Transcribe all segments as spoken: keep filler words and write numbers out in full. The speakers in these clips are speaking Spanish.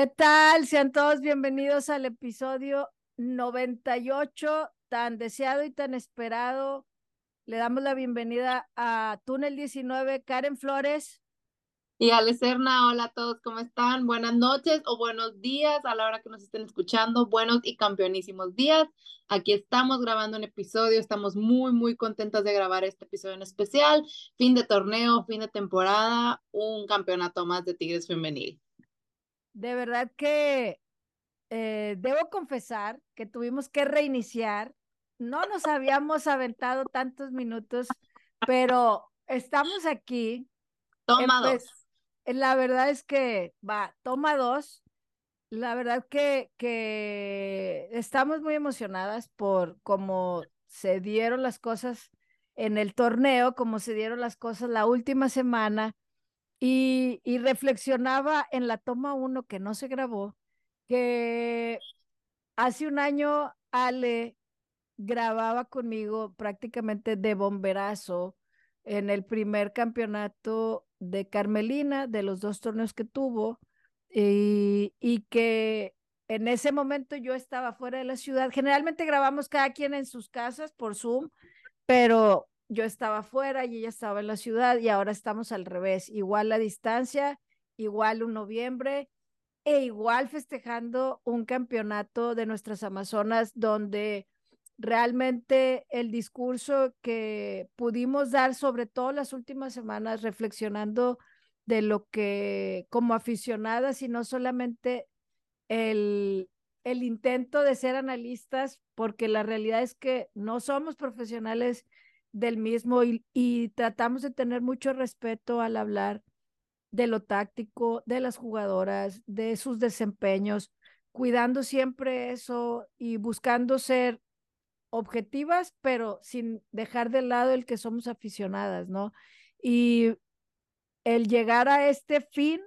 ¿Qué tal? Sean todos bienvenidos al episodio noventa y ocho, tan deseado y tan esperado. Le damos la bienvenida a Túnel diecinueve, Karen Flores. Y Ale Serna. Hola a todos, ¿cómo están? Buenas noches o buenos días a la hora que nos estén escuchando. Buenos y campeonísimos días. Aquí estamos grabando un episodio. Estamos muy, muy contentas de grabar este episodio en especial. Fin de torneo, fin de temporada, un campeonato más de Tigres Femenil. De verdad que eh, debo confesar que tuvimos que reiniciar. No nos habíamos aventado tantos minutos, pero estamos aquí. Toma Empe- dos. La verdad es que, va, toma dos. La verdad que, que estamos muy emocionadas por cómo se dieron las cosas en el torneo, cómo se dieron las cosas la última semana. Y, y reflexionaba en la toma uno que no se grabó, que hace un año Ale grababa conmigo prácticamente de bomberazo en el primer campeonato de Carmelina, de los dos torneos que tuvo, y, y que en ese momento yo estaba fuera de la ciudad. Generalmente grabamos cada quien en sus casas por Zoom, pero yo estaba fuera y ella estaba en la ciudad, y ahora estamos al revés, igual la distancia, igual un noviembre e igual festejando un campeonato de nuestras Amazonas, donde realmente el discurso que pudimos dar, sobre todo las últimas semanas, reflexionando de lo que como aficionadas, y no solamente el, el intento de ser analistas, porque la realidad es que no somos profesionales del mismo, y, y tratamos de tener mucho respeto al hablar de lo táctico, de las jugadoras, de sus desempeños, cuidando siempre eso y buscando ser objetivas, pero sin dejar de lado el que somos aficionadas, ¿no? Y el llegar a este fin,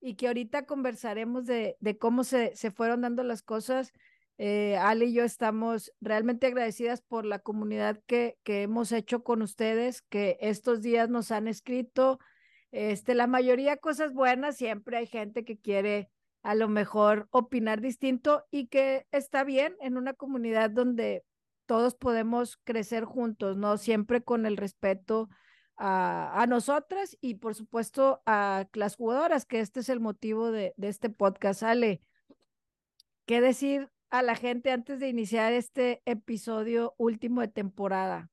y que ahorita conversaremos de, de cómo se, se fueron dando las cosas. Eh, Ale y yo estamos realmente agradecidas por la comunidad que, que hemos hecho con ustedes, que estos días nos han escrito, este, la mayoría cosas buenas. Siempre hay gente que quiere a lo mejor opinar distinto, y que está bien en una comunidad donde todos podemos crecer juntos, ¿no? Siempre con el respeto a, a nosotras y por supuesto a las jugadoras, que este es el motivo de, de este podcast. Ale, ¿qué decir a la gente antes de iniciar este episodio último de temporada?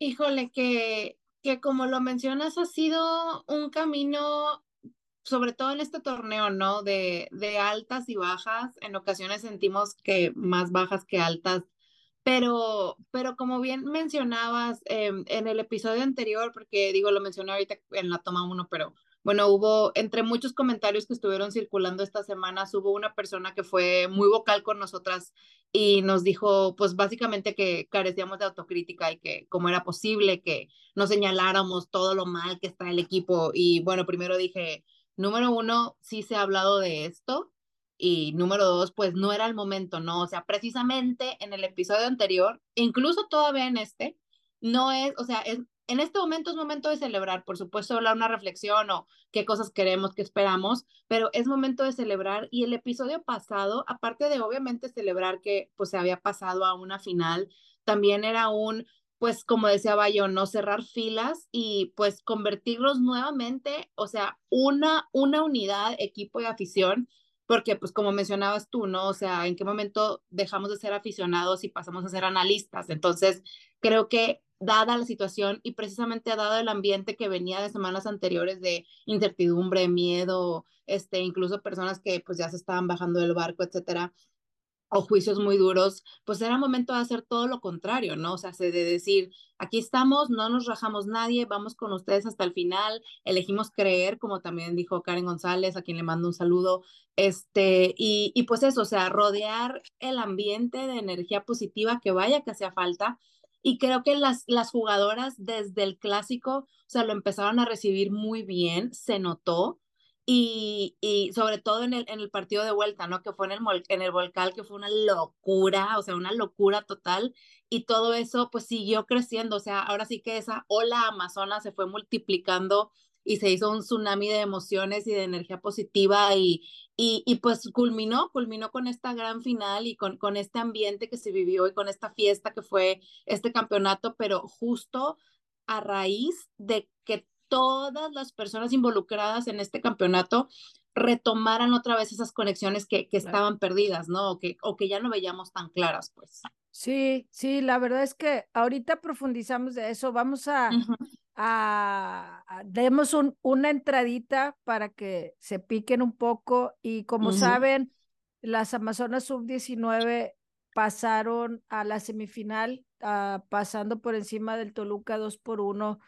Híjole, que, que como lo mencionas, ha sido un camino, sobre todo en este torneo, ¿no? De, de altas y bajas. En ocasiones sentimos que más bajas que altas, pero, pero como bien mencionabas eh, en el episodio anterior, porque digo, lo mencioné ahorita en la toma uno, pero bueno, hubo, entre muchos comentarios que estuvieron circulando estas semanas, hubo una persona que fue muy vocal con nosotras y nos dijo, pues básicamente que carecíamos de autocrítica, y que cómo era posible que no señaláramos todo lo mal que está el equipo. Y bueno, primero dije, número uno, sí se ha hablado de esto, y número dos, pues no era el momento, ¿no? O sea, precisamente en el episodio anterior, incluso todavía en este, no es, o sea, es... En este momento es momento de celebrar, por supuesto, hablar una reflexión o qué cosas queremos, qué esperamos, pero es momento de celebrar. Y el episodio pasado, aparte de obviamente celebrar que pues se había pasado a una final, también era un, pues como decía Bayo, no cerrar filas y pues convertirlos nuevamente, o sea, una, una unidad, equipo y afición. Porque, pues, como mencionabas tú, ¿no? O sea, ¿en qué momento dejamos de ser aficionados y pasamos a ser analistas? Entonces, creo que dada la situación y precisamente dado el ambiente que venía de semanas anteriores de incertidumbre, miedo, este, incluso personas que, pues, ya se estaban bajando del barco, etcétera, o juicios muy duros, pues era momento de hacer todo lo contrario, ¿no? O sea, de decir, aquí estamos, no nos rajamos nadie, vamos con ustedes hasta el final, elegimos creer, como también dijo Karen González, a quien le mando un saludo, este, y, y pues eso, o sea, rodear el ambiente de energía positiva, que vaya que hacía falta. Y creo que las, las jugadoras desde el clásico, o sea, lo empezaron a recibir muy bien, se notó. Y, y sobre todo en el, en el partido de vuelta, ¿no? Que fue en el, en el Volcal, que fue una locura, o sea, una locura total. Y todo eso, pues, siguió creciendo. O sea, ahora sí que esa ola amazona se fue multiplicando y se hizo un tsunami de emociones y de energía positiva y, y, y pues culminó, culminó con esta gran final y con, con este ambiente que se vivió y con esta fiesta que fue este campeonato, pero justo a raíz de que todas las personas involucradas en este campeonato retomaran otra vez esas conexiones que, que estaban perdidas, ¿no? O que, o que ya no veíamos tan claras, pues. Sí, sí, la verdad es que ahorita profundizamos de eso, vamos a, uh-huh. a, a demos un, una entradita para que se piquen un poco y como uh-huh. saben, las Amazonas sub diecinueve pasaron a la semifinal, uh, pasando por encima del Toluca dos por uno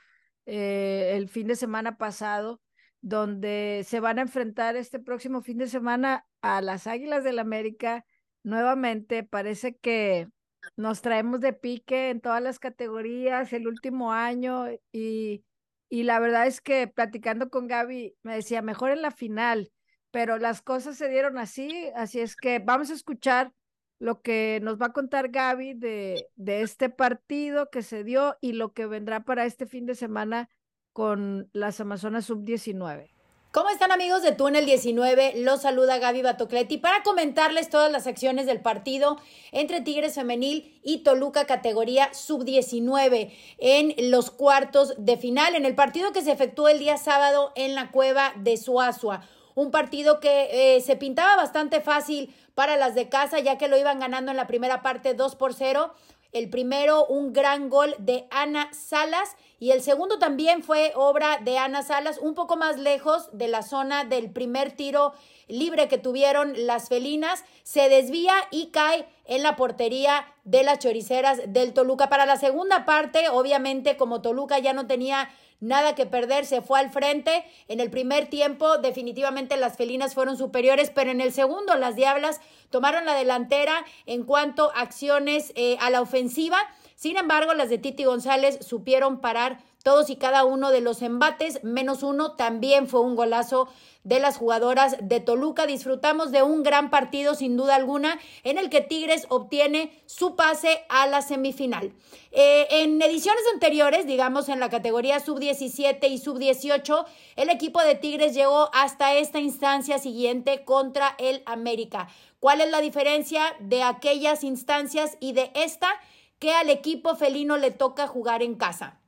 eh, el fin de semana pasado, donde se van a enfrentar este próximo fin de semana a las Águilas del América. Nuevamente parece que nos traemos de pique en todas las categorías el último año y, y la verdad es que platicando con Gaby me decía mejor en la final, pero las cosas se dieron así, así es que vamos a escuchar lo que nos va a contar Gaby de, de este partido que se dio y lo que vendrá para este fin de semana con las Amazonas sub diecinueve. ¿Cómo están amigos de Túnel diecinueve? Los saluda Gaby Batocletti para comentarles todas las acciones del partido entre Tigres Femenil y Toluca categoría sub diecinueve en los cuartos de final, en el partido que se efectuó el día sábado en la Cueva de Azuazua. Un partido que eh, se pintaba bastante fácil para las de casa, ya que lo iban ganando en la primera parte dos por cero. El primero, un gran gol de Ana Salas y el segundo también fue obra de Ana Salas, un poco más lejos de la zona del primer tiro libre que tuvieron las felinas. Se desvía y cae en la portería de las choriceras del Toluca. Para la segunda parte, obviamente, como Toluca ya no tenía nada que perder, se fue al frente. En el primer tiempo, definitivamente las felinas fueron superiores, pero en el segundo, las diablas tomaron la delantera en cuanto a acciones eh, a la ofensiva. Sin embargo, las de Titi González supieron parar todos y cada uno de los embates, menos uno, también fue un golazo de las jugadoras de Toluca. Disfrutamos de un gran partido, sin duda alguna, en el que Tigres obtiene su pase a la semifinal. Eh, en ediciones anteriores, digamos en la categoría sub diecisiete y sub dieciocho, el equipo de Tigres llegó hasta esta instancia siguiente contra el América. ¿Cuál es la diferencia de aquellas instancias y de esta? Que al equipo felino le toca jugar en casa.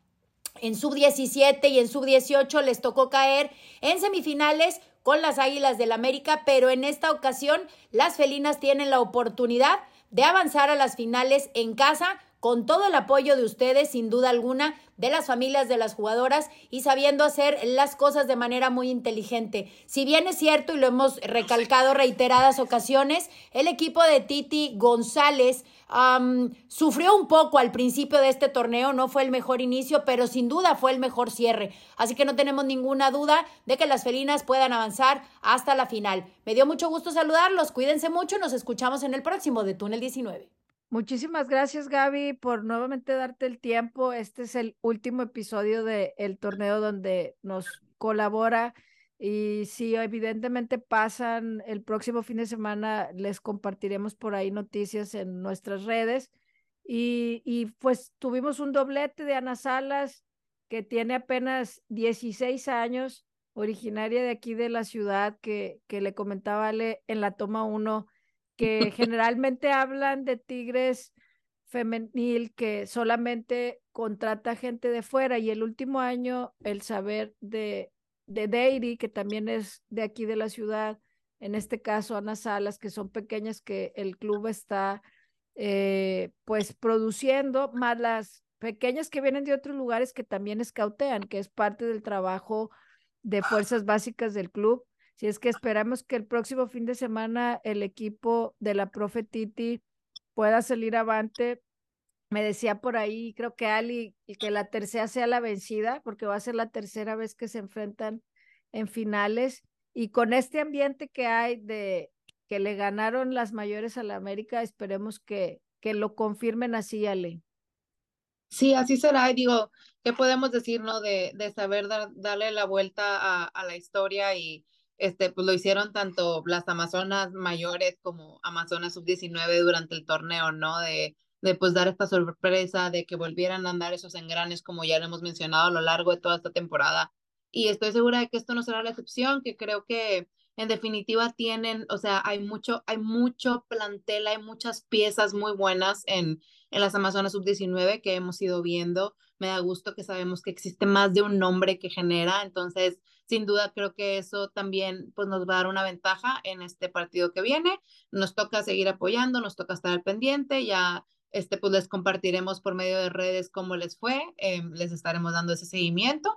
En sub diecisiete y en sub dieciocho les tocó caer en semifinales con las Águilas del América, pero en esta ocasión las felinas tienen la oportunidad de avanzar a las finales en casa con todo el apoyo de ustedes, sin duda alguna, de las familias de las jugadoras y sabiendo hacer las cosas de manera muy inteligente. Si bien es cierto, y lo hemos recalcado reiteradas ocasiones, el equipo de Titi González um, sufrió un poco al principio de este torneo, no fue el mejor inicio, pero sin duda fue el mejor cierre. Así que no tenemos ninguna duda de que las felinas puedan avanzar hasta la final. Me dio mucho gusto saludarlos, cuídense mucho y nos escuchamos en el próximo de Túnel diecinueve. Muchísimas gracias, Gaby, por nuevamente darte el tiempo. Este es el último episodio del torneo donde nos colabora y si evidentemente pasan el próximo fin de semana, les compartiremos por ahí noticias en nuestras redes. Y, y pues tuvimos un doblete de Ana Salas, que tiene apenas dieciséis años, originaria de aquí de la ciudad, que, que le comentaba Ale en la toma uno, que generalmente hablan de Tigres Femenil que solamente contrata gente de fuera y el último año el saber de, de Deiri, que también es de aquí de la ciudad, en este caso Ana Salas, que son pequeñas que el club está eh, pues produciendo, más las pequeñas que vienen de otros lugares que también escautean, que es parte del trabajo de fuerzas básicas del club. Si es que esperamos que el próximo fin de semana el equipo de la profe Titi pueda salir avante. Me decía por ahí, creo que Ali, que la tercera sea la vencida, porque va a ser la tercera vez que se enfrentan en finales. Y con este ambiente que hay de que le ganaron las mayores a la América, esperemos que, que lo confirmen así, Ale. Sí, así será. Y digo, ¿qué podemos decir, no? De, de saber dar, darle la vuelta a, a la historia y Este, pues lo hicieron tanto las Amazonas mayores como Amazonas sub diecinueve durante el torneo, ¿no? De, de pues dar esta sorpresa, de que volvieran a andar esos engranes como ya lo hemos mencionado a lo largo de toda esta temporada y estoy segura de que esto no será la excepción, que creo que en definitiva tienen, o sea, hay mucho, hay mucho plantel, hay muchas piezas muy buenas en, en las Amazonas sub diecinueve que hemos ido viendo. Me da gusto que sabemos que existe más de un nombre que genera, entonces sin duda creo que eso también pues, nos va a dar una ventaja en este partido que viene. Nos toca seguir apoyando, nos toca estar al pendiente, ya este, pues, les compartiremos por medio de redes cómo les fue, eh, les estaremos dando ese seguimiento.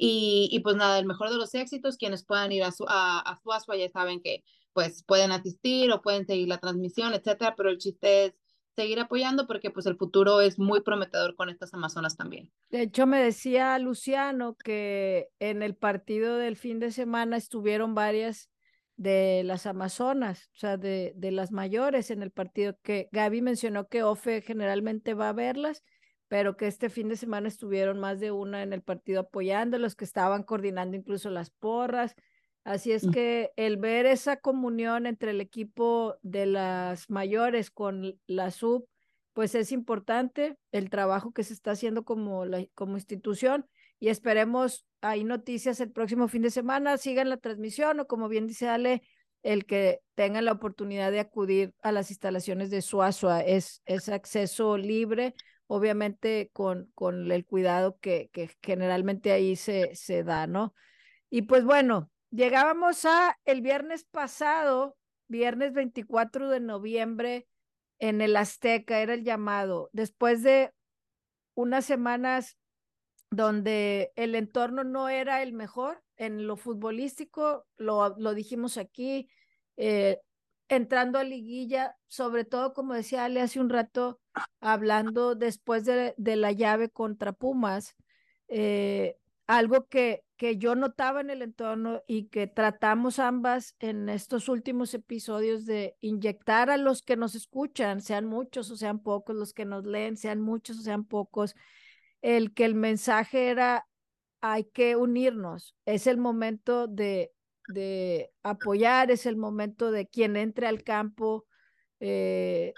Y, y pues nada, el mejor de los éxitos, quienes puedan ir a su, a, a Azuazua ya saben que pues pueden asistir o pueden seguir la transmisión, etcétera, pero el chiste es seguir apoyando porque pues el futuro es muy prometedor con estas Amazonas también. De hecho me decía Luciano que en el partido del fin de semana estuvieron varias de las Amazonas, o sea de, de las mayores en el partido que Gaby mencionó que Ofe generalmente va a verlas, pero que este fin de semana estuvieron más de una en el partido apoyando, los que estaban coordinando incluso las porras, así es que el ver esa comunión entre el equipo de las mayores con la sub, pues es importante el trabajo que se está haciendo como, la, como institución, y esperemos, hay noticias el próximo fin de semana, sigan la transmisión, o como bien dice Ale, el que tengan la oportunidad de acudir a las instalaciones de Azuazua, es, es acceso libre, obviamente con, con el cuidado que, que generalmente ahí se, se da, ¿no? Y pues bueno, llegábamos a el viernes pasado, viernes veinticuatro de noviembre, en el Azteca, era el llamado, después de unas semanas donde el entorno no era el mejor, en lo futbolístico, lo, lo dijimos aquí, eh, entrando a Liguilla, sobre todo, como decía Ale hace un rato, hablando después de, de la llave contra Pumas, eh, algo que, que yo notaba en el entorno y que tratamos ambas en estos últimos episodios de inyectar a los que nos escuchan, sean muchos o sean pocos, los que nos leen, sean muchos o sean pocos, el que el mensaje era, hay que unirnos, es el momento de, de apoyar, es el momento de quien entre al campo, eh,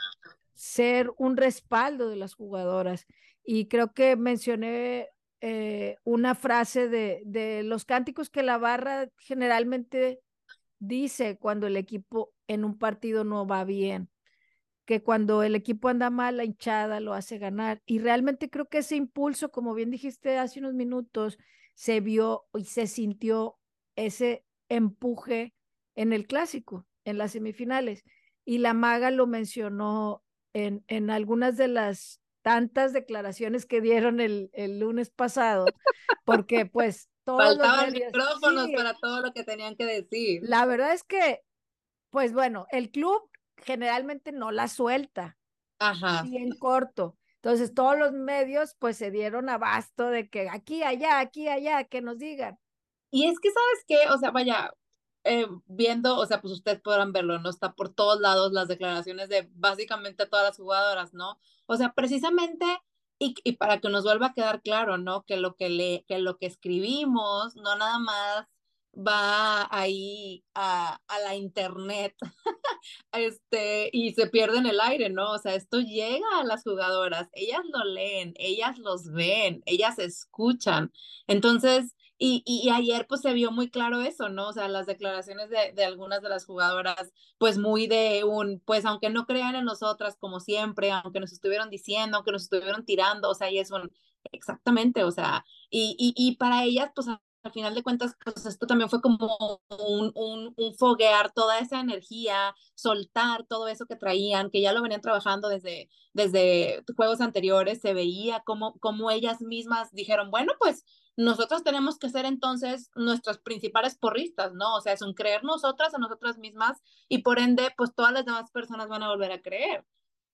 ser un respaldo de las jugadoras, y creo que mencioné eh, una frase de, de los cánticos que la barra generalmente dice cuando el equipo en un partido no va bien, que cuando el equipo anda mal, la hinchada lo hace ganar, y realmente creo que ese impulso, como bien dijiste hace unos minutos, se vio y se sintió ese empuje en el clásico, en las semifinales, y la maga lo mencionó En, en algunas de las tantas declaraciones que dieron el, el lunes pasado, porque pues todos faltaban los micrófonos sí, para todo lo que tenían que decir. La verdad es que, pues bueno, el club generalmente no la suelta, ajá, bien corto. Entonces todos los medios pues se dieron abasto de que aquí, allá, aquí, allá, que nos digan. Y es que, ¿sabes qué? O sea, vaya... Eh, viendo, o sea, pues ustedes podrán verlo, ¿no? Está por todos lados las declaraciones de básicamente todas las jugadoras, ¿no? O sea, precisamente, y, y para que nos vuelva a quedar claro, ¿no? Que lo que, le, que, lo que escribimos no nada más va ahí a, a la internet este, y se pierde en el aire, ¿no? O sea, esto llega a las jugadoras, ellas lo leen, ellas los ven, ellas escuchan. Entonces, Y, y, y ayer pues se vio muy claro eso, ¿no? O sea, las declaraciones de, de algunas de las jugadoras, pues muy de un, pues aunque no crean en nosotras como siempre, aunque nos estuvieron diciendo, aunque nos estuvieron tirando, o sea, y es un, exactamente, o sea, y, y, y para ellas pues al final de cuentas pues esto también fue como un, un, un foguear toda esa energía, soltar todo eso que traían, que ya lo venían trabajando desde, desde juegos anteriores, se veía como, como ellas mismas dijeron, bueno, pues nosotros tenemos que ser entonces nuestras principales porristas, ¿no? O sea, es un creer nosotras a nosotras mismas y por ende, pues todas las demás personas van a volver a creer.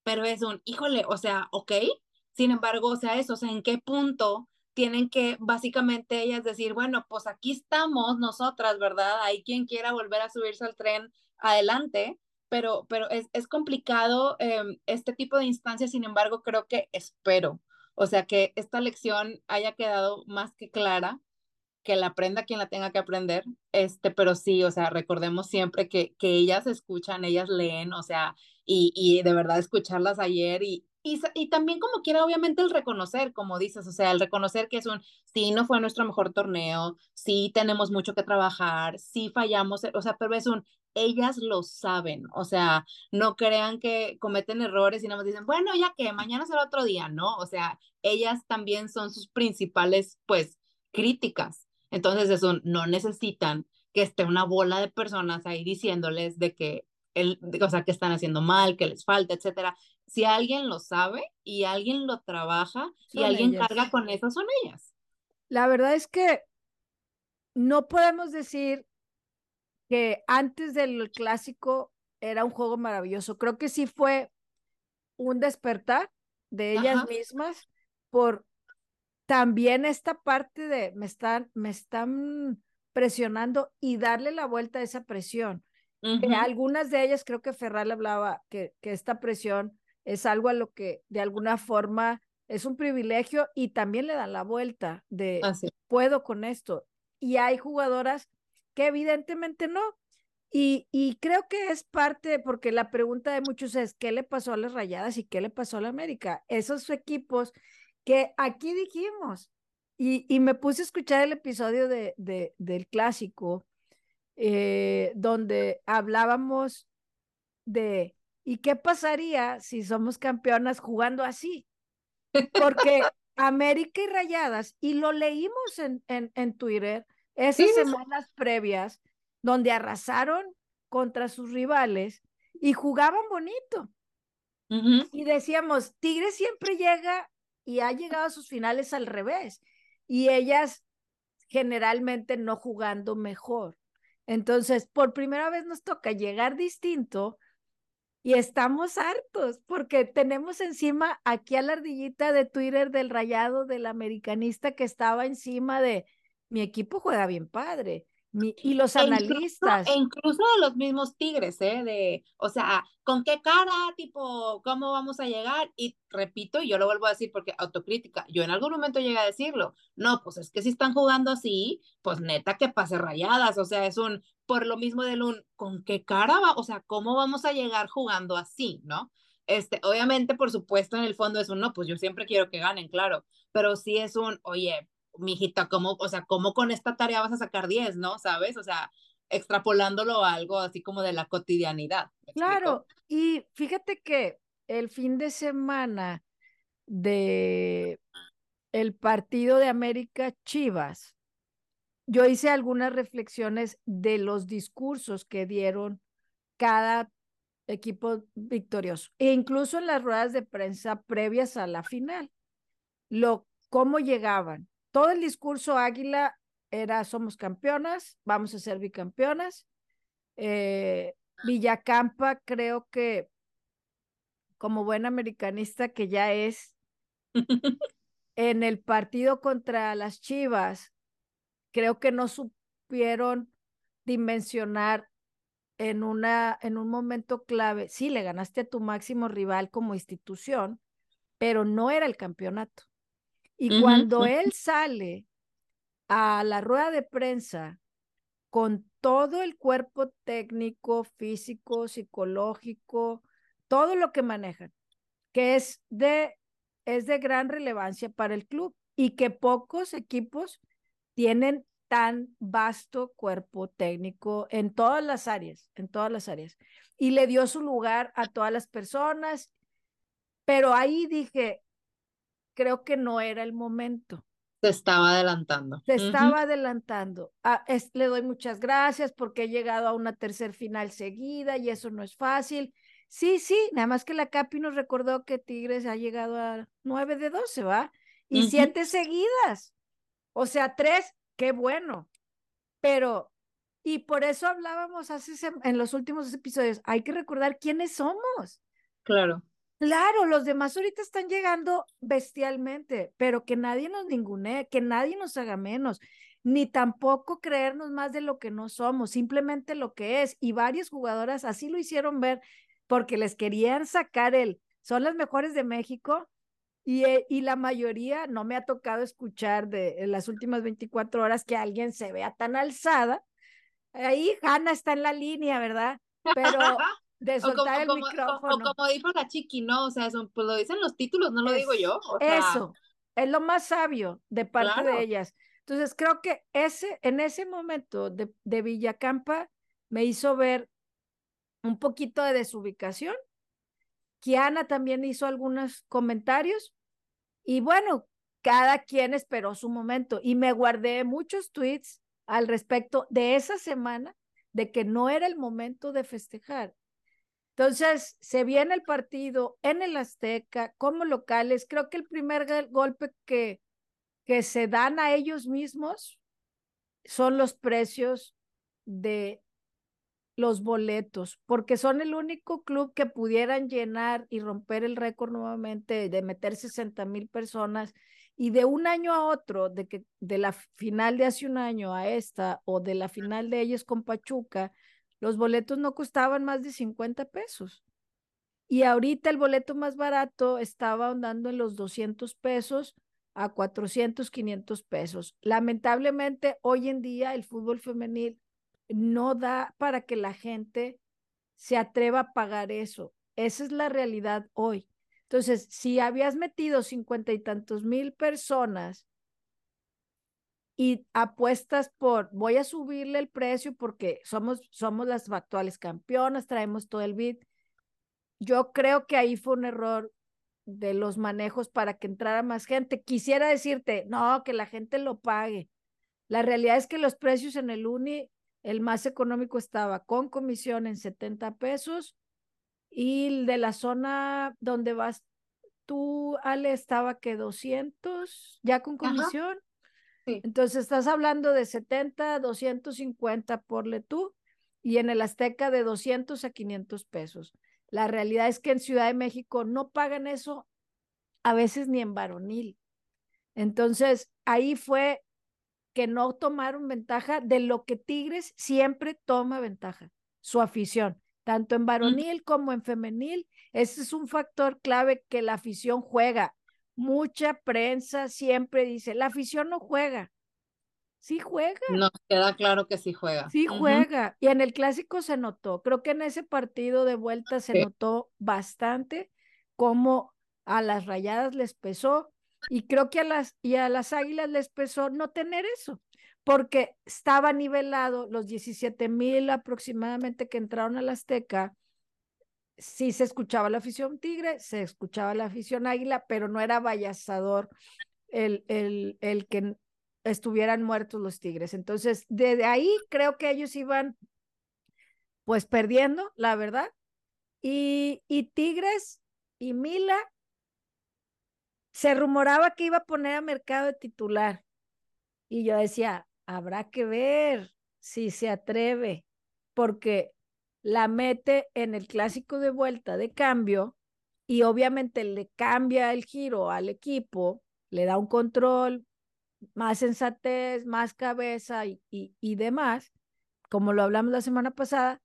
Pero es un, híjole, o sea, ok. Sin embargo, o sea, eso, o sea, ¿en qué punto tienen que básicamente ellas decir, bueno, pues aquí estamos nosotras, ¿verdad? Hay quien quiera volver a subirse al tren adelante, pero, pero es, es complicado eh, este tipo de instancias, sin embargo, creo que espero. O sea, que esta lección haya quedado más que clara, que la aprenda quien la tenga que aprender, este, pero sí, o sea, recordemos siempre que, que ellas escuchan, ellas leen, o sea, y, y de verdad escucharlas ayer y, Y, y también como quiera, obviamente, el reconocer, como dices, o sea, el reconocer que es un, sí, no fue nuestro mejor torneo, sí tenemos mucho que trabajar, sí fallamos, o sea, pero es un, ellas lo saben, o sea, no crean que cometen errores y nada más dicen, bueno, ya que mañana será otro día, ¿no? O sea, ellas también son sus principales, pues, críticas. Entonces, es un, no necesitan que esté una bola de personas ahí diciéndoles de que, el, de, o sea, que están haciendo mal, que les falta, etcétera. Si alguien lo sabe y alguien lo trabaja y alguien carga con eso, son ellas. La verdad es que no podemos decir que antes del clásico era un juego maravilloso. Creo que sí fue un despertar de ellas, ajá, mismas, por también esta parte de me están, me están presionando y darle la vuelta a esa presión. Uh-huh. Eh, algunas de ellas, creo que Ferral hablaba que, que esta presión es algo a lo que de alguna forma es un privilegio y también le dan la vuelta de ah, sí. puedo con esto. Y hay jugadoras que evidentemente no. Y, y creo que es parte, porque la pregunta de muchos es, ¿qué le pasó a las Rayadas y qué le pasó a la América? Esos equipos que aquí dijimos, y, y me puse a escuchar el episodio de, de, del clásico, eh, donde hablábamos de, ¿y qué pasaría si somos campeonas jugando así? Porque América y Rayadas, y lo leímos en, en, en Twitter, esas sí, semanas eso. previas, donde arrasaron contra sus rivales y jugaban bonito. Uh-huh. Y decíamos, Tigres siempre llega y ha llegado a sus finales al revés, y ellas generalmente no jugando mejor. Entonces, por primera vez nos toca llegar distinto y estamos hartos, porque tenemos encima aquí a la ardillita de Twitter del Rayado, del americanista, que estaba encima de, mi equipo juega bien padre, mi, y los e analistas. Incluso, e incluso de los mismos Tigres, ¿eh? De, o sea, ¿con qué cara? Tipo, ¿cómo vamos a llegar? Y repito, y yo lo vuelvo a decir porque autocrítica, yo en algún momento llegué a decirlo, no, pues es que si están jugando así, pues neta que pase Rayadas, o sea, es un, por lo mismo del un, ¿con qué cara va? O sea, ¿cómo vamos a llegar jugando así, no? Este, obviamente, por supuesto, en el fondo es un, no, pues yo siempre quiero que ganen, claro, pero sí es un, oye, mijita, ¿cómo, o sea, cómo con esta tarea vas a sacar diez, ¿no? ¿Sabes? O sea, extrapolándolo a algo así como de la cotidianidad. Claro, y fíjate que el fin de semana de el partido de América Chivas, yo hice algunas reflexiones de los discursos que dieron cada equipo victorioso, e incluso en las ruedas de prensa previas a la final, lo, cómo llegaban. Todo el discurso águila era, somos campeonas, vamos a ser bicampeonas. Eh, Villacampa, creo que como buen americanista que ya es, en el partido contra las Chivas, creo que no supieron dimensionar en, una, en un momento clave. Sí, le ganaste a tu máximo rival como institución, pero no era el campeonato. Y cuando uh-huh. él sale a la rueda de prensa con todo el cuerpo técnico, físico, psicológico, todo lo que manejan, que es de, es de gran relevancia para el club y que pocos equipos tienen tan vasto cuerpo técnico en todas las áreas, en todas las áreas. Y le dio su lugar a todas las personas, pero ahí dije, creo que no era el momento. Se estaba adelantando. Se uh-huh. estaba adelantando. Ah, es, le doy muchas gracias porque he llegado a una tercer final seguida y eso no es fácil. Sí, sí, nada más que la Capi nos recordó que Tigres ha llegado a nueve de doce, ¿va? Y uh-huh. siete seguidas. O sea, tres, qué bueno. Pero, y por eso hablábamos hace en los últimos episodios, hay que recordar quiénes somos. Claro. Claro, los demás ahorita están llegando bestialmente, pero que nadie nos ningunee, que nadie nos haga menos, ni tampoco creernos más de lo que no somos, simplemente lo que es. Y varias jugadoras así lo hicieron ver porque les querían sacar el, son las mejores de México y, y la mayoría, no me ha tocado escuchar de en las últimas veinticuatro horas que alguien se vea tan alzada. Ahí Hanna está en la línea, ¿verdad? Pero de soltar como, el como, micrófono. Como, como dijo la Chiqui, ¿no? O sea, son, pues lo dicen los títulos, no lo es, digo yo. O sea, eso, es lo más sabio de parte claro. de ellas. Entonces creo que ese, en ese momento de, de Villacampa me hizo ver un poquito de desubicación. Kiana también hizo algunos comentarios y bueno, cada quien esperó su momento y me guardé muchos tweets al respecto de esa semana de que no era el momento de festejar. Entonces, se viene el partido en el Azteca, como locales. Creo que el primer golpe que, que se dan a ellos mismos son los precios de los boletos, porque son el único club que pudieran llenar y romper el récord nuevamente de meter sesenta mil personas, y de un año a otro, de que de la final de hace un año a esta, o de la final de ellos con Pachuca, los boletos no costaban más de cincuenta pesos, y ahorita el boleto más barato estaba andando en los doscientos pesos a cuatrocientos, quinientos pesos, lamentablemente hoy en día el fútbol femenil no da para que la gente se atreva a pagar eso. Esa es la realidad hoy. Entonces, si habías metido cincuenta y tantos mil personas y apuestas por, voy a subirle el precio porque somos, somos las actuales campeonas, traemos todo el beat, yo creo que ahí fue un error de los manejos para que entrara más gente. Quisiera decirte, no, que la gente lo pague. La realidad es que los precios en el Uni, el más económico estaba con comisión en setenta pesos y el de la zona donde vas tú, Ale, estaba que doscientos, ya con comisión. Sí. Entonces estás hablando de setenta, doscientos cincuenta, porle tú, y en el Azteca de doscientos a quinientos pesos. La realidad es que en Ciudad de México no pagan eso, a veces ni en varonil. Entonces ahí fue que no tomaron ventaja de lo que Tigres siempre toma ventaja, su afición, tanto en varonil como en femenil. Ese es un factor clave que la afición juega. Mucha prensa siempre dice, la afición no juega. Sí juega. Nos queda claro que sí juega. Sí juega. Uh-huh. Y en el clásico se notó. Creo que en ese partido de vuelta se sí. notó bastante cómo a las Rayadas les pesó. Y creo que a las, y a las Águilas les pesó no tener eso, porque estaba nivelado los diecisiete mil aproximadamente que entraron a la Azteca. Sí se escuchaba la afición Tigre, se escuchaba la afición Águila, pero no era vallazador el, el, el que estuvieran muertos los Tigres. Entonces, desde ahí creo que ellos iban pues perdiendo, la verdad. Y, y Tigres y Mila, se rumoraba que iba a poner a Mercado de titular y yo decía, habrá que ver si se atreve, porque la mete en el clásico de vuelta de cambio y obviamente le cambia el giro al equipo, le da un control, más sensatez, más cabeza y, y, y demás, como lo hablamos la semana pasada,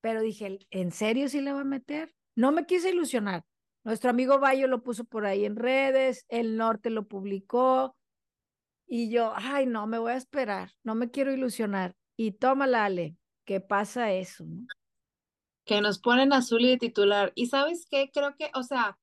pero dije, ¿en serio sí le va a meter? No me quise ilusionar. Nuestro amigo Bayo lo puso por ahí en redes, El Norte lo publicó, y yo, ay, no, me voy a esperar, no me quiero ilusionar. Y tómala, Ale, que pasa eso, ¿no? Que nos ponen a Zuly de titular. ¿Y sabes qué? Creo que, o sea,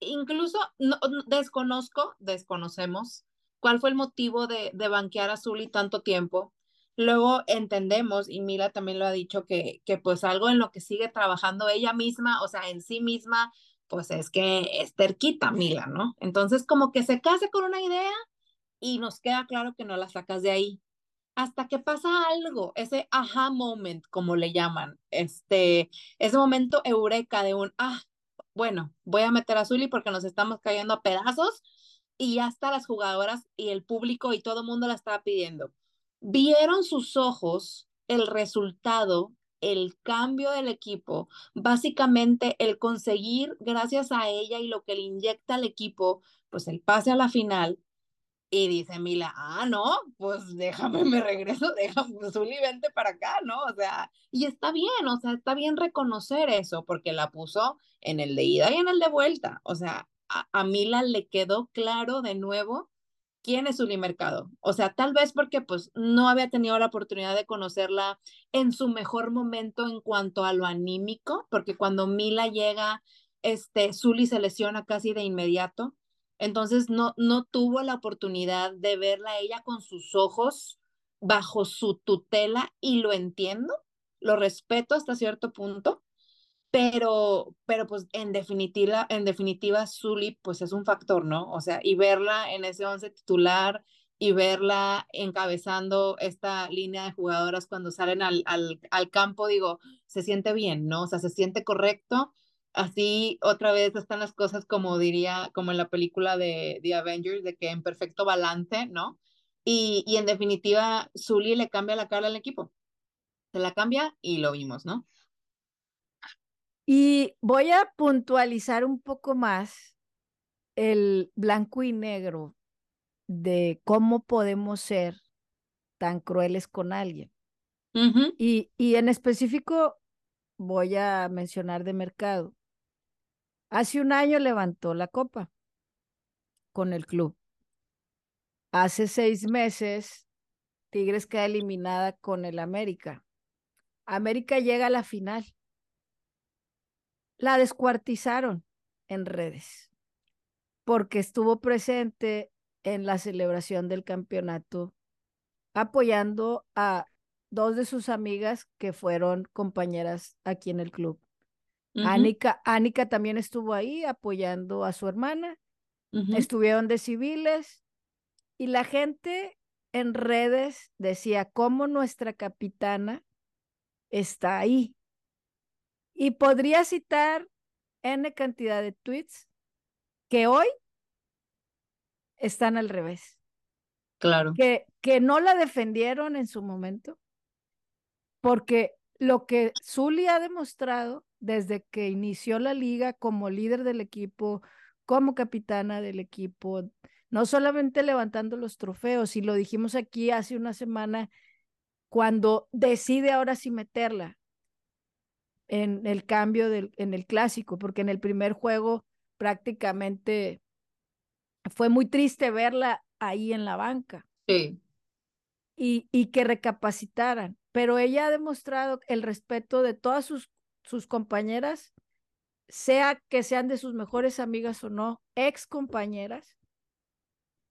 incluso no, desconozco, desconocemos cuál fue el motivo de, de banquear a Zuly tanto tiempo. Luego entendemos, y Mila también lo ha dicho, que, que pues algo en lo que sigue trabajando ella misma, o sea, en sí misma, pues es que es terquita Mila, ¿no? Entonces como que se casa con una idea y nos queda claro que no la sacas de ahí, hasta que pasa algo, ese aha moment, como le llaman, este, ese momento eureka de un, ah, bueno, voy a meter a Zuly porque nos estamos cayendo a pedazos y ya está, las jugadoras y el público y todo el mundo la estaba pidiendo. Vieron sus ojos el resultado, el cambio del equipo, básicamente el conseguir gracias a ella y lo que le inyecta al equipo, pues el pase a la final, y dice Mila, ah, no, pues déjame, me regreso, déjame, Zuly, vente para acá, ¿no? O sea, y está bien, o sea, está bien reconocer eso, porque la puso en el de ida y en el de vuelta, o sea, a, a Mila le quedó claro de nuevo ¿Quién es Zuly Mercado? O sea, tal vez porque pues no había tenido la oportunidad de conocerla en su mejor momento en cuanto a lo anímico, porque cuando Mila llega, este, Zuly se lesiona casi de inmediato, entonces no, no tuvo la oportunidad de verla ella con sus ojos bajo su tutela, y lo entiendo, lo respeto hasta cierto punto, pero, pero pues en definitiva, en definitiva Zuly pues es un factor, ¿no? O sea, y verla en ese once titular y verla encabezando esta línea de jugadoras cuando salen al, al, al campo, digo, se siente bien, ¿no? O sea, se siente correcto. Así otra vez están las cosas, como diría, como en la película de The Avengers, de que en perfecto balance, ¿no? Y, y en definitiva Zuly le cambia la cara al equipo. Se la cambia y lo vimos, ¿no? Y voy a puntualizar un poco más el blanco y negro de cómo podemos ser tan crueles con alguien. Uh-huh. Y, y en específico voy a mencionar de Mercado. Hace un año levantó la copa con el club. Hace seis meses Tigres queda eliminada con el América. América llega a la final. La descuartizaron en redes porque estuvo presente en la celebración del campeonato apoyando a dos de sus amigas que fueron compañeras aquí en el club. Uh-huh. Annika, Annika también estuvo ahí apoyando a su hermana. Uh-huh. Estuvieron de civiles y la gente en redes decía cómo nuestra capitana está ahí. Y podría citar N cantidad de tweets que hoy están al revés. Claro. Que, que no la defendieron en su momento, porque lo que Zuly ha demostrado desde que inició la liga como líder del equipo, como capitana del equipo, no solamente levantando los trofeos, y lo dijimos aquí hace una semana, cuando decide ahora sí meterla en el cambio del, en el clásico, porque en el primer juego prácticamente fue muy triste verla ahí en la banca. Sí. Y, y que recapacitaran, pero ella ha demostrado el respeto de todas sus, sus compañeras, sea que sean de sus mejores amigas o no, ex compañeras,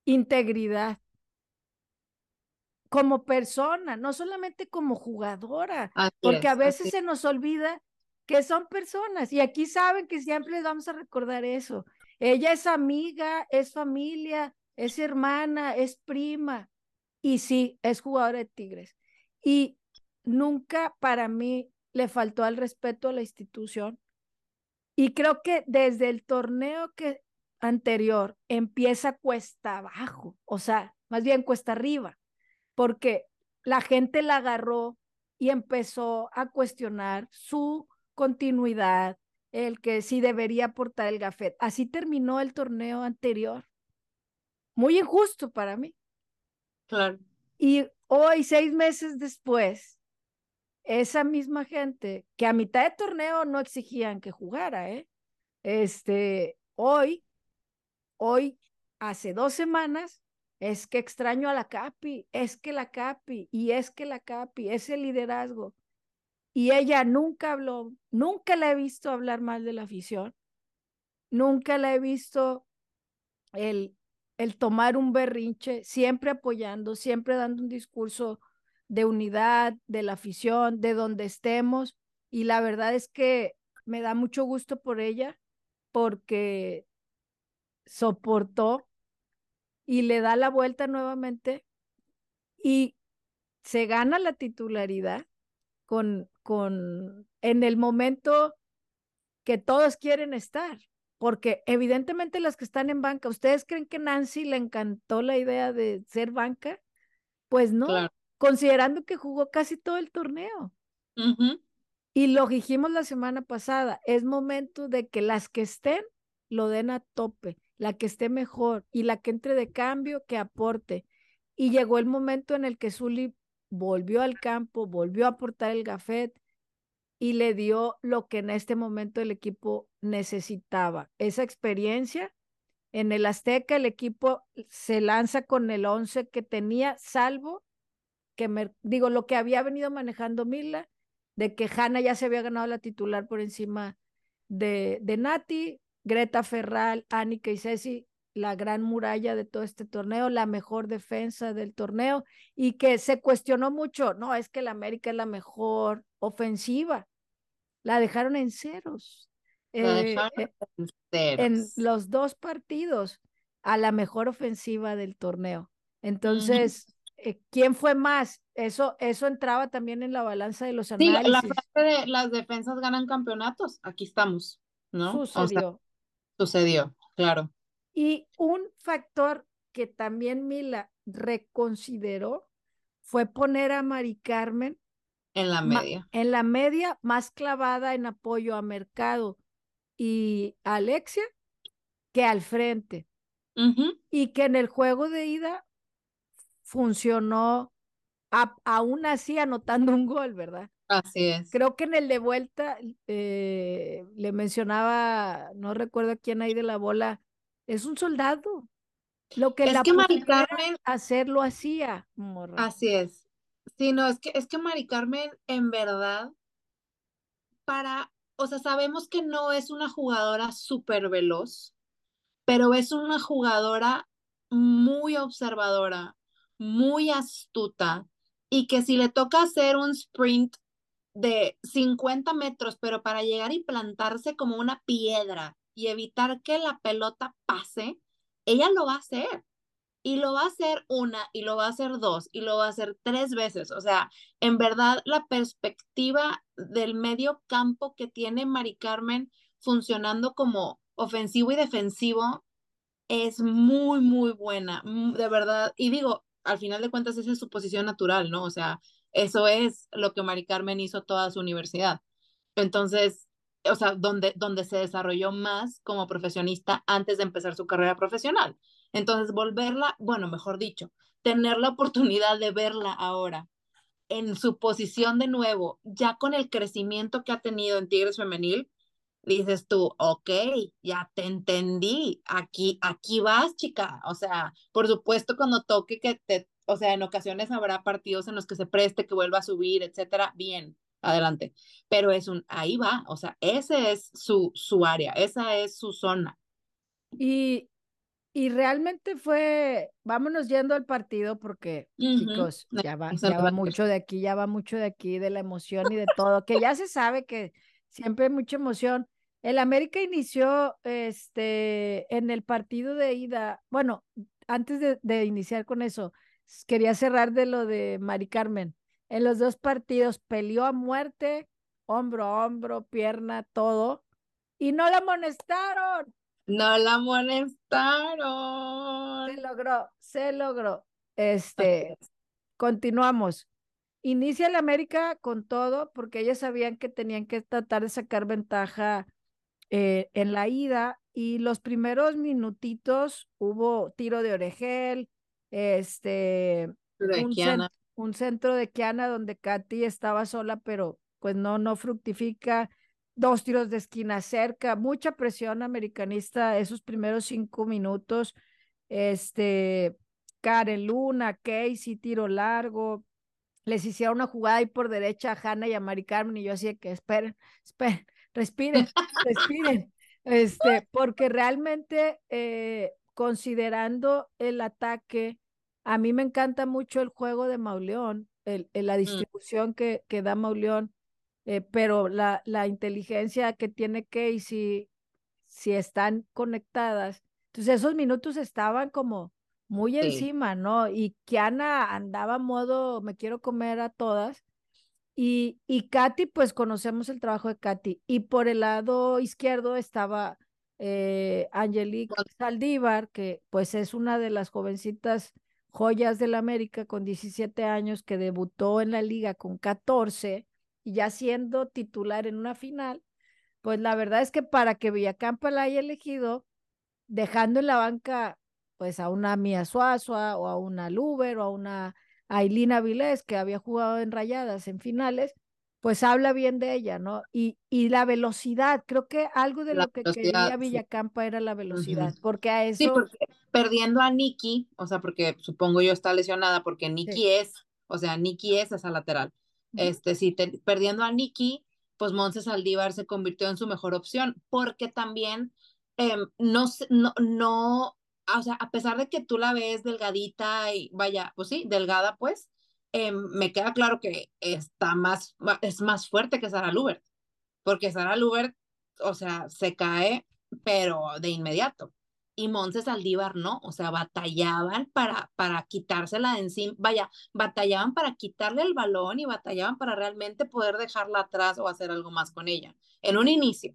integridad como persona, no solamente como jugadora, así porque es, a veces se nos olvida que son personas, y aquí saben que siempre les vamos a recordar eso. Ella es amiga, es familia, es hermana, es prima, y sí, es jugadora de Tigres, y nunca para mí le faltó al respeto a la institución, y creo que desde el torneo que anterior empieza cuesta abajo, o sea, más bien cuesta arriba, porque la gente la agarró y empezó a cuestionar su continuidad, el que sí debería portar el gafete. Así terminó el torneo anterior. Muy injusto para mí. Claro. Y hoy, seis meses después, esa misma gente, que a mitad de torneo no exigían que jugara, ¿eh? Este, hoy, hoy, hace dos semanas, es que extraño a la Capi, es que la Capi, y es que la Capi, ese liderazgo. Y ella nunca habló, nunca la he visto hablar mal de la afición, nunca la he visto el, el tomar un berrinche, siempre apoyando, siempre dando un discurso de unidad, de la afición, de donde estemos, y la verdad es que me da mucho gusto por ella, porque soportó y le da la vuelta nuevamente y se gana la titularidad con, con, en el momento que todos quieren estar, porque evidentemente las que están en banca, ¿ustedes creen que Nancy le encantó la idea de ser banca? Pues no, claro. Considerando que jugó casi todo el torneo. Uh-huh. Y lo dijimos la semana pasada, es momento de que las que estén lo den a tope, la que esté mejor y la que entre de cambio que aporte. Y llegó el momento en el que Zuly volvió al campo, volvió a aportar el gafet y le dio lo que en este momento el equipo necesitaba, esa experiencia En el Azteca el equipo se lanza con el once que tenía, salvo que, me, digo, lo que había venido manejando Mila, de que Hanna ya se había ganado la titular por encima de, de Nati, Greta, Ferral, Annika y Ceci, la gran muralla de todo este torneo, la mejor defensa del torneo, y que se cuestionó mucho, no, es que la América es la mejor ofensiva, la dejaron en ceros, eh, dejaron eh, en, ceros. En los dos partidos, a la mejor ofensiva del torneo. Entonces, uh-huh. eh, ¿quién fue más? Eso, eso entraba también en la balanza de los análisis. Sí, la frase de las defensas ganan campeonatos, aquí estamos, ¿no? Sucedió. O sea, sucedió, claro. Y un factor que también Mila reconsideró fue poner a Mari Carmen en la media. En la media, más clavada en apoyo a Mercado y a Alexia que al frente. Uh-huh. Y que en el juego de ida funcionó, a, aún así anotando un gol, ¿verdad? Así es. Creo que en el de vuelta eh, le mencionaba, no recuerdo quién ahí de la bola, es un soldado. Lo que es la que Mari Carmen hacer lo hacía. Morra. Así es. Sí, no, es que, es que Mari Carmen, en verdad, para, o sea, sabemos que no es una jugadora súper veloz, pero es una jugadora muy observadora, muy astuta, y que si le toca hacer un sprint de cincuenta metros, pero para llegar y plantarse como una piedra, y evitar que la pelota pase, ella lo va a hacer, y lo va a hacer una, y lo va a hacer dos, y lo va a hacer tres veces, o sea, en verdad la perspectiva del medio campo que tiene Mari Carmen funcionando como ofensivo y defensivo es muy, muy buena, de verdad, y digo, al final de cuentas esa es su posición natural, ¿no? O sea, eso es lo que Mari Carmen hizo toda su universidad, entonces, o sea, donde, donde se desarrolló más como profesionista antes de empezar su carrera profesional. Entonces, volverla, bueno, mejor dicho, tener la oportunidad de verla ahora en su posición de nuevo, ya con el crecimiento que ha tenido en Tigres Femenil, dices tú, ok, ya te entendí, aquí, aquí vas, chica. O sea, por supuesto, cuando toque que te, o sea, en ocasiones habrá partidos en los que se preste, que vuelva a subir, etcétera, bien. Adelante, pero es un, ahí va, o sea, ese es su, su área, esa es su zona. Y, y realmente fue, vámonos yendo al partido porque, uh-huh. chicos, ya va, ya va mucho de aquí, ya va mucho de aquí, de la emoción y de todo, que ya se sabe que siempre hay mucha emoción. El América inició este, en el partido de ida, bueno, antes de, de iniciar con eso, quería cerrar de lo de Mari Carmen. En los dos partidos peleó a muerte, hombro a hombro, pierna, todo, y no la amonestaron. No la amonestaron. Se logró, se logró. Este, okay. Continuamos. Inicia el América con todo, porque ellas sabían que tenían que tratar de sacar ventaja eh, en la ida, y los primeros minutitos hubo tiro de Orejel, este, de Kiana. Un centro de Kiana donde Katy estaba sola, pero pues no, no fructifica, dos tiros de esquina cerca, mucha presión americanista esos primeros cinco minutos, este, Karen Luna, Casey, tiro largo, les hicieron una jugada ahí por derecha a Hanna y a Mari Carmen, y yo así de que esperen, esperen, respiren, respiren, este, porque realmente eh, considerando el ataque, a mí me encanta mucho el juego de Mauleón, el, el, la distribución mm. que, que da Mauleón, eh, pero la, la inteligencia que tiene Casey, si están conectadas. Entonces esos minutos estaban como muy sí. encima, ¿no? Y Kiana andaba modo, me quiero comer a todas. Y, y Katy, pues conocemos el trabajo de Katy. Y por el lado izquierdo estaba eh, Angelique Saldívar, que pues es una de las jovencitas joyas del América con diecisiete años, que debutó en la liga con catorce y ya siendo titular en una final, pues la verdad es que para que Villacampa la haya elegido, dejando en la banca pues a una Mía Azuazua o a una Luber o a una Ailina Vilés que había jugado en Rayadas en finales, pues habla bien de ella, ¿no? Y, y la velocidad, creo que algo de la lo que quería Villacampa sí. era la velocidad, uh-huh. porque a eso... Sí, porque perdiendo a Nikki, o sea, porque supongo yo está lesionada, porque Nikki sí. es, o sea, Nikki es esa lateral. Uh-huh. Este, sí, te, perdiendo a Nikki, pues Montse Saldívar se convirtió en su mejor opción, porque también eh, no, no, no, o sea, a pesar de que tú la ves delgadita y vaya, pues sí, delgada pues, Eh, me queda claro que está más, es más fuerte que Sara Lubert, porque Sara Lubert, o sea, se cae, pero de inmediato, y Montse Saldívar no, o sea, batallaban para, para quitársela de encima, vaya, batallaban para quitarle el balón y batallaban para realmente poder dejarla atrás o hacer algo más con ella, en un inicio.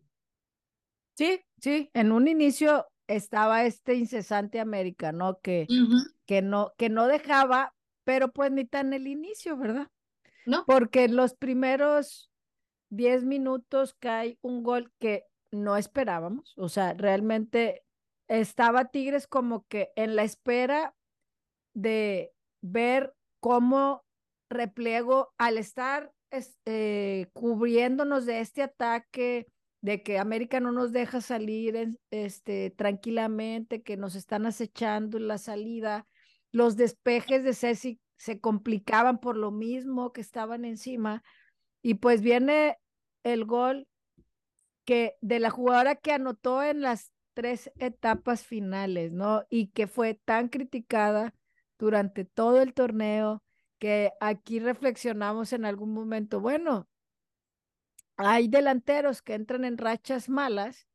Sí, sí, en un inicio estaba este incesante América, ¿no? Que, uh-huh. que, no, que no dejaba... Pero pues ni tan el inicio, ¿verdad? No. Porque en los primeros diez minutos cae un gol que no esperábamos. O sea, realmente estaba Tigres como que en la espera de ver cómo repliego al estar eh, cubriéndonos de este ataque, de que América no nos deja salir en, este, tranquilamente, que nos están acechando en la salida. Los despejes de Ceci se complicaban por lo mismo que estaban encima, y pues viene el gol que de la jugadora que anotó en las tres etapas finales, ¿no? Y que fue tan criticada durante todo el torneo, que aquí reflexionamos en algún momento, bueno, hay delanteros que entran en rachas malas,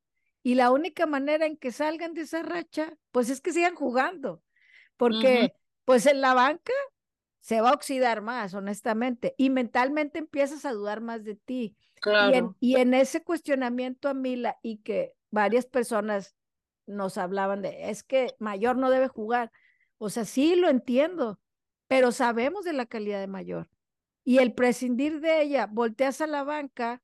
y la única manera en que salgan de esa racha, pues es que sigan jugando. Porque, uh-huh. pues en la banca se va a oxidar más, honestamente, y mentalmente empiezas a dudar más de ti. Claro. Y en, y en ese cuestionamiento a Mila, y que varias personas nos hablaban de, es que Mayor no debe jugar. O sea, sí lo entiendo, pero sabemos de la calidad de Mayor. Y el prescindir de ella, volteas a la banca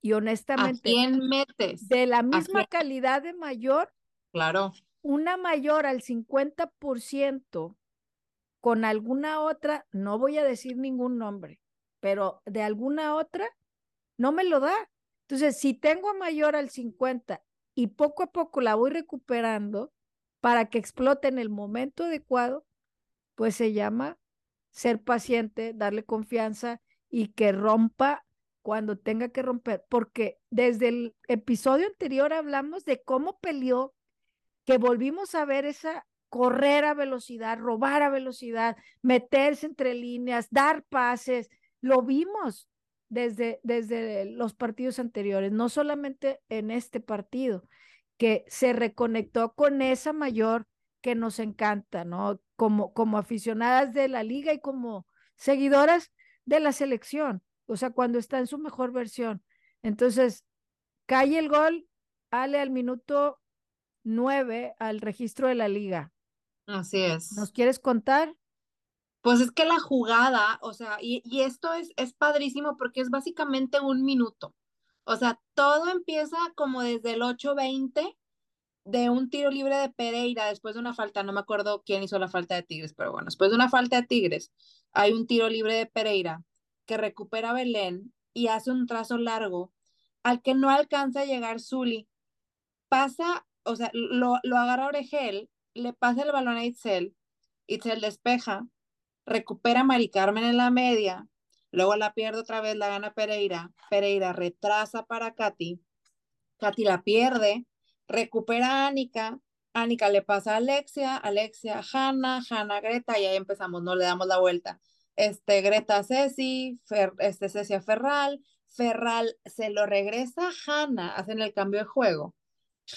y honestamente... ¿A quién metes? De la misma calidad de Mayor. Claro. Una Mayor al cincuenta por ciento con alguna otra, no voy a decir ningún nombre, pero de alguna otra no me lo da. Entonces, si tengo a Mayor al cincuenta y poco a poco la voy recuperando para que explote en el momento adecuado, pues se llama ser paciente, darle confianza y que rompa cuando tenga que romper. Porque desde el episodio anterior hablamos de cómo peleó, que volvimos a ver esa correr a velocidad, robar a velocidad, meterse entre líneas, dar pases, lo vimos desde, desde los partidos anteriores, no solamente en este partido, que se reconectó con esa Mayor que nos encanta, ¿no? Como, como aficionadas de la liga y como seguidoras de la selección, o sea, cuando está en su mejor versión. Entonces, cae el gol, Ale, al minuto nueve al registro de la liga. Así es. ¿Nos quieres contar? Pues es que la jugada, o sea, y, y esto es, es padrísimo porque es básicamente un minuto. O sea, todo empieza como desde el ocho veinte de un tiro libre de Pereira, después de una falta, no me acuerdo quién hizo la falta de Tigres, pero bueno, después de una falta de Tigres, hay un tiro libre de Pereira que recupera Belén y hace un trazo largo al que no alcanza a llegar Zuly. Pasa... O sea, lo, lo agarra Orejel, le pasa el balón a Itzel, Itzel despeja, recupera a Mari Carmen en la media, luego la pierde otra vez, la gana Pereira, Pereira retrasa para Katy, Katy la pierde, recupera a Annika, Annika le pasa a Alexia, Alexia a Hanna, Hanna a Greta, y ahí empezamos, no le damos la vuelta. Este, Greta a Ceci, Fer, este, Ceci a Ferral, Ferral se lo regresa a Hanna, hacen el cambio de juego.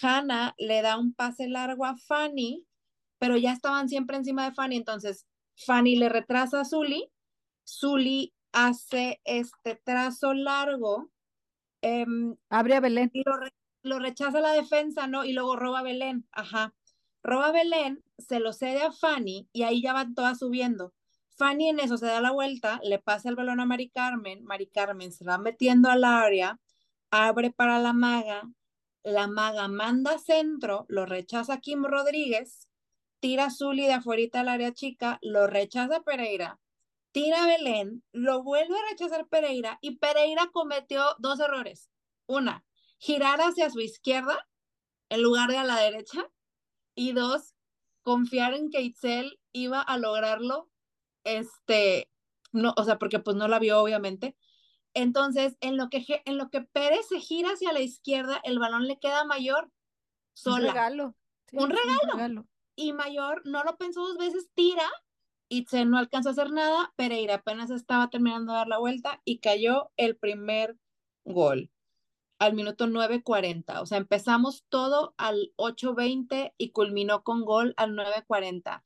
Hanna le da un pase largo a Fanny, pero ya estaban siempre encima de Fanny, entonces Fanny le retrasa a Zuly, Zuly hace este trazo largo, eh, abre a Belén, y lo, re lo rechaza la defensa, ¿no? Y luego roba a Belén, ajá, roba a Belén, se lo cede a Fanny, y ahí ya van todas subiendo. Fanny en eso se da la vuelta, le pasa el balón a Mari Carmen, Mari Carmen se va metiendo al área, abre para la maga, la maga manda centro, lo rechaza Kim Rodríguez, tira Zuly de afuerita al área chica, lo rechaza Pereira, tira a Belén, lo vuelve a rechazar Pereira y Pereira cometió dos errores. Una, girar hacia su izquierda en lugar de a la derecha y dos, confiar en que Itzel iba a lograrlo, este, no, o sea, porque pues no la vio obviamente. Entonces, en lo que, en lo que Pérez se gira hacia la izquierda, el balón le queda a Mayor sola. Un regalo. Sí, un regalo. Un regalo. Y Mayor no lo pensó dos veces, tira, Itzel no alcanzó a hacer nada, Pereira apenas estaba terminando de dar la vuelta y cayó el primer gol al minuto nueve cuarenta. O sea, empezamos todo al ocho veinte y culminó con gol al nueve cuarenta.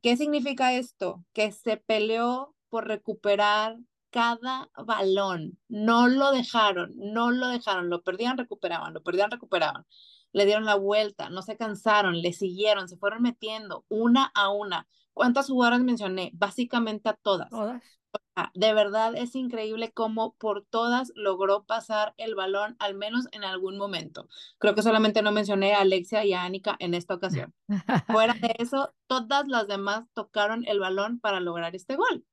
¿Qué significa esto? Que se peleó por recuperar cada balón. No lo dejaron, no lo dejaron. Lo perdían, recuperaban, lo perdían, recuperaban. Le dieron la vuelta, no se cansaron, le siguieron, se fueron metiendo una a una. ¿Cuántas jugadoras mencioné? Básicamente a todas. Todas. De verdad es increíble cómo por todas logró pasar el balón, al menos en algún momento. Creo que solamente no mencioné a Alexia y a Annika en esta ocasión. Fuera de eso, todas las demás tocaron el balón para lograr este gol.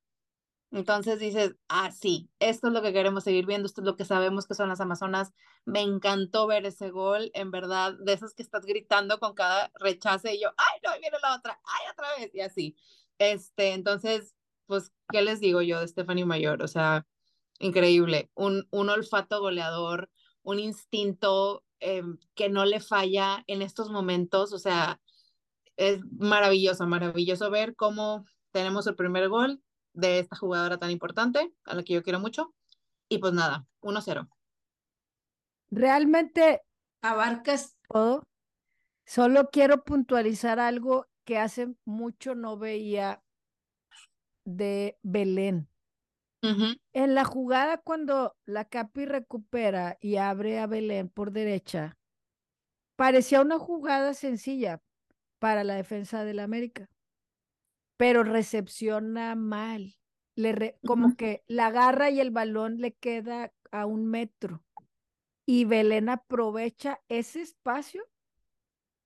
Entonces dices, ah, sí, esto es lo que queremos seguir viendo, esto es lo que sabemos que son las Amazonas. Me encantó ver ese gol, en verdad, de esos que estás gritando con cada rechace y yo, ay, no, ahí viene la otra, ay, otra vez, y así. Este, entonces, pues, ¿qué les digo yo de Stephanie Mayor? O sea, increíble, un, un olfato goleador, un instinto eh, que no le falla en estos momentos, o sea, es maravilloso, maravilloso ver cómo tenemos el primer gol de esta jugadora tan importante, a la que yo quiero mucho, y pues nada, uno cero. Realmente abarcas todo. Solo quiero puntualizar algo que hace mucho no veía de Belén. Uh-huh. En la jugada cuando la Capi recupera y abre a Belén por derecha, parecía una jugada sencilla para la defensa del América, pero recepciona mal, le re, como uh-huh. que la agarra y el balón le queda a un metro, y Belén aprovecha ese espacio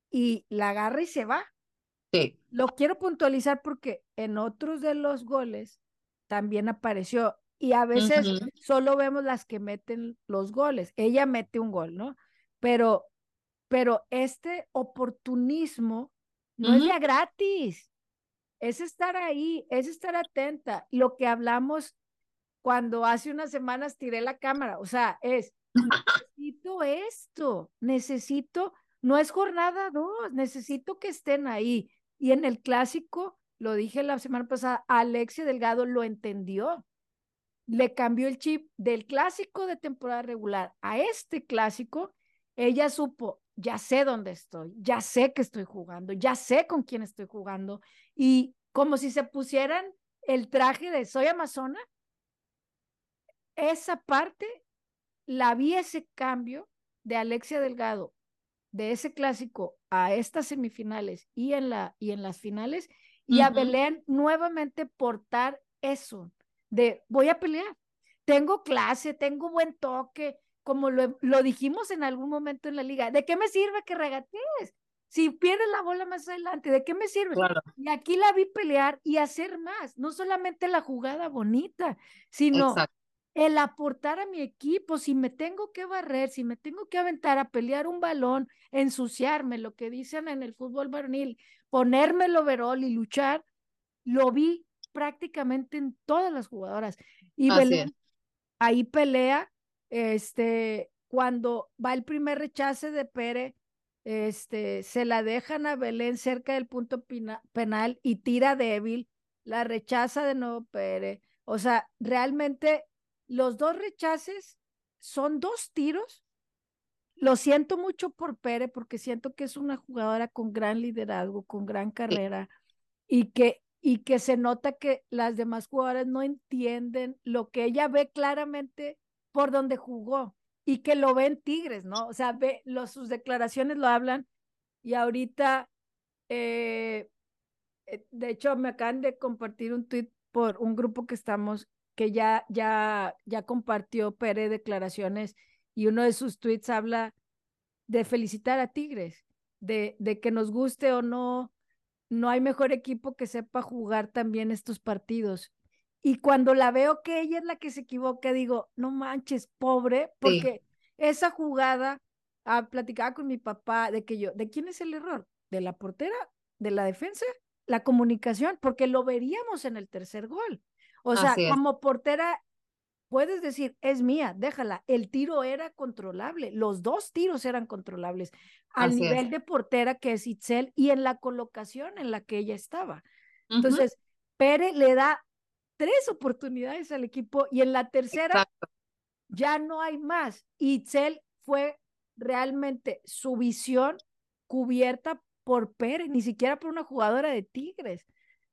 y la agarra y se va. Sí. Lo quiero puntualizar porque en otros de los goles también apareció, y a veces uh-huh. solo vemos las que meten los goles, ella mete un gol, ¿no? Pero, pero este oportunismo no uh-huh. es ya gratis. Es estar ahí, es estar atenta. Lo que hablamos cuando hace unas semanas tiré la cámara, o sea, es, necesito esto, necesito, no es jornada dos, necesito que estén ahí. Y en el clásico, lo dije la semana pasada, Alexia Delgado lo entendió. Le cambió el chip del clásico de temporada regular a este clásico. Ella supo, ya sé dónde estoy, ya sé que estoy jugando, ya sé con quién estoy jugando, y como si se pusieran el traje de soy amazona, esa parte, la vi ese cambio de Alexia Delgado, de ese clásico a estas semifinales y en, la, y en las finales, y uh-huh. a Belén nuevamente portar eso, de voy a pelear, tengo clase, tengo buen toque, como lo, lo dijimos en algún momento en la liga, ¿de qué me sirve que regatees? Si pierdes la bola más adelante, ¿de qué me sirve? Claro. Y aquí la vi pelear y hacer más, no solamente la jugada bonita, sino exacto. el aportar a mi equipo, si me tengo que barrer, si me tengo que aventar a pelear un balón, ensuciarme, lo que dicen en el fútbol varonil, ponerme el overall y luchar, lo vi prácticamente en todas las jugadoras. Y ah, Belén, sí. ahí pelea, Este, cuando va el primer rechace de Pérez, este, se la dejan a Belén cerca del punto pena, penal y tira débil, la rechaza de nuevo Pérez. O sea, realmente los dos rechaces son dos tiros. Lo siento mucho por Pérez porque siento que es una jugadora con gran liderazgo, con gran carrera y que y que se nota que las demás jugadoras no entienden lo que ella ve claramente por donde jugó, y que lo ven Tigres, ¿no? O sea, ve, los, sus declaraciones lo hablan, y ahorita, eh, de hecho, me acaban de compartir un tuit por un grupo que estamos, que ya, ya, ya compartió Pérez declaraciones, y uno de sus tuits habla de felicitar a Tigres, de, de que nos guste o no, no hay mejor equipo que sepa jugar también estos partidos, y cuando la veo que ella es la que se equivoca, digo, no manches, pobre, porque sí. Esa jugada, ah, platicaba con mi papá de que yo, ¿de quién es el error? ¿De la portera? ¿De la defensa? La comunicación, porque lo veríamos en el tercer gol. O sea, como portera puedes decir, es mía, déjala. El tiro era controlable, los dos tiros eran controlables al nivel de portera que es Itzel y en la colocación en la que ella estaba. Uh-huh. Entonces, Pere le da tres oportunidades al equipo y en la tercera Exacto. ya no hay más. Itzel fue realmente su visión cubierta por Pere, ni siquiera por una jugadora de Tigres.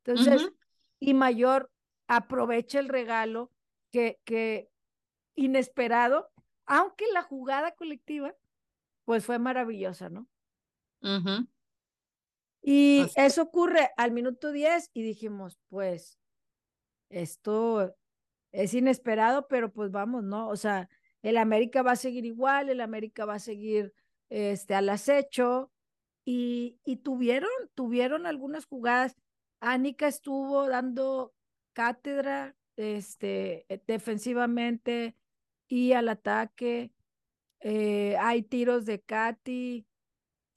Entonces, uh-huh. y Mayor aprovecha el regalo que, que inesperado, aunque la jugada colectiva, pues fue maravillosa, ¿no? Uh-huh. Y Así. Eso ocurre al minuto diez y dijimos, pues, esto es inesperado, pero pues vamos, ¿no? O sea, el América va a seguir igual, el América va a seguir este, al acecho, y, y tuvieron, tuvieron algunas jugadas. Annika estuvo dando cátedra este, defensivamente y al ataque. Eh, hay tiros de Katy,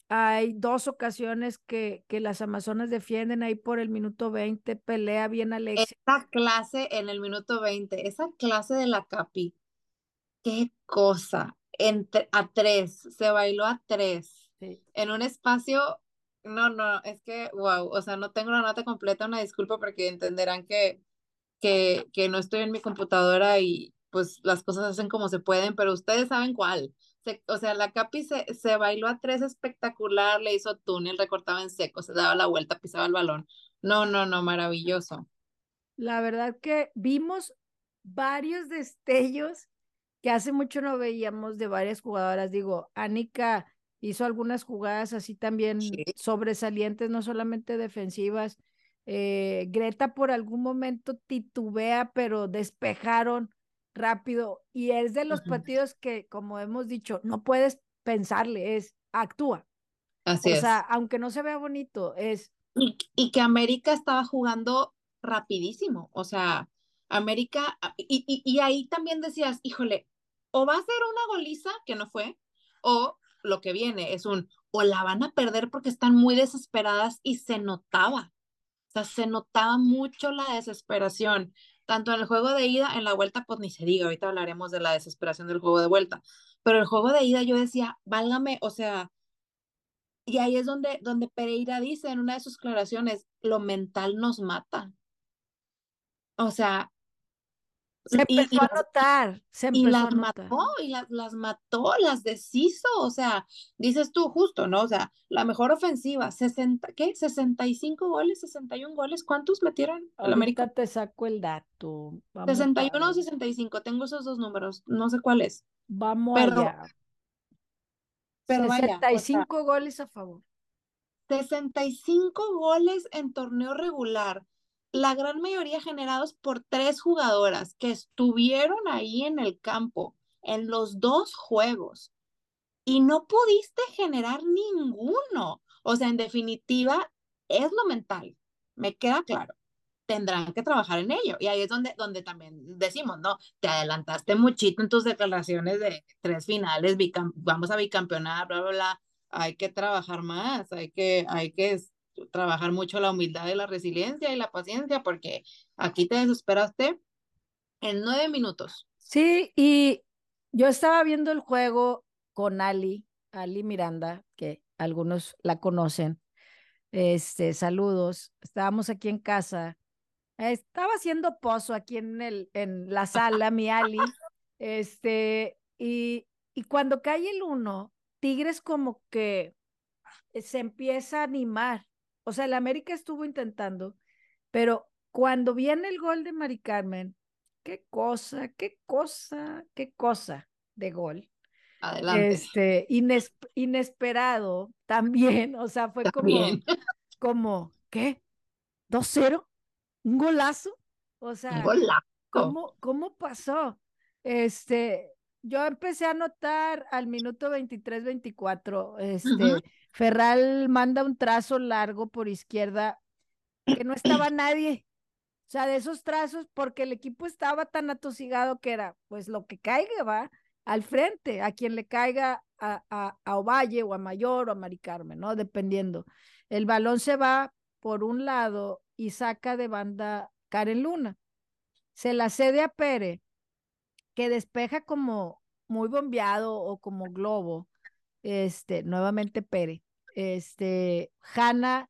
hay dos ocasiones que, que las amazonas defienden ahí por el minuto veinte, pelea bien Alexia. Esa clase en el minuto veinte, esa clase de la Capi, qué cosa, entre, a tres, se bailó a tres, sí. En un espacio, no, no, es que, wow, o sea, no tengo la nota completa, una disculpa, porque entenderán que, que, que no estoy en mi computadora y pues las cosas hacen como se pueden, pero ustedes saben cuál. Se, o sea, la Capi se, se bailó a tres espectacular, le hizo túnel, recortaba en seco, se daba la vuelta, pisaba el balón. No, no, no, maravilloso. La verdad que vimos varios destellos que hace mucho no veíamos de varias jugadoras. Digo, Annika hizo algunas jugadas así también sí. sobresalientes, no solamente defensivas. Eh, Greta por algún momento titubea, pero despejaron rápido, y es de los uh-huh. partidos que, como hemos dicho, no puedes pensarle, es actúa. Así es. O sea, aunque no se vea bonito, es... Y, y que América estaba jugando rapidísimo, o sea, América, y, y, y ahí también decías, híjole, o va a ser una goliza, que no fue, o lo que viene es un, o la van a perder porque están muy desesperadas, y se notaba, o sea, se notaba mucho la desesperación, tanto en el juego de ida, en la vuelta, pues ni se diga, ahorita hablaremos de la desesperación del juego de vuelta, pero el juego de ida yo decía, válgame, o sea, y ahí es donde, donde Pereira dice en una de sus declaraciones, lo mental nos mata. O sea, se empezó y, a notar, se empezó y las a notar. mató, y las, las mató, las deshizo, o sea, dices tú justo, ¿no? O sea, la mejor ofensiva, sesenta, ¿qué? sesenta y cinco goles, sesenta y uno goles, ¿cuántos metieron al América? Te saco el dato. Vamos sesenta y uno o sesenta y cinco, tengo esos dos números, no sé cuál es. Vamos pero, allá. Pero sesenta y cinco vaya, o sea, goles a favor. sesenta y cinco goles en torneo regular. La gran mayoría generados por tres jugadoras que estuvieron ahí en el campo, en los dos juegos, y no pudiste generar ninguno. O sea, en definitiva, es lo mental, me queda claro. Tendrán que trabajar en ello. Y ahí es donde, donde también decimos, ¿no? Te adelantaste muchito en tus declaraciones de tres finales, bicam- vamos a bicampeonar, bla, bla, bla. Hay que trabajar más, hay que... Hay que trabajar mucho la humildad y la resiliencia y la paciencia, porque aquí te desesperaste en nueve minutos. Sí, y yo estaba viendo el juego con Ali, Ali Miranda, que algunos la conocen, este, saludos, estábamos aquí en casa, estaba haciendo pozo aquí en, el, en la sala, mi Ali, este, y, y cuando cae el uno, Tigres como que se empieza a animar. O sea, el América estuvo intentando, pero cuando viene el gol de Mari Carmen, qué cosa, qué cosa, qué cosa de gol. Adelante. Este, ines, inesperado también, o sea, fue también. como, como, ¿qué? ¿dos cero? ¿Un golazo? O sea, golazo. ¿cómo, ¿cómo pasó? Este, yo empecé a notar al minuto veintitrés veinticuatro, este... Uh-huh. Ferral manda un trazo largo por izquierda que no estaba nadie, O sea, de esos trazos, porque el equipo estaba tan atosigado que era, pues lo que caiga va al frente, a quien le caiga a, a, a Ovalle o a Mayor o a Mari Carmen, ¿no? Dependiendo. El balón se va por un lado y saca de banda Karen Luna. Se la cede a Pere, que despeja como muy bombeado o como globo. Este, nuevamente Pere. Este, Hanna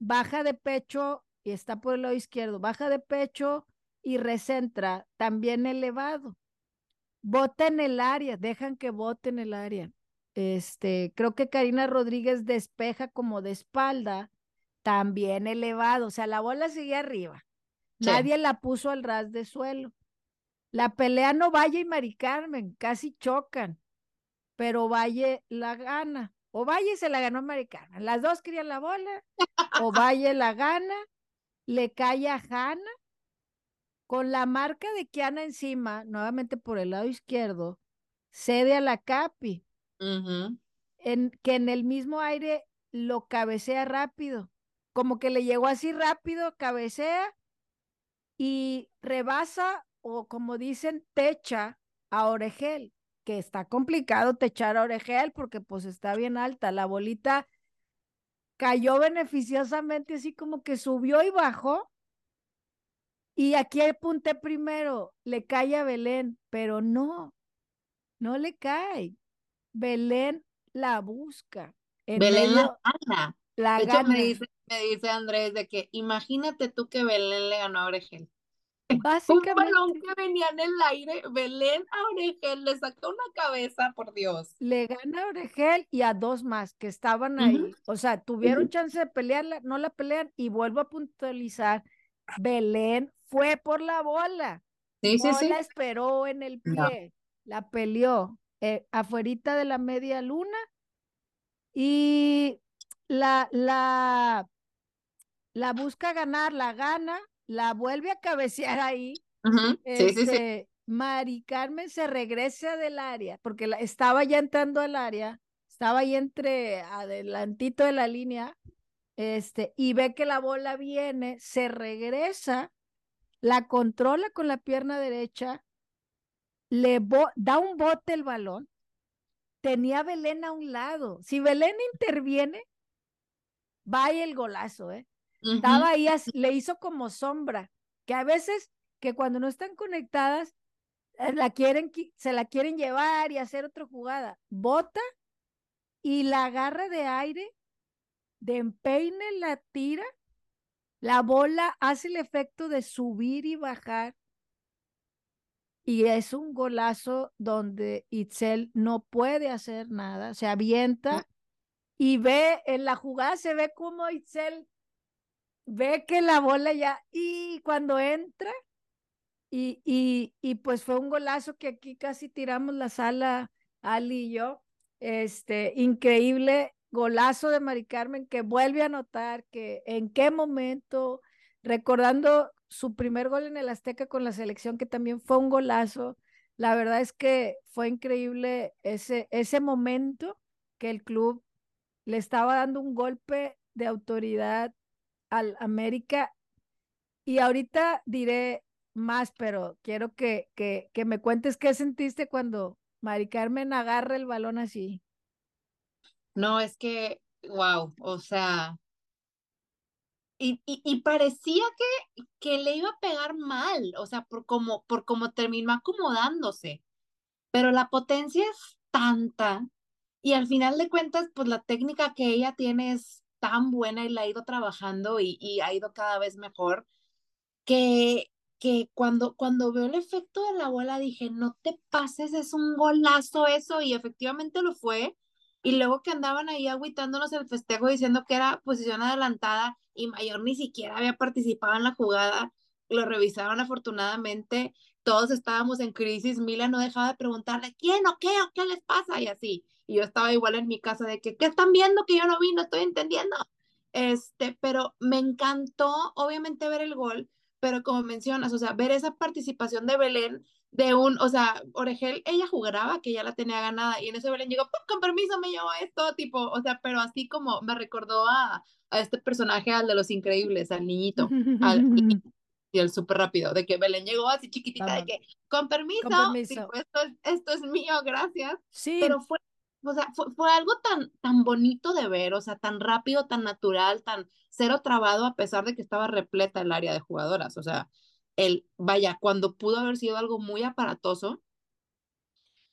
baja de pecho y está por el lado izquierdo, baja de pecho y recentra, también elevado. Bota en el área, dejan que bote en el área. Este, creo que Karina Rodríguez despeja como de espalda, también elevado, o sea, la bola sigue arriba. Sí. Nadie la puso al ras de suelo. La pelea no Valle y Mari Carmen, casi chocan, pero Valle la gana. Ovalle se la ganó a Mari Carmen. Las dos querían la bola, Ovalle la gana. Le cae a Hanna con la marca de Kiana encima, nuevamente por el lado izquierdo, cede a la Capi, uh-huh. en, que en el mismo aire lo cabecea rápido, como que le llegó así rápido, cabecea y rebasa, o como dicen, techa a Orejel, que está complicado techar a Orejel porque pues está bien alta, la bolita cayó beneficiosamente, así como que subió y bajó. Y aquí apunté primero, le cae a Belén, pero no, no le cae. Belén la busca. En Belén medio, la gana. La de hecho, gana. Me, dice, me dice Andrés de que imagínate tú que Belén le ganó a Orejel. Básicamente. Un balón que venía en el aire, Belén a Orejel, le sacó una cabeza, por Dios. Le gana a Orejel y a dos más que estaban ahí. Uh-huh. O sea, tuvieron uh-huh. chance de pelearla, no la pelean. Y vuelvo a puntualizar, Belén fue por la bola. Sí, no sí, la sí. esperó en el pie, no. la peleó eh, afuerita de la media luna y la, la, la busca ganar, la gana. La vuelve a cabecear ahí. Uh-huh. este, sí, sí, sí. Mari Carmen se regresa del área, porque la, estaba ya entrando al área, estaba ahí entre adelantito de la línea, este, y ve que la bola viene, se regresa, la controla con la pierna derecha, le bo- da un bote el balón, tenía Belén a un lado. Si Belén interviene, va y el golazo, ¿eh? Estaba ahí, le hizo como sombra, que a veces, que cuando no están conectadas, la quieren, se la quieren llevar y hacer otra jugada. Bota y la agarra de aire, de empeine la tira, la bola hace el efecto de subir y bajar, y es un golazo donde Itzel no puede hacer nada, se avienta, y ve, en la jugada se ve como Itzel ve que la bola ya, y cuando entra, y, y, y pues fue un golazo que aquí casi tiramos la sala, Ali y yo, este, increíble golazo de Mari Carmen, que vuelve a anotar, que en qué momento, recordando su primer gol en el Azteca con la selección, que también fue un golazo, la verdad es que fue increíble ese, ese momento que el club le estaba dando un golpe de autoridad al América, y ahorita diré más, pero quiero que, que, que me cuentes qué sentiste cuando Mari Carmen agarra el balón así. No, es que, wow, o sea, y, y, y parecía que, que le iba a pegar mal, o sea, por como, por como terminó acomodándose, pero la potencia es tanta, y al final de cuentas, pues la técnica que ella tiene es tan buena y la ha ido trabajando y, y ha ido cada vez mejor, que, que cuando, cuando veo el efecto de la bola dije, no te pases, es un golazo eso, y efectivamente lo fue, y luego que andaban ahí agüitándonos el festejo diciendo que era posición adelantada y Mayor ni siquiera había participado en la jugada, lo revisaron afortunadamente, todos estábamos en crisis, Mila no dejaba de preguntarle, ¿quién o qué o qué les pasa? Y así. Y yo estaba igual en mi casa de que, ¿qué están viendo? Que yo no vi, no estoy entendiendo. Este, pero me encantó, obviamente, ver el gol, pero como mencionas, o sea, ver esa participación de Belén, de un, o sea, Orejel, ella jugaba que ya la tenía ganada, y en eso Belén llegó, pues, con permiso, me llevo esto, tipo, o sea, pero así como me recordó a, a este personaje, al de Los Increíbles, al niñito, al piel súper rápido, de que Belén llegó así chiquitita, ah, de que, con permiso, con permiso. Tipo, esto, es, esto es mío, gracias. Sí. Pero fue, o sea, fue, fue algo tan, tan bonito de ver, o sea, tan rápido, tan natural, tan cero trabado, a pesar de que estaba repleta el área de jugadoras. O sea, el, vaya, cuando pudo haber sido algo muy aparatoso,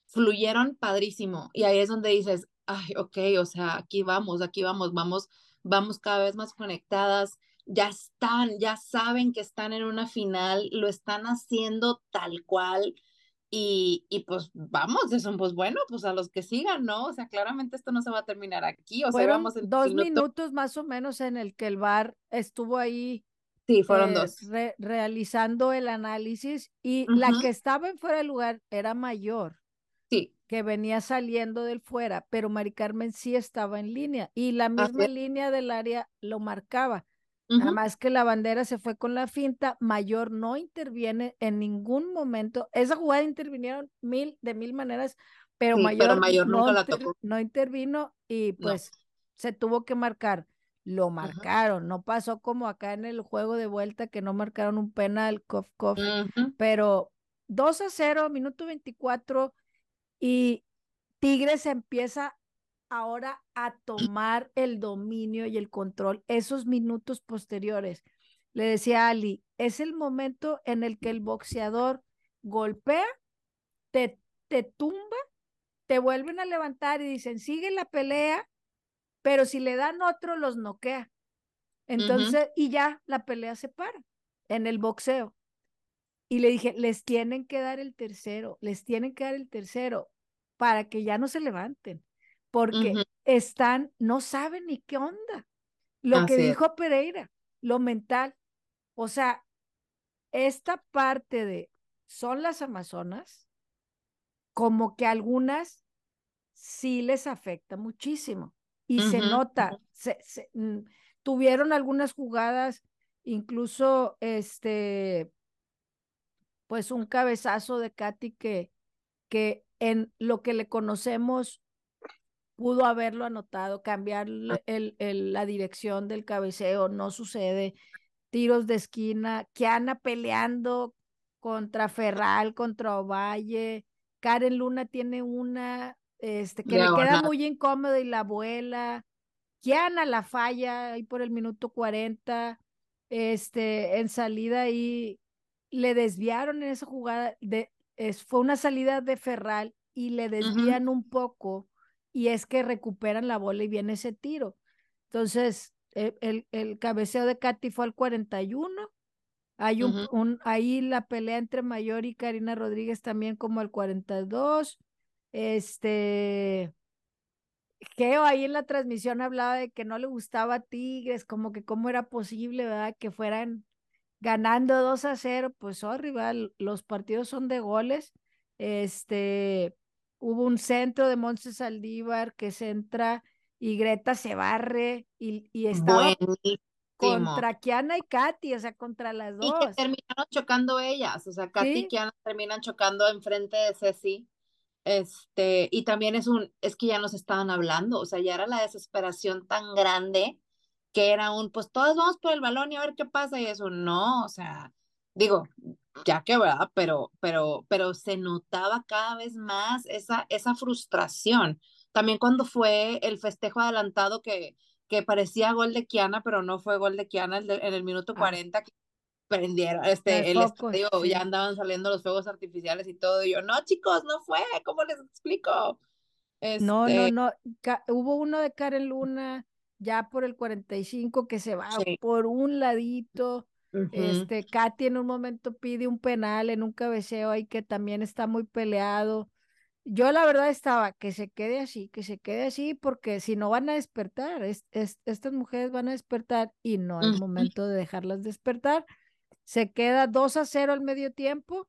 fluyeron padrísimo. Y ahí es donde dices, ay, ok, o sea, aquí vamos, aquí vamos, vamos, vamos cada vez más conectadas, ya están, ya saben que están en una final, lo están haciendo tal cual, y, y pues vamos, eso, pues bueno, pues a los que sigan, ¿no? O sea, claramente esto no se va a terminar aquí, o sea, vamos en dos minuto... minutos más o menos en el que el V A R estuvo ahí. Sí, fueron eh, dos. Re realizando el análisis, y uh-huh. la que estaba en fuera de lugar era Mayor. Sí. Que venía saliendo del fuera, pero Mari Carmen sí estaba en línea, y la misma línea del área lo marcaba, uh-huh. nada más que la bandera se fue con la finta. Mayor no interviene en ningún momento, esa jugada intervinieron mil, de mil maneras, pero sí, Mayor, pero Mayor no, nunca la tocó. No intervino, y pues no. se tuvo que marcar, lo marcaron, uh-huh. no pasó como acá en el juego de vuelta que no marcaron un penal, cof, cof, uh-huh. pero dos a cero, minuto veinticuatro, y Tigres empieza ahora a tomar el dominio y el control esos minutos posteriores. Le decía a Ali, es el momento en el que el boxeador golpea, te, te tumba, te vuelven a levantar y dicen, sigue la pelea, pero si le dan otro, los noquea. Entonces, uh-huh. y ya la pelea se para en el boxeo. Y le dije, les tienen que dar el tercero, les tienen que dar el tercero para que ya no se levanten, porque uh-huh. están, no saben ni qué onda. Lo ah, que sí. dijo Pereira, lo mental. O sea, esta parte de, son las amazonas, como que algunas sí les afecta muchísimo. Y uh-huh. se nota, se, se, tuvieron algunas jugadas, incluso este... pues un cabezazo de Katy que, que en lo que le conocemos pudo haberlo anotado, cambiar el, el, la dirección del cabeceo, no sucede, tiros de esquina, Kiana peleando contra Ferral, contra Ovalle, Karen Luna tiene una este, que no, le queda no. muy incómoda y la abuela, Kiana la falla ahí por el minuto cuarenta, este, en salida ahí, le desviaron en esa jugada, de, es, fue una salida de Ferral y le desvían uh-huh. un poco, y es que recuperan la bola y viene ese tiro. Entonces, el, el, el cabeceo de Katy fue al cuarenta y uno, hay un, uh-huh. un, ahí la pelea entre Mayor y Karina Rodríguez también como al cuarenta y dos, este... Geo ahí en la transmisión hablaba de que no le gustaba Tigres, como que cómo era posible, ¿verdad?, que fueran... ganando dos a cero, pues oh, rival, los partidos son de goles. Este, hubo un centro de Montse Saldívar que centra y Greta se barre y, y estaba buenísimo. Contra Kiana y Katy, o sea, contra las dos. Y que terminaron chocando ellas, o sea, Katy ¿sí? y Kiana terminan chocando enfrente de Ceci. Este, y también es un, es que ya nos estaban hablando, o sea, ya era la desesperación tan grande que era un, pues todos vamos por el balón y a ver qué pasa, y eso, no, o sea, digo, ya que verdad, pero, pero, pero se notaba cada vez más esa, esa frustración, también cuando fue el festejo adelantado que, que parecía gol de Kiana, pero no fue gol de Kiana, en el minuto cuarenta, ah. que prendieron, este, el estadio, ya andaban saliendo los fuegos artificiales y todo, y yo, no chicos, no fue, ¿cómo les explico? Este... No, no, no, Ca hubo uno de Karen Luna, ya por el cuarenta y cinco que se va sí. por un ladito, uh-huh. este, Katy en un momento pide un penal en un cabeceo ahí que también está muy peleado. Yo la verdad estaba, que se quede así, que se quede así, porque si no van a despertar, es, es, estas mujeres van a despertar y no es uh-huh. momento de dejarlas despertar. Se queda dos a cero al medio tiempo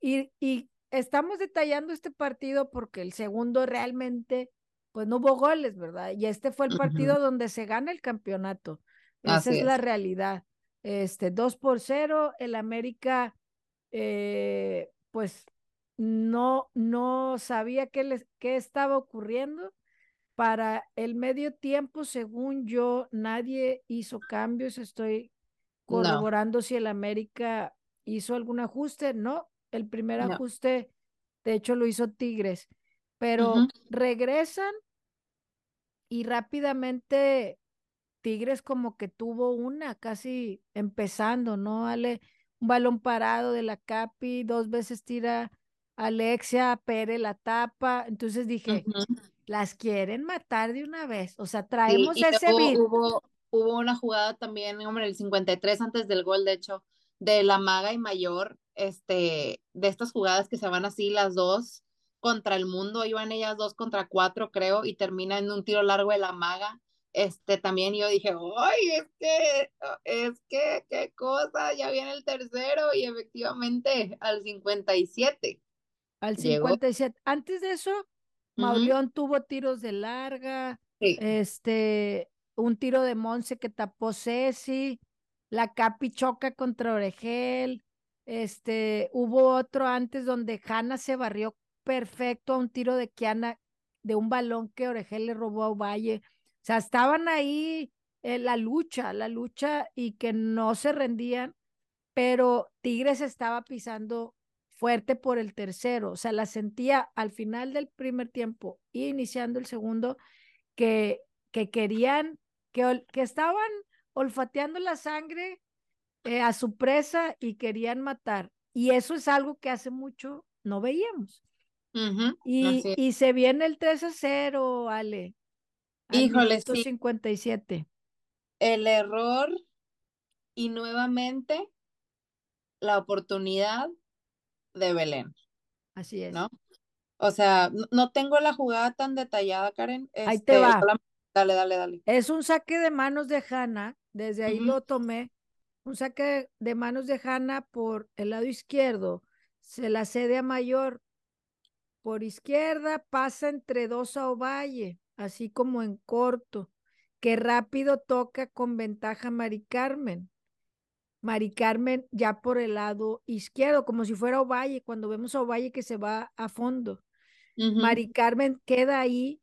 y, y estamos detallando este partido porque el segundo realmente... pues no hubo goles, ¿verdad? Y este fue el partido uh-huh. donde se gana el campeonato. Esa Así es, es la realidad. Este, dos por cero, el América, eh, pues, no, no sabía qué, les, qué estaba ocurriendo. Para el medio tiempo, según yo, nadie hizo cambios, estoy corroborando no. si el América hizo algún ajuste, no, el primer no. ajuste de hecho lo hizo Tigres, pero uh-huh. regresan y rápidamente Tigres como que tuvo una casi empezando, ¿no, Ale? Un balón parado de la Capi, dos veces tira Alexia, Pérez la tapa, entonces dije, uh-huh. las quieren matar de una vez, o sea, traemos sí, ese hubo, hubo, hubo una jugada también, hombre, el cincuenta y tres antes del gol, de hecho, de la Maga y Mayor, este, de estas jugadas que se van así las dos contra el mundo, iban ellas dos contra cuatro, creo, y termina en un tiro largo de la Maga, este, también yo dije, ¡ay, es que, es que, qué cosa! Ya viene el tercero, y efectivamente, al cincuenta y siete. Al cincuenta y siete. Llegó. Antes de eso, Mauleón uh-huh. tuvo tiros de larga, sí. este, un tiro de Monse que tapó Ceci, la Capi choca contra Orejel, este, hubo otro antes donde Hanna se barrió perfecto a un tiro de Kiana, de un balón que Orejel le robó a Ovalle, o sea, estaban ahí en la lucha, la lucha, y que no se rendían, pero Tigres estaba pisando fuerte por el tercero, o sea, la sentía al final del primer tiempo y iniciando el segundo, que, que querían, que, que estaban olfateando la sangre eh, a su presa y querían matar, y eso es algo que hace mucho no veíamos, uh-huh, y, así. Y se viene el tres a cero, Ale, al híjole, ciento cincuenta y siete. Sí. El error y nuevamente la oportunidad de Belén. Así es. ¿No? O sea, no, no tengo la jugada tan detallada, Karen. Este, ahí te va. Dale, dale, dale. Es un saque de manos de Hanna, desde ahí uh-huh. lo tomé, un saque de manos de Hanna por el lado izquierdo, se la cede a Mayor por izquierda, pasa entre dos a Ovalle, así como en corto, que rápido toca con ventaja Mari Carmen. Mari Carmen ya por el lado izquierdo, como si fuera Ovalle, cuando vemos a Ovalle que se va a fondo. Uh-huh. Mari Carmen queda ahí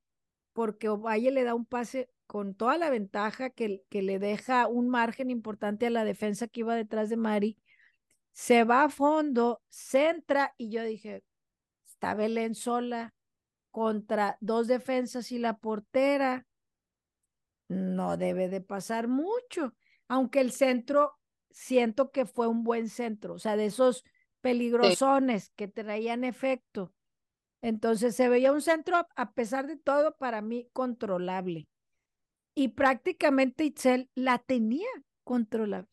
porque Ovalle le da un pase con toda la ventaja que, que le deja un margen importante a la defensa que iba detrás de Mari. Se va a fondo, centra y yo dije, está Belén sola contra dos defensas y la portera. No debe de pasar mucho, aunque el centro... siento que fue un buen centro, o sea, de esos peligrosones sí. que traían efecto. Entonces se veía un centro, a pesar de todo, para mí controlable. Y prácticamente Itzel la tenía controlable.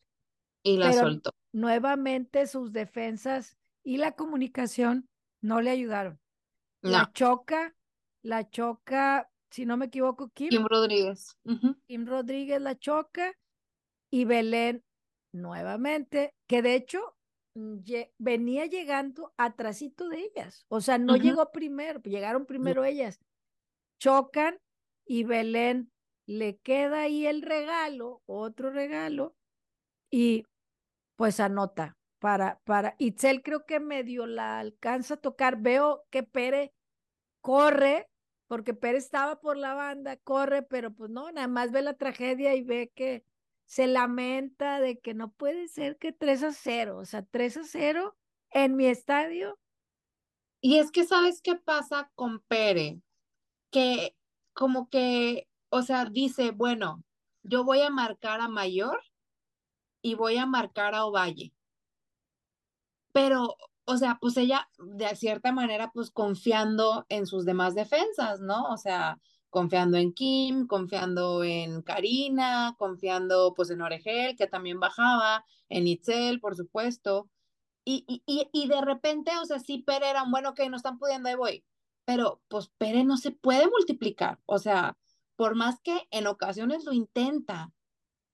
Y la pero soltó. Nuevamente sus defensas y la comunicación no le ayudaron. No. La choca, la choca, si no me equivoco, Kim. Kim Rodríguez. Uh-huh. Kim Rodríguez la choca y Belén nuevamente, que de hecho ye, venía llegando atrasito de ellas, o sea, no uh-huh. llegó primero, llegaron primero uh-huh. ellas, chocan y Belén le queda ahí el regalo, otro regalo, y pues anota, para, para, Itzel creo que medio la alcanza a tocar, veo que Pérez corre, porque Pérez estaba por la banda, corre, pero pues no, nada más ve la tragedia y ve que se lamenta de que no puede ser que tres a cero, o sea, tres a cero en mi estadio. Y es que, ¿sabes qué pasa con Pere? Que como que, o sea, dice, bueno, yo voy a marcar a Mayor y voy a marcar a Ovalle. Pero, o sea, pues ella, de cierta manera, pues confiando en sus demás defensas, ¿no? O sea... confiando en Kim, confiando en Karina, confiando pues en Orejel, que también bajaba, en Itzel, por supuesto, y, y, y de repente, o sea, sí, Pérez era un bueno que no están pudiendo, ahí voy, pero pues Pérez no se puede multiplicar, o sea, por más que en ocasiones lo intenta,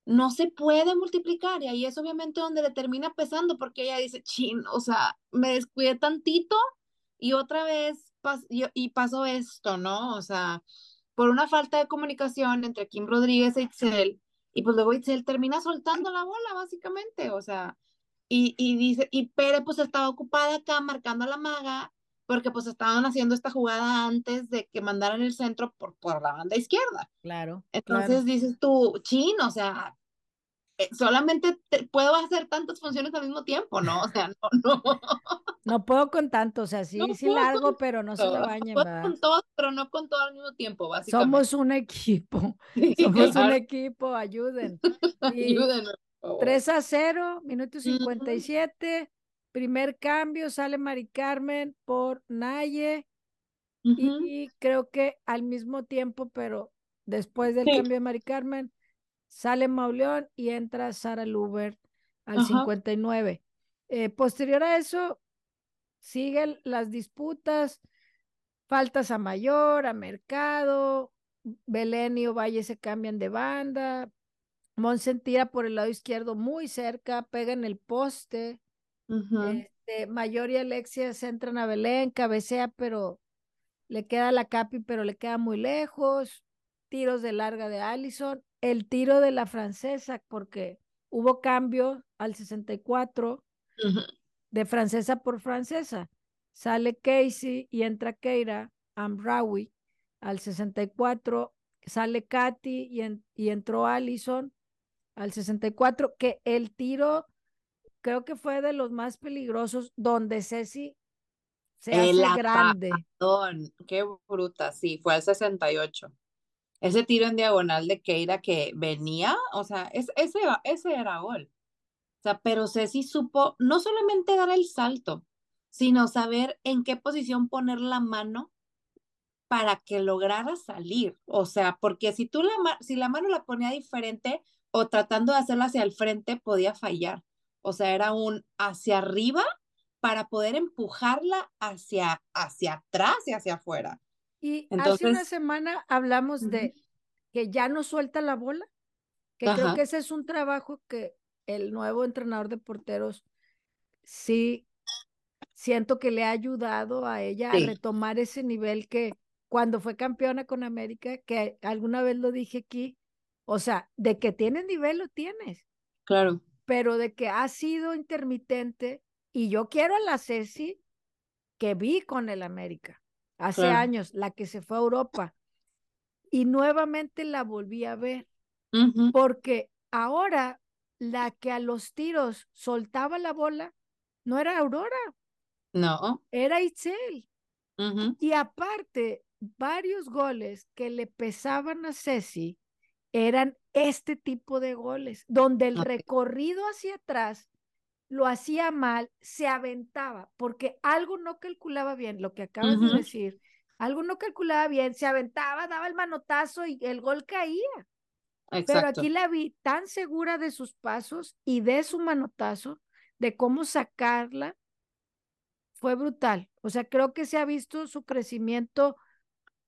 no se puede multiplicar, y ahí es obviamente donde le termina pesando, porque ella dice, chin, o sea, me descuidé tantito, y otra vez, pas- y, y pasó esto, ¿no? O sea, por una falta de comunicación entre Kim Rodríguez e Itzel, y pues luego Itzel termina soltando la bola, básicamente, o sea, y, y dice, y Pérez pues estaba ocupada acá marcando a la Maga, porque pues estaban haciendo esta jugada antes de que mandaran el centro por, por la banda izquierda. Claro. Entonces claro. dices tú, chin, o sea, eh, solamente te, puedo hacer tantas funciones al mismo tiempo, ¿no? O sea, no, no. No puedo con tanto, o sea, sí, no sí largo, con... pero no se lo bañen, ¿verdad? Con todos, pero no con todo al mismo tiempo, básicamente. Somos un equipo, sí, somos claro. un equipo, ayuden. Ayúdenos. tres a cero, minuto cincuenta y siete, uh-huh. Primer cambio, sale Mari Carmen por Naye, uh-huh. y creo que al mismo tiempo, pero después del sí. cambio de Mari Carmen, sale Mauleón y entra Sara Luber al uh-huh. cincuenta y nueve. Eh, posterior a eso, siguen las disputas, faltas a Mayor, a Mercado, Belén y Ovalle se cambian de banda, Monsen tira por el lado izquierdo muy cerca, pega en el poste. Uh-huh. Este, Mayor y Alexia se entran a Belén, cabecea, pero le queda la Capi, pero le queda muy lejos. Tiros de larga de Allison. El tiro de la francesa, porque hubo cambio al sesenta y cuatro uh-huh. de francesa por francesa. Sale Casey y entra Keira Amraoui al sesenta y cuatro. Sale Katy y, en, y entró Allison al sesenta y cuatro, que el tiro creo que fue de los más peligrosos, donde Ceci se el hace grande. Apagón. Qué bruta, sí, fue al sesenta y ocho. Ese tiro en diagonal de Keira que venía, o sea, es, ese, ese era gol. O sea, pero Ceci supo no solamente dar el salto, sino saber en qué posición poner la mano para que lograra salir, o sea, porque si tú la, si la mano la ponía diferente o tratando de hacerla hacia el frente podía fallar, o sea, era un hacia arriba para poder empujarla hacia, hacia atrás y hacia afuera. Y entonces, hace una semana hablamos uh-huh. de que ya no suelta la bola, que uh-huh. creo que ese es un trabajo que el nuevo entrenador de porteros sí siento que le ha ayudado a ella sí. a retomar ese nivel que cuando fue campeona con América, que alguna vez lo dije aquí, o sea, de que tienes nivel, lo tienes. Claro. Pero de que ha sido intermitente, y yo quiero a la Ceci que vi con el América hace claro. años, la que se fue a Europa, y nuevamente la volví a ver, uh-huh. porque ahora la que a los tiros soltaba la bola no era Aurora. No. Era Itzel. Uh-huh. Y aparte, varios goles que le pesaban a Ceci eran este tipo de goles, donde el okay. recorrido hacia atrás lo hacía mal, se aventaba, porque algo no calculaba bien, lo que acabas uh-huh. de decir, algo no calculaba bien, se aventaba, daba el manotazo y el gol caía. Exacto. Pero aquí la vi tan segura de sus pasos y de su manotazo, de cómo sacarla, fue brutal. O sea, creo que se ha visto su crecimiento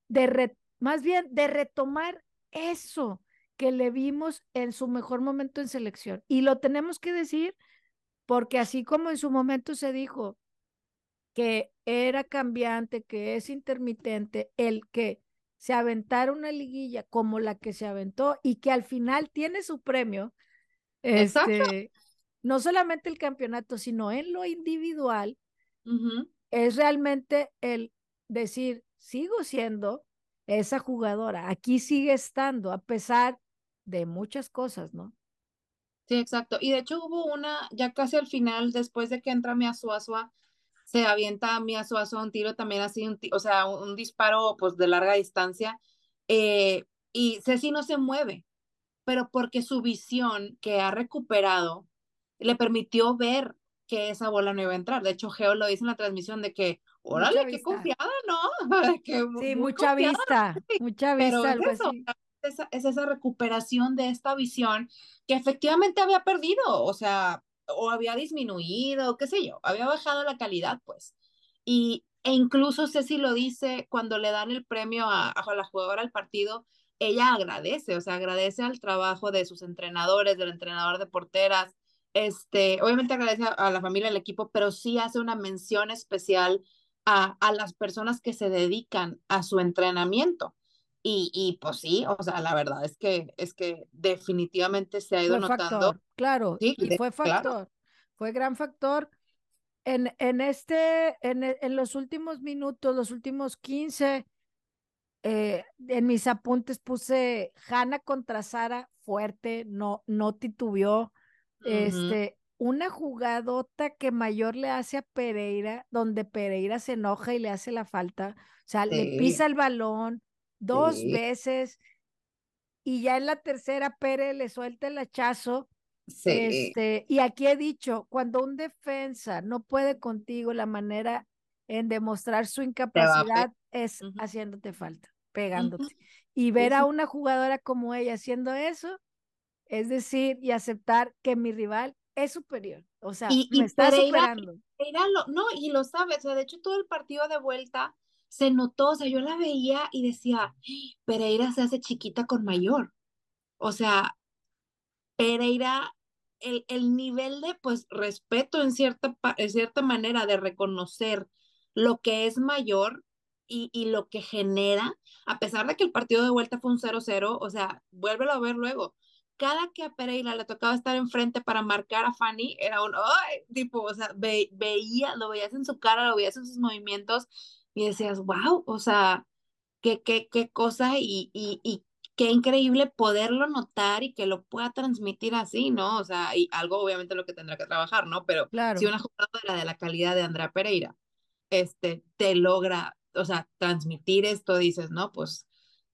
de re, más bien de retomar eso que le vimos en su mejor momento en selección. Y lo tenemos que decir porque así como en su momento se dijo que era cambiante, que es intermitente, el que se aventara una liguilla como la que se aventó y que al final tiene su premio, este, no solamente el campeonato, sino en lo individual, uh-huh. es realmente el decir, sigo siendo esa jugadora, aquí sigue estando, a pesar de muchas cosas, ¿no? Sí, exacto, y de hecho hubo una, ya casi al final, después de que entra Mía Azuazua, se avienta Mía Azuazua un tiro también así, un tiro, o sea, un, un disparo pues de larga distancia, eh, y Ceci no se mueve, pero porque su visión que ha recuperado le permitió ver que esa bola no iba a entrar. De hecho, Geo lo dice en la transmisión de que, órale, qué vista. Confiada, ¿no? Que sí, mucha confiada. Vista, sí. mucha vista. Pero algo es, eso, así. Esa, es esa recuperación de esta visión que efectivamente había perdido, o sea, o había disminuido, qué sé yo, había bajado la calidad, pues. Y, e incluso Ceci lo dice, cuando le dan el premio a, a la jugadora del partido, ella agradece, o sea, agradece al trabajo de sus entrenadores, del entrenador de porteras, Este, obviamente agradece a la familia, al equipo, pero sí hace una mención especial a, a las personas que se dedican a su entrenamiento. Y, y pues sí, o sea, la verdad es que, es que definitivamente se ha ido fue notando. Factor, claro, sí, y fue factor, claro. fue gran factor. En, en, este, en, en los últimos minutos, los últimos quince, Eh, en mis apuntes puse Hanna contra Sara, fuerte, no, no titubeó. Uh-huh. Este, una jugadota que Mayor le hace a Pereira, donde Pereira se enoja y le hace la falta. O sea, sí. le pisa el balón dos sí. veces y ya en la tercera Pérez le suelta el hachazo. Sí. Este, y aquí he dicho, cuando un defensa no puede contigo, la manera en demostrar su incapacidad es uh-huh. haciéndote falta, pegándote. Uh-huh. Y ver uh-huh. a una jugadora como ella haciendo eso, es decir, y aceptar que mi rival es superior, o sea, y, me y está Pereira, superando. Pereira lo, no, y lo sabes, o sea, de hecho todo el partido de vuelta se notó, o sea, yo la veía y decía, Pereira se hace chiquita con Mayor, o sea, Pereira... El, el nivel de, pues, respeto en cierta, en cierta manera, de reconocer lo que es Mayor y, y lo que genera, a pesar de que el partido de vuelta fue un cero cero, o sea, vuélvelo a ver luego, cada que a Pereira le tocaba estar enfrente para marcar a Fanny, era un, ¡ay! Tipo, o sea, ve, veía, lo veías en su cara, lo veías en sus movimientos, y decías, wow, o sea, qué, qué, qué cosa, y, y, y qué increíble poderlo notar y que lo pueda transmitir así, ¿no? O sea, y algo obviamente lo que tendrá que trabajar, ¿no? Pero claro. si una jugadora de la calidad de Andrea Pereira este, te logra, o sea, transmitir esto, dices, no, pues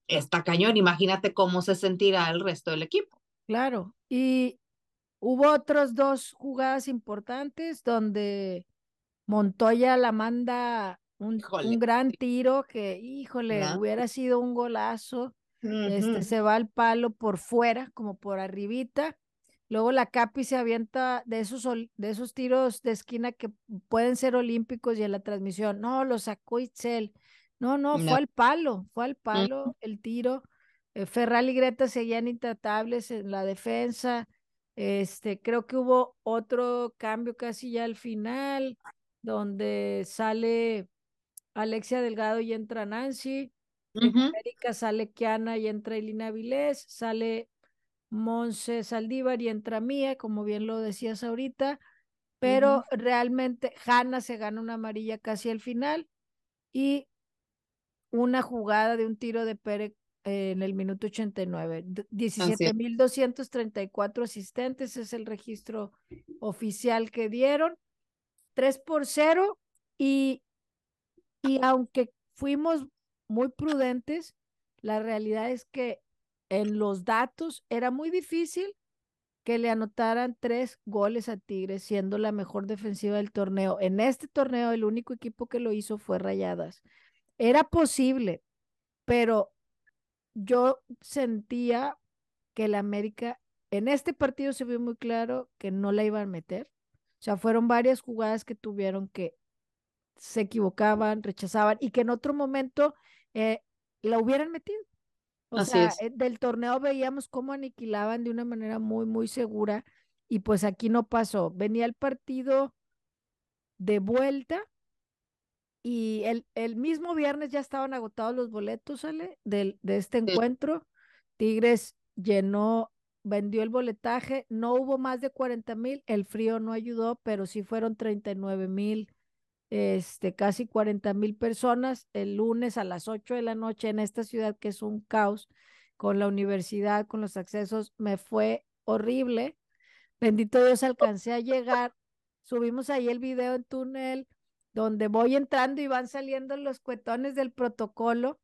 está cañón, imagínate cómo se sentirá el resto del equipo. Claro, y hubo otros dos jugadas importantes donde Montoya la manda un, un gran tiro que, híjole, ¿no? hubiera sido un golazo. Este, uh-huh. se va al palo por fuera, como por arribita, luego la Capi se avienta de esos, de esos tiros de esquina que pueden ser olímpicos, y en la transmisión, no, lo sacó Itzel, no, no, no. fue al palo, fue al palo uh-huh. el tiro, eh, Ferral y Greta seguían intratables en la defensa, este, creo que hubo otro cambio casi ya al final, donde sale Alexia Delgado y entra Nancy. En América uh-huh. sale Kiana y entra Elina Vilés, sale Monse Saldívar y entra Mía, como bien lo decías ahorita, pero uh-huh. realmente Hanna se gana una amarilla casi al final, y una jugada de un tiro de Pérez eh, en el minuto ochenta y nueve. diecisiete mil doscientos treinta y cuatro asistentes es el registro oficial que dieron, tres por cero, y, y aunque fuimos muy prudentes, la realidad es que en los datos era muy difícil que le anotaran tres goles a Tigres, siendo la mejor defensiva del torneo. En este torneo el único equipo que lo hizo fue Rayadas. Era posible, pero yo sentía que la América, en este partido se vio muy claro que no la iban a meter. O sea, fueron varias jugadas que tuvieron que se equivocaban, rechazaban, y que en otro momento eh, la hubieran metido. O Así sea, es. Del torneo veíamos cómo aniquilaban de una manera muy, muy segura, y pues aquí no pasó. Venía el partido de vuelta, y el, el mismo viernes ya estaban agotados los boletos, ¿sale? De, de este sí. encuentro. Tigres llenó, vendió el boletaje, no hubo más de cuarenta mil, el frío no ayudó, pero sí fueron treinta y nueve mil. Este, casi cuarenta mil personas el lunes a las ocho de la noche en esta ciudad que es un caos, con la universidad, con los accesos, me fue horrible, bendito Dios alcancé a llegar, subimos ahí el video en túnel, donde voy entrando y van saliendo los cuetones del protocolo,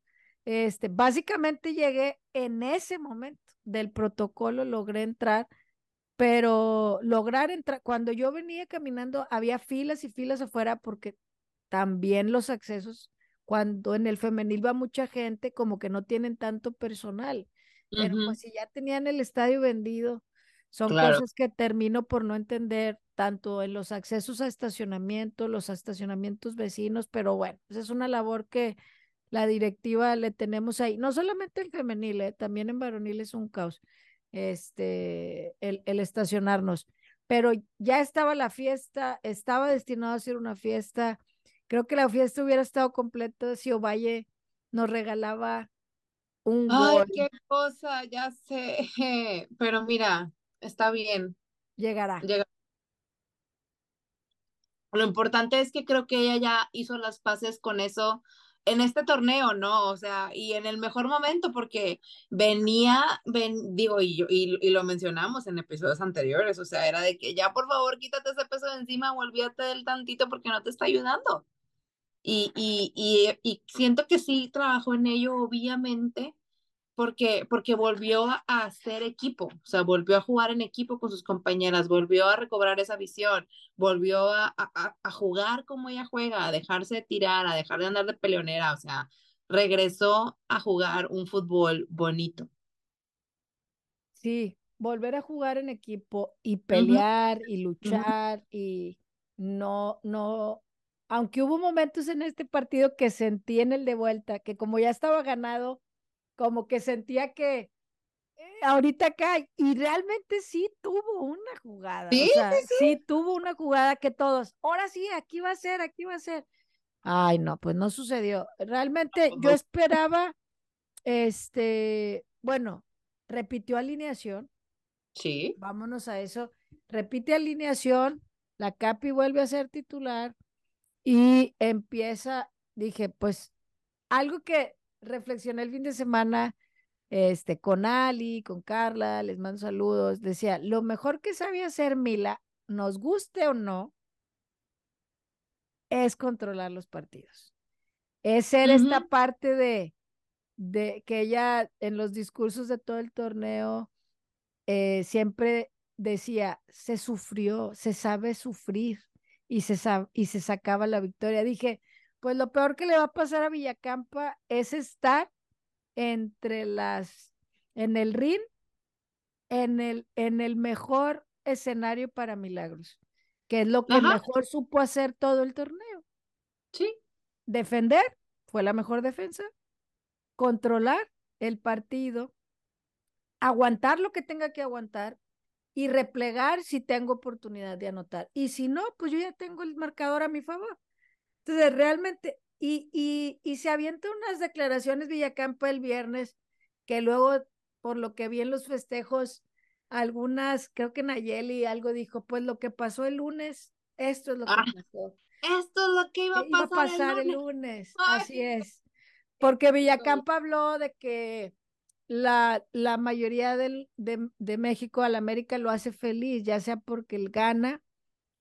este, básicamente llegué en ese momento del protocolo, logré entrar, pero lograr entrar, cuando yo venía caminando había filas y filas afuera, porque también los accesos, cuando en el femenil va mucha gente, como que no tienen tanto personal, uh-huh. pero pues si ya tenían el estadio vendido, son claro. cosas que termino por no entender, tanto en los accesos a estacionamiento, los estacionamientos vecinos, pero bueno, esa es una labor que la directiva le tenemos ahí, no solamente en femenil, ¿eh? También en varonil es un caos. Este, el, el estacionarnos, pero ya estaba la fiesta, estaba destinado a ser una fiesta, creo que la fiesta hubiera estado completa si Ovalle nos regalaba un ay, gol. Qué cosa, ya sé, pero mira, está bien, llegará. Llegará. Lo importante es que creo que ella ya hizo las paces con eso, en este torneo, ¿no? O sea, y en el mejor momento, porque venía, ven, digo, y, yo, y, y lo mencionamos en episodios anteriores, o sea, era de que ya, por favor, quítate ese peso de encima, olvídate del tantito porque no te está ayudando. Y, y, y, y siento que sí trabajó en ello, obviamente, porque, porque volvió a hacer equipo, o sea, volvió a jugar en equipo con sus compañeras, volvió a recobrar esa visión, volvió a, a, a jugar como ella juega, a dejarse de tirar, a dejar de andar de peleonera, o sea, regresó a jugar un fútbol bonito. Sí, volver a jugar en equipo y pelear, uh-huh, y luchar, uh-huh, y no, no... Aunque hubo momentos en este partido que sentí en el de vuelta, que como ya estaba ganado, como que sentía que eh, ahorita acá, y realmente sí tuvo una jugada. Sí, o sea, sí, sí. sí tuvo una jugada que todos, ahora sí, aquí va a ser, aquí va a ser. Ay, no, pues no sucedió. Realmente yo esperaba, este, bueno, repitió alineación. Sí. Vámonos a eso. Repite alineación, la Capi vuelve a ser titular. Y empieza, dije, pues, algo que reflexioné el fin de semana, este, con Ali, con Carla, les mando saludos, decía, lo mejor que sabía hacer Mila, nos guste o no, es controlar los partidos. Es ser, uh-huh, esta parte de, de que ella en los discursos de todo el torneo eh, siempre decía, se sufrió, se sabe sufrir. Y se, y se sacaba la victoria. Dije, pues lo peor que le va a pasar a Villacampa es estar entre las, en el ring, en el, en el mejor escenario para Milagros, que es lo que, ajá, mejor supo hacer todo el torneo. Sí. Defender, fue la mejor defensa. Controlar el partido, aguantar lo que tenga que aguantar, y replegar si tengo oportunidad de anotar. Y si no, pues yo ya tengo el marcador a mi favor. Entonces, realmente, y, y, y se avientan unas declaraciones Villacampa el viernes, que luego, por lo que vi en los festejos, algunas, creo que Nayeli algo dijo, pues lo que pasó el lunes, esto es lo que ah, pasó. Esto es lo que iba a pasar, iba a pasar el lunes. El lunes. Así es. Porque Villacampa habló de que La, la mayoría del, de, de México al América lo hace feliz, ya sea porque él gana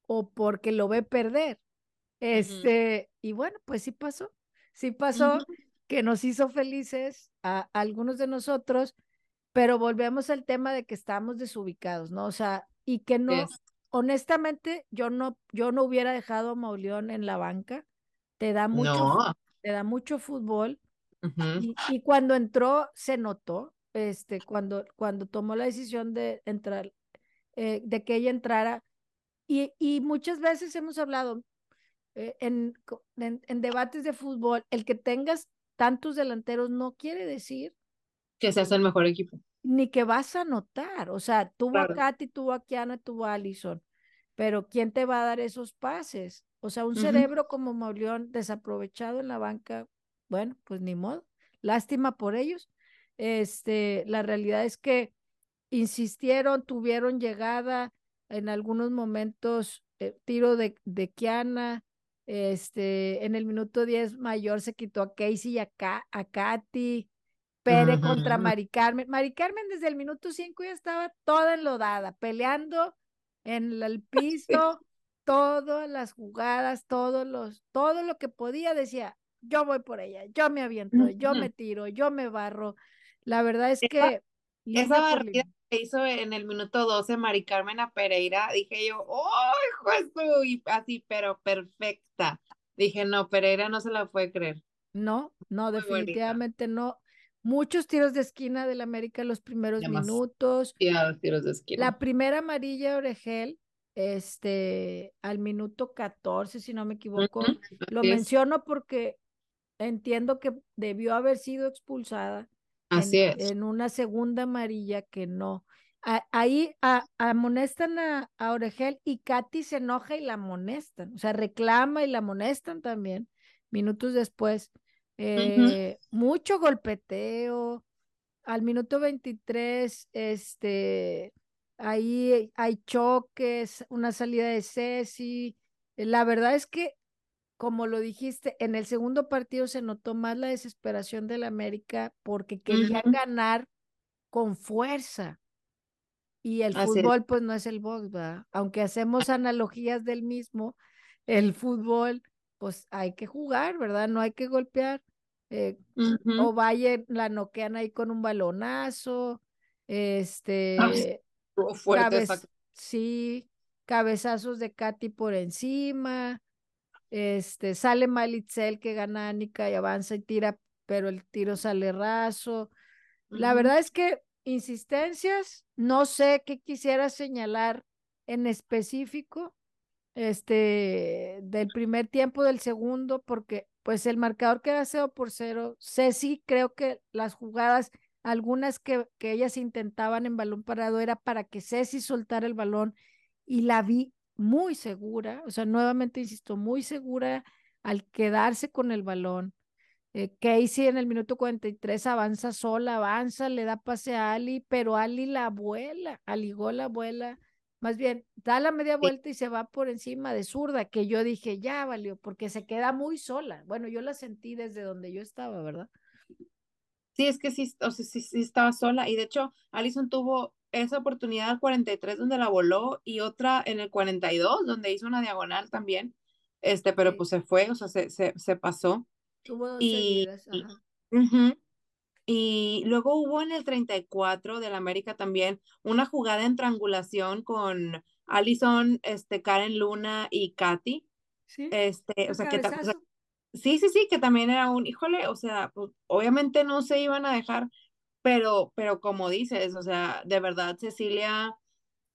o porque lo ve perder. Este, uh-huh. Y bueno, pues sí pasó. Sí pasó, uh-huh, que nos hizo felices a, a algunos de nosotros, pero volvemos al tema de que estamos desubicados, ¿no? O sea, y que no, yes. honestamente, yo no, yo no hubiera dejado a Mauleón en la banca. Te da mucho, no. te da mucho fútbol. Uh-huh. Y, y cuando entró, se notó, este, cuando, cuando tomó la decisión de entrar, eh, de que ella entrara, y, y muchas veces hemos hablado eh, en, en, en debates de fútbol, el que tengas tantos delanteros no quiere decir que seas el mejor equipo. Ni que vas a anotar, o sea, tuvo claro. a Katy, tuvo a Kiana, tuvo a Allison, pero ¿quién te va a dar esos pases? O sea, un uh-huh. cerebro como Mauleón desaprovechado en la banca. Bueno, pues ni modo, lástima por ellos. Este, la realidad es que insistieron, tuvieron llegada, en algunos momentos, eh, tiro de, de Kiana, este, en el minuto diez Mayor se quitó a Casey y a, Ka, a Katy, Pere uh-huh. contra Mari Carmen. Mari Carmen desde el minuto cinco ya estaba toda enlodada, peleando en el piso, todas las jugadas, todos los, todo lo que podía, decía, yo voy por ella, yo me aviento, yo me tiro, yo me barro. La verdad es que... Esa, esa barrida que hizo en el minuto doce Mari Carmen a Pereira, dije yo, ¡oh, hijo! Y así, pero perfecta. Dije, no, Pereira no se la puede creer. No, no, Muy definitivamente bonita. no. Muchos tiros de esquina del América en los primeros Demasi- minutos. Tiros de esquina. La primera amarilla Orejel, este, al minuto catorce, si no me equivoco. Uh-huh. Lo yes. menciono porque... Entiendo que debió haber sido expulsada Así en, es. en una segunda amarilla que no. A, ahí a, amonestan a, a Orejel y Katy se enoja y la amonestan. O sea, reclama y la amonestan también. Minutos después, eh, uh-huh. mucho golpeteo. Al minuto veintitrés, este, ahí hay choques, una salida de Ceci. La verdad es que como lo dijiste, en el segundo partido se notó más la desesperación del América porque querían uh-huh. ganar con fuerza. Y el Así fútbol, es. pues no es el box, ¿verdad? Aunque hacemos analogías del mismo, el fútbol, pues hay que jugar, ¿verdad? No hay que golpear. Eh, uh-huh. Ovalle la noquean ahí con un balonazo. Este. Ay, fuerte, cabe- sí, cabezazos de Katy por encima. Este, sale mal Itzel, que gana Annika y avanza y tira, pero el tiro sale raso. La verdad es que insistencias, no sé qué quisiera señalar en específico, este, del primer tiempo, del segundo, porque pues el marcador queda cero por cero. Ceci, creo que las jugadas, algunas que, que ellas intentaban en balón parado, era para que Ceci soltara el balón, y la vi muy segura, o sea, nuevamente insisto, muy segura al quedarse con el balón. Eh, Casey en el minuto cuarenta y tres avanza sola, avanza, le da pase a Ali, pero Ali la abuela, aligó la abuela, más bien, da la media vuelta y se va por encima de zurda, que yo dije, ya valió, porque se queda muy sola. Bueno, yo la sentí desde donde yo estaba, ¿verdad? Sí, es que sí, o sea, sí, sí estaba sola, y de hecho, Allison tuvo esa oportunidad al cuarenta y tres donde la voló y otra en el cuarenta y dos donde hizo una diagonal también, este, pero sí. pues se fue, o sea, se, se, se pasó. Tuvo y, y, uh-huh, y luego hubo en el treinta y cuatro del América también una jugada en triangulación con Allison, este, Karen Luna y Katy. Sí, este, o sea, que ta- o sea, sí, sí, sí, que también era un, híjole, o sea, pues, obviamente no se iban a dejar. Pero, pero como dices, o sea, de verdad Cecilia,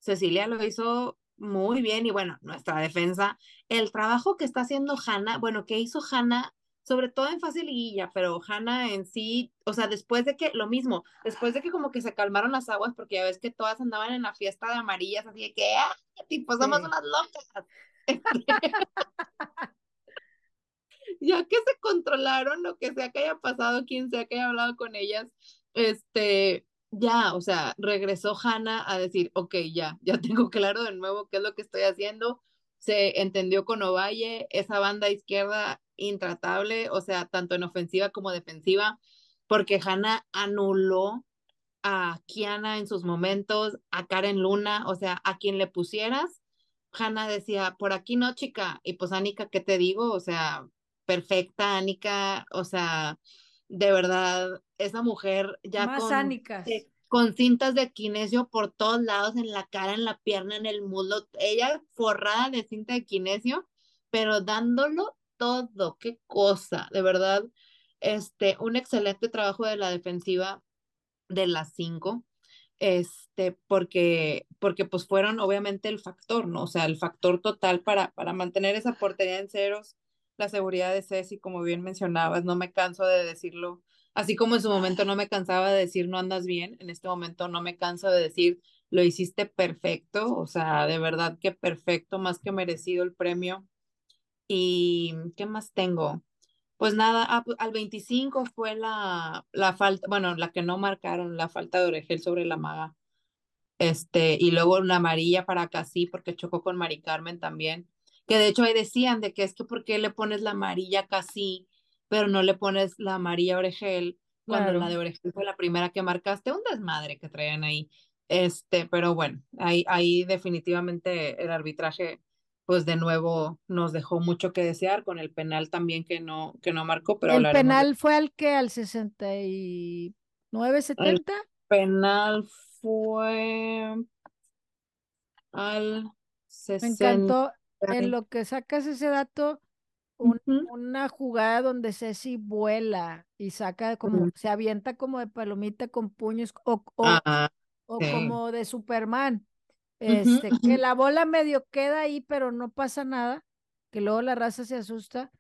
Cecilia lo hizo muy bien. Y bueno, nuestra defensa, el trabajo que está haciendo Hanna, bueno, que hizo Hanna, sobre todo en fase liguilla, pero Hanna en sí, o sea, después de que, lo mismo, después de que como que se calmaron las aguas, porque ya ves que todas andaban en la fiesta de amarillas, así de que, ¡ah! Tipo, somos sí. unas locas. Ya que se controlaron, lo que sea que haya pasado, quien sea que haya hablado con ellas, Este, ya, o sea, regresó Hanna a decir, ok, ya, ya tengo claro de nuevo qué es lo que estoy haciendo. Se entendió con Ovalle, esa banda izquierda intratable, o sea, tanto en ofensiva como defensiva, porque Hanna anuló a Kiana en sus momentos, a Karen Luna, o sea, a quien le pusieras, Hanna decía, por aquí no, chica, y pues Annika, ¿qué te digo? O sea, perfecta Annika, o sea, de verdad, esa mujer ya más con, eh, con cintas de kinesio por todos lados, en la cara, en la pierna, en el muslo, ella forrada de cinta de kinesio, pero dándolo todo, qué cosa, de verdad, este, un excelente trabajo de la defensiva de las cinco, este, porque, porque pues fueron obviamente el factor, ¿no? O sea, el factor total para, para mantener esa portería en ceros. La seguridad de Ceci, como bien mencionabas, no me canso de decirlo, así como en su momento no me cansaba de decir no andas bien, en este momento no me canso de decir lo hiciste perfecto, o sea, de verdad que perfecto, más que merecido el premio. ¿Y qué más tengo? Pues nada, al veinticinco fue la, la falta, bueno, la que no marcaron, la falta de Orejel sobre la maga, este, y luego una amarilla para Cací, porque chocó con Mari Carmen también, que de hecho ahí decían de que es que por qué le pones la amarilla Casey, pero no le pones la amarilla Orejel, cuando claro. la de Orejel fue la primera que marcaste, un desmadre que traían ahí, este, pero bueno, ahí, ahí definitivamente el arbitraje, pues de nuevo nos dejó mucho que desear, con el penal también que no, que no marcó, pero el penal de... fue al que, al sesenta y nueve, setenta El penal fue al sesenta Me encantó. En lo que sacas ese dato, un, uh-huh. una jugada donde Ceci vuela y saca como, uh-huh. se avienta como de palomita con puños o, o, uh-huh. o como de Superman, este, uh-huh. que la bola medio queda ahí, pero no pasa nada, que luego la raza se asusta,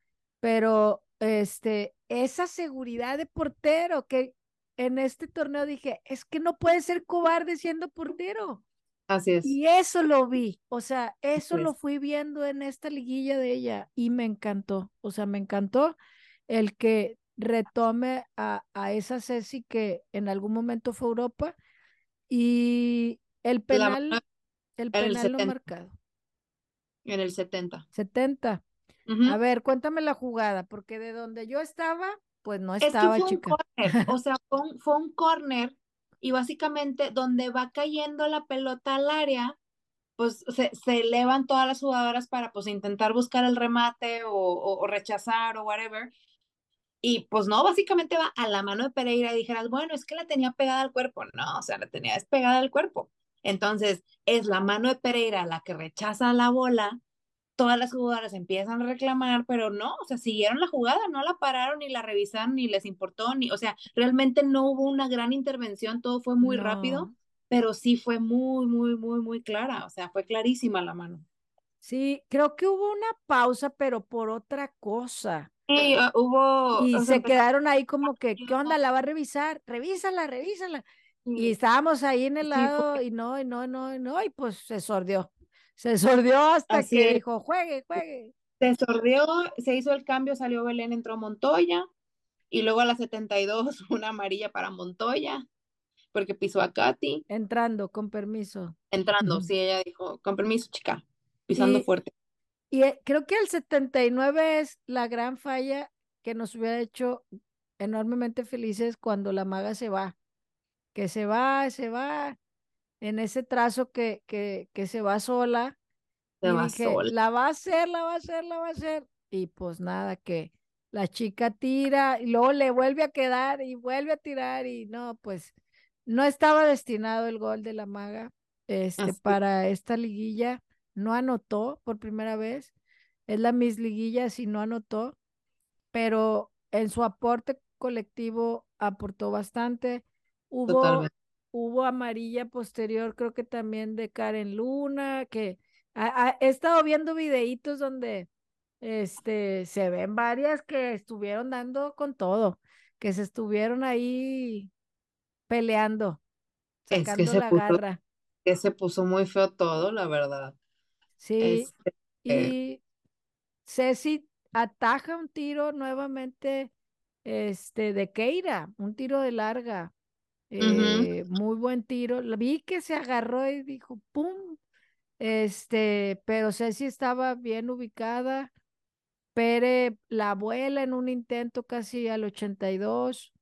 pero este, esa seguridad de portero, que en este torneo dije, es que no puede ser cobarde siendo portero. Así es. Y eso lo vi, o sea, eso lo fui viendo en esta liguilla de ella y me encantó, o sea, me encantó el que retome a, a esa Ceci que en algún momento fue Europa, y el penal, la, el penal el setenta, lo marcado. En el setenta. setenta Uh-huh. A ver, cuéntame la jugada, porque de donde yo estaba, pues no estaba, es que chica. Corner, o sea, fue un, fue un corner y básicamente donde va cayendo la pelota al área, pues se, se elevan todas las jugadoras para pues intentar buscar el remate o, o, o rechazar o whatever. Y pues no, básicamente va a la mano de Pereira y dijeras, bueno, es que la tenía pegada al cuerpo. No, o sea, la tenía despegada al cuerpo. Entonces, es la mano de Pereira la que rechaza la bola. Todas las jugadoras empiezan a reclamar, pero no, o sea, siguieron la jugada, no la pararon, ni la revisaron, ni les importó, ni, o sea, realmente no hubo una gran intervención, todo fue muy no. rápido, pero sí fue muy, muy, muy, muy clara, o sea, fue clarísima la mano. Sí, creo que hubo una pausa, pero por otra cosa. Sí, uh, hubo... Y o sea, se quedaron ahí como que, ¿qué onda? ¿La va a revisar? Revísala, revísala. Sí. Y estábamos ahí en el lado, sí, fue... y no, y no, no, y no, y pues se sordió. Se sordió hasta Así que es. dijo, juegue, juegue. Se sordió, se hizo el cambio, salió Belén, entró Montoya, y luego a las setenta y dos una amarilla para Montoya, porque pisó a Katy. Entrando, con permiso. Entrando, uh-huh. sí, ella dijo, con permiso, chica, pisando y, fuerte. Y creo que el setenta y nueve es la gran falla que nos hubiera hecho enormemente felices cuando la maga se va, que se va, se va. En ese trazo que, que, que se va sola, se va dije, sola. La va a hacer, la va a hacer, la va a hacer, y pues nada, que la chica tira, y luego le vuelve a quedar, y vuelve a tirar, y no, pues, no estaba destinado el gol de la maga, este, para esta liguilla, no anotó por primera vez, es la Miss Liguilla, si no anotó, pero en su aporte colectivo aportó bastante, hubo... Totalmente. Hubo amarilla posterior, creo que también de Karen Luna, que a, a, he estado viendo videitos donde este, se ven varias que estuvieron dando con todo, que se estuvieron ahí peleando, sacando es que la puso, garra. Que se puso muy feo todo, la verdad. Sí, este, y eh. Ceci ataja un tiro nuevamente este, de Keira, un tiro de larga. Eh, uh-huh. Muy buen tiro, vi que se agarró y dijo pum, este, pero Ceci estaba bien ubicada. Pere la abuela en un intento casi al ochenta y dos,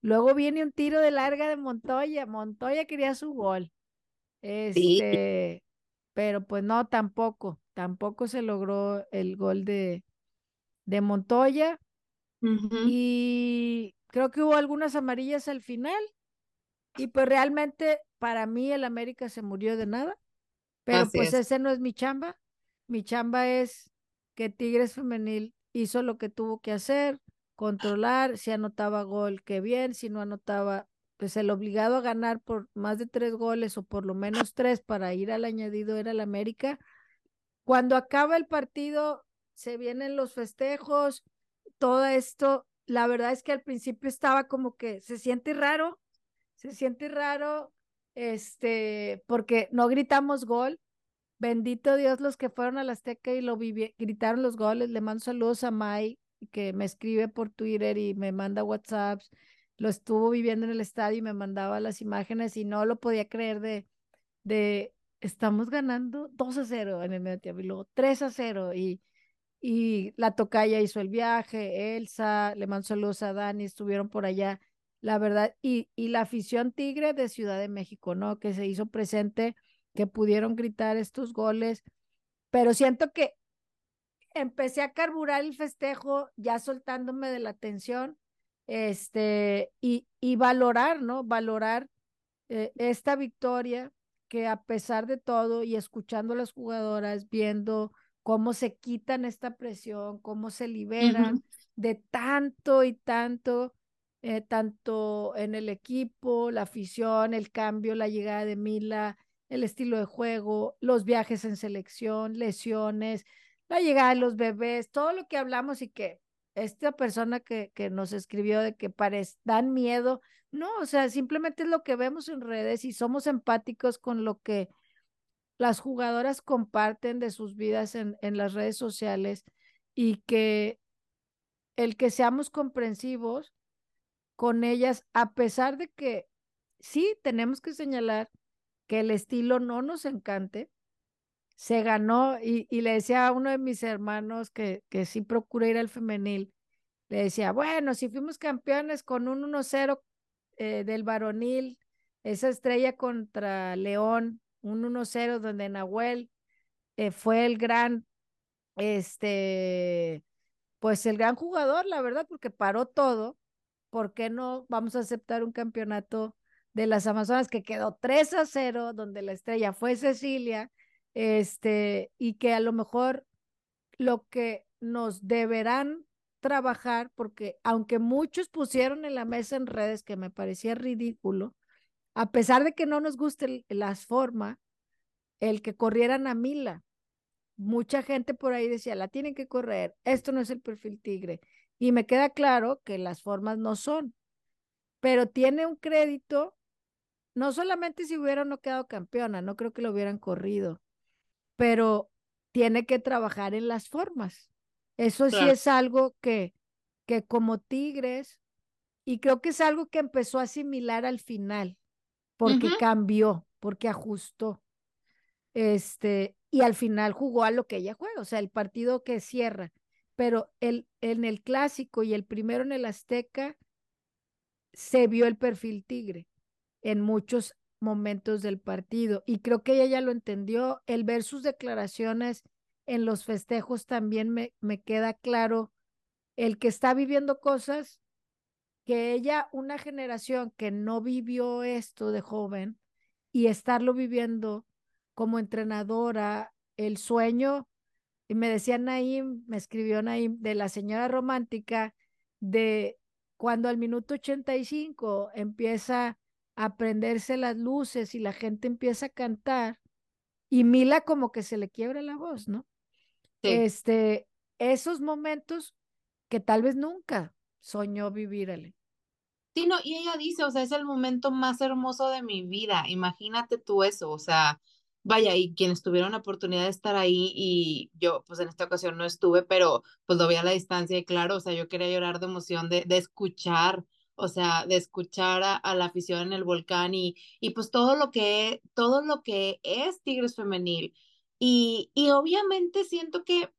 luego viene un tiro de larga de Montoya, Montoya quería su gol, este, sí. pero pues no, tampoco, tampoco se logró el gol de, de Montoya, uh-huh. y creo que hubo algunas amarillas al final. Y pues realmente para mí el América se murió de nada, pero Así pues es. ese no es mi chamba, mi chamba es que Tigres Femenil hizo lo que tuvo que hacer, controlar, si anotaba gol, qué bien, si no anotaba, pues el obligado a ganar por más de tres goles o por lo menos tres para ir al añadido era el América. Cuando acaba el partido se vienen los festejos, todo esto, la verdad es que al principio estaba como que se siente raro, Se siente raro, este, porque no gritamos gol. Bendito Dios los que fueron al Azteca y lo vivi- gritaron los goles. Le mando saludos a Mai, que me escribe por Twitter y me manda WhatsApps. Lo estuvo viviendo en el estadio y me mandaba las imágenes y no lo podía creer de, de estamos ganando dos a cero en el medio tiempo y luego tres a cero. Y, y la tocaya hizo el viaje, Elsa, le mando saludos a Dani, estuvieron por allá. La verdad, y, y la afición tigre de Ciudad de México, ¿no? Que se hizo presente, que pudieron gritar estos goles, pero siento que empecé a carburar el festejo, ya soltándome de la tensión, este, y, y valorar, ¿no? Valorar eh, esta victoria, que a pesar de todo, y escuchando a las jugadoras, viendo cómo se quitan esta presión, cómo se liberan, uh-huh. de tanto y tanto... Eh, tanto en el equipo, la afición, el cambio, la llegada de Mila, el estilo de juego, los viajes en selección, lesiones, la llegada de los bebés, todo lo que hablamos y que esta persona que, que nos escribió de que parece, dan miedo, no, o sea, simplemente es lo que vemos en redes y somos empáticos con lo que las jugadoras comparten de sus vidas en, en las redes sociales y que el que seamos comprensivos con ellas, a pesar de que sí tenemos que señalar que el estilo no nos encante, se ganó, y, y le decía a uno de mis hermanos que, que sí procura ir al femenil, le decía, bueno, si fuimos campeones con un uno cero eh, del varonil, esa estrella contra León, un uno cero donde Nahuel eh, fue el gran, este, pues el gran jugador, la verdad, porque paró todo, ¿por qué no vamos a aceptar un campeonato de las Amazonas que quedó tres a cero, donde la estrella fue Cecilia, este, y que a lo mejor lo que nos deberán trabajar, porque aunque muchos pusieron en la mesa en redes que me parecía ridículo, a pesar de que no nos guste las formas, el que corrieran a Mila, mucha gente por ahí decía, la tienen que correr, esto no es el perfil Tigre, y me queda claro que las formas no son, pero tiene un crédito, no solamente si hubiera o no quedado campeona, no creo que lo hubieran corrido, pero tiene que trabajar en las formas. Eso claro. Sí es algo que, que como Tigres, y creo que es algo que empezó a asimilar al final, porque uh-huh. cambió, porque ajustó, este, y al final jugó a lo que ella juega, o sea, el partido que cierra, pero el, en el clásico y el primero en el Azteca se vio el perfil Tigre en muchos momentos del partido, y creo que ella ya lo entendió. El ver sus declaraciones en los festejos también me, me queda claro el que está viviendo cosas que ella, una generación que no vivió esto de joven, y estarlo viviendo como entrenadora, el sueño, y me decía Naim, me escribió Naim, de la señora romántica, de cuando al minuto ochenta y cinco empieza a prenderse las luces y la gente empieza a cantar, y Mila como que se le quiebra la voz, ¿no? Sí. Este, esos momentos que tal vez nunca soñó vivir, Ale. Sí, no, y ella dice, o sea, es el momento más hermoso de mi vida, imagínate tú eso, o sea, vaya, y quienes tuvieron la oportunidad de estar ahí, y yo, pues en esta ocasión no estuve, pero pues lo vi a la distancia, y claro, o sea, yo quería llorar de emoción de, de escuchar, o sea, de escuchar a, a la afición en el volcán, y, y pues todo lo que, todo lo que es Tigres Femenil, y, y obviamente siento que,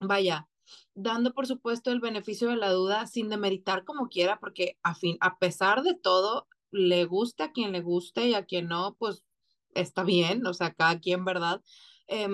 vaya, dando por supuesto el beneficio de la duda, sin demeritar como quiera, porque a, fin, a pesar de todo, le gusta a quien le guste, y a quien no, pues está bien, o sea, cada quien, ¿verdad? Eh,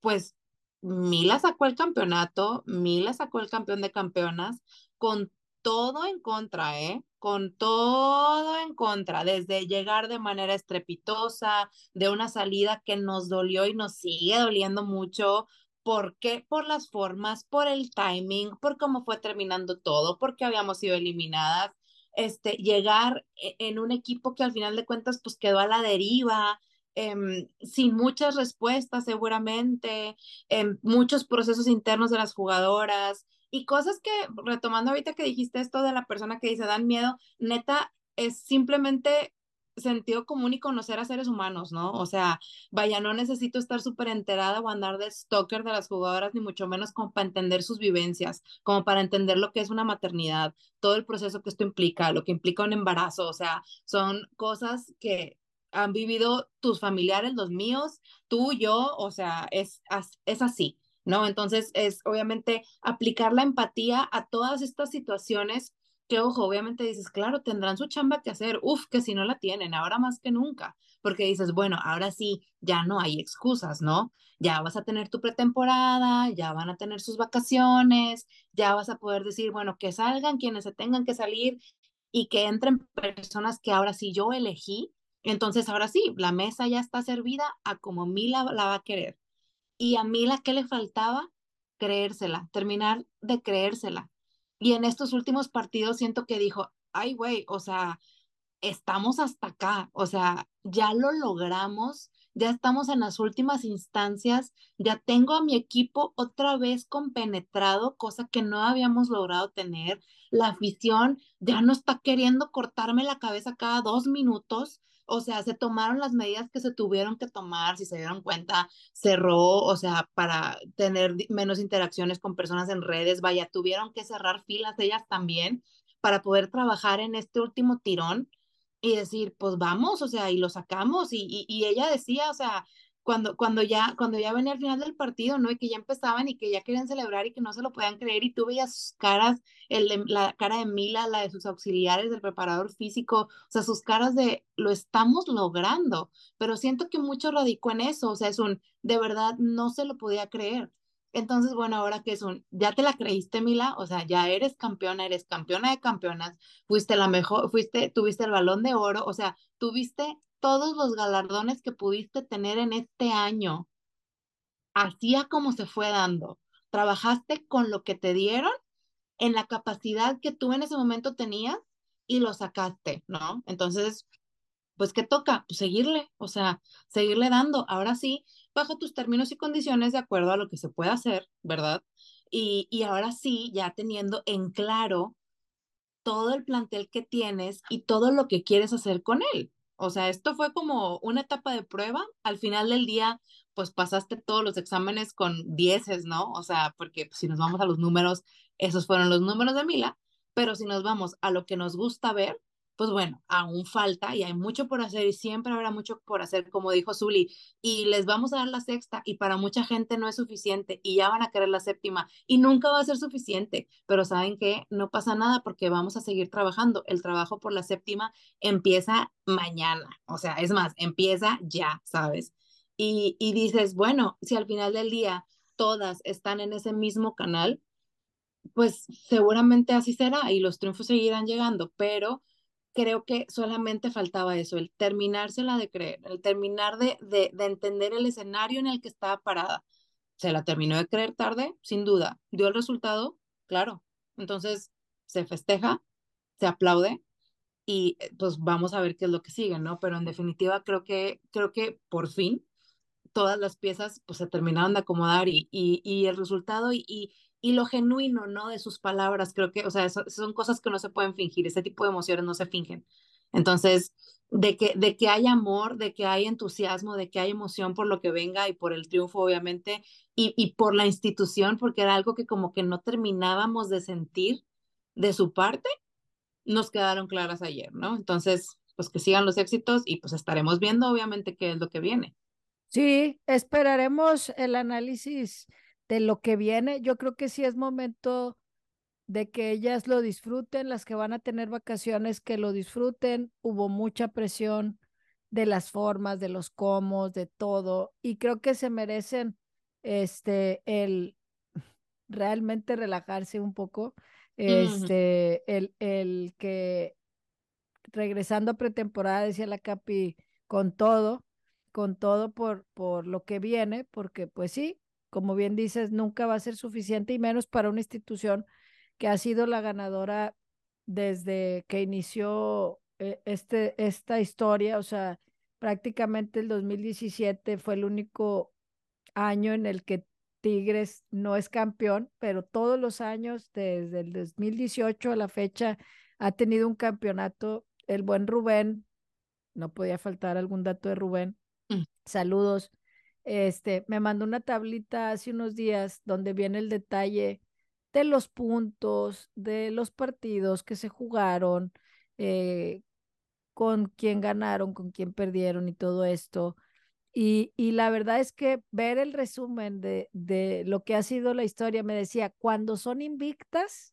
pues Mila sacó el campeonato, Mila sacó el campeón de campeonas, con todo en contra, ¿eh? Con todo en contra, desde llegar de manera estrepitosa, de una salida que nos dolió y nos sigue doliendo mucho. ¿Por qué? Por las formas, por el timing, por cómo fue terminando todo, porque habíamos sido eliminadas, este, llegar en un equipo que al final de cuentas pues quedó a la deriva, Eh, sin muchas respuestas seguramente, eh, muchos procesos internos de las jugadoras, y cosas que, retomando ahorita que dijiste esto de la persona que dice dan miedo, neta, es simplemente sentido común y conocer a seres humanos, ¿no? O sea, vaya, no necesito estar súper enterada o andar de stalker de las jugadoras, ni mucho menos como para entender sus vivencias, como para entender lo que es una maternidad, todo el proceso que esto implica, lo que implica un embarazo, o sea, son cosas que han vivido tus familiares, los míos, tú, yo, o sea, es, es así, ¿no? Entonces es obviamente aplicar la empatía a todas estas situaciones que, ojo, obviamente dices, claro, tendrán su chamba que hacer, uf, que si no la tienen, ahora más que nunca, porque dices, bueno, ahora sí, ya no hay excusas, ¿no? Ya vas a tener tu pretemporada, ya van a tener sus vacaciones, ya vas a poder decir, bueno, que salgan quienes se tengan que salir y que entren personas que ahora sí yo elegí, entonces ahora sí, la mesa ya está servida a como Mila la va a querer. Y a Mila, ¿qué le faltaba? Creérsela, terminar de creérsela. Y en estos últimos partidos siento que dijo, ay, güey, o sea, estamos hasta acá, o sea, ya lo logramos, ya estamos en las últimas instancias, ya tengo a mi equipo otra vez compenetrado, cosa que no habíamos logrado tener. La afición ya no está queriendo cortarme la cabeza cada dos minutos. O sea, se tomaron las medidas que se tuvieron que tomar, si se dieron cuenta, cerró, o sea, para tener menos interacciones con personas en redes, vaya, tuvieron que cerrar filas ellas también para poder trabajar en este último tirón y decir, pues vamos, o sea, y lo sacamos. Y, y, y ella decía, o sea, cuando, cuando ya, cuando ya venía al final del partido, ¿no? Y que ya empezaban y que ya querían celebrar y que no se lo podían creer, y tú veías sus caras, el de, la cara de Mila, la de sus auxiliares, del preparador físico, o sea, sus caras de lo estamos logrando, pero siento que mucho radicó en eso, o sea, es un, de verdad, no se lo podía creer. Entonces, bueno, ahora que es un, ya te la creíste, Mila, o sea, ya eres campeona, eres campeona de campeonas, fuiste la mejor, fuiste, tuviste el Balón de Oro, o sea, tuviste todos los galardones que pudiste tener en este año, así como se fue dando, trabajaste con lo que te dieron, en la capacidad que tú en ese momento tenías, y lo sacaste, ¿no? Entonces, pues, ¿qué toca? Pues seguirle, o sea, seguirle dando, ahora sí, bajo tus términos y condiciones de acuerdo a lo que se pueda hacer, ¿verdad? Y, y ahora sí, ya teniendo en claro todo el plantel que tienes y todo lo que quieres hacer con él. O sea, esto fue como una etapa de prueba. Al final del día, pues pasaste todos los exámenes con dieces, ¿no? O sea, porque pues, si nos vamos a los números, esos fueron los números de Mila, pero si nos vamos a lo que nos gusta ver, pues bueno, aún falta y hay mucho por hacer y siempre habrá mucho por hacer, como dijo Zuly, y les vamos a dar la sexta y para mucha gente no es suficiente y ya van a querer la séptima y nunca va a ser suficiente, pero ¿saben qué? No pasa nada porque vamos a seguir trabajando. El trabajo por la séptima empieza mañana, o sea, es más, empieza ya, ¿sabes? Y, y dices, bueno, si al final del día todas están en ese mismo canal, pues seguramente así será y los triunfos seguirán llegando, pero creo que solamente faltaba eso, el terminársela de creer, el terminar de, de, de entender el escenario en el que estaba parada. Se la terminó de creer tarde, sin duda. ¿Dio el resultado? Claro. Entonces, se festeja, se aplaude y pues vamos a ver qué es lo que sigue, ¿no? Pero en definitiva creo que, creo que por fin todas las piezas pues se terminaron de acomodar y, y, y el resultado y, y Y lo genuino, ¿no? De sus palabras, creo que, o sea, eso, son cosas que no se pueden fingir, ese tipo de emociones no se fingen. Entonces, de que, de que hay amor, de que hay entusiasmo, de que hay emoción por lo que venga y por el triunfo, obviamente, y, y por la institución, porque era algo que como que no terminábamos de sentir de su parte, nos quedaron claras ayer, ¿no? Entonces, pues que sigan los éxitos y pues estaremos viendo, obviamente, qué es lo que viene. Sí, esperaremos el análisis de lo que viene. Yo creo que sí es momento de que ellas lo disfruten, las que van a tener vacaciones que lo disfruten. Hubo mucha presión de las formas, de los cómo, de todo, y creo que se merecen este, el realmente relajarse un poco, este, uh-huh. el, el que regresando a pretemporada, decía la Capi, con todo, con todo por, por lo que viene, porque pues sí, como bien dices, nunca va a ser suficiente y menos para una institución que ha sido la ganadora desde que inició este, esta historia. O sea, prácticamente el dos mil diecisiete fue el único año en el que Tigres no es campeón, pero todos los años desde el dos mil dieciocho a la fecha ha tenido un campeonato. El buen Rubén, no podía faltar algún dato de Rubén, mm. saludos. Este, me mandó una tablita hace unos días donde viene el detalle de los puntos, de los partidos que se jugaron, eh, con quién ganaron, con quién perdieron y todo esto. Y, y la verdad es que ver el resumen de, de lo que ha sido la historia, me decía, cuando son invictas,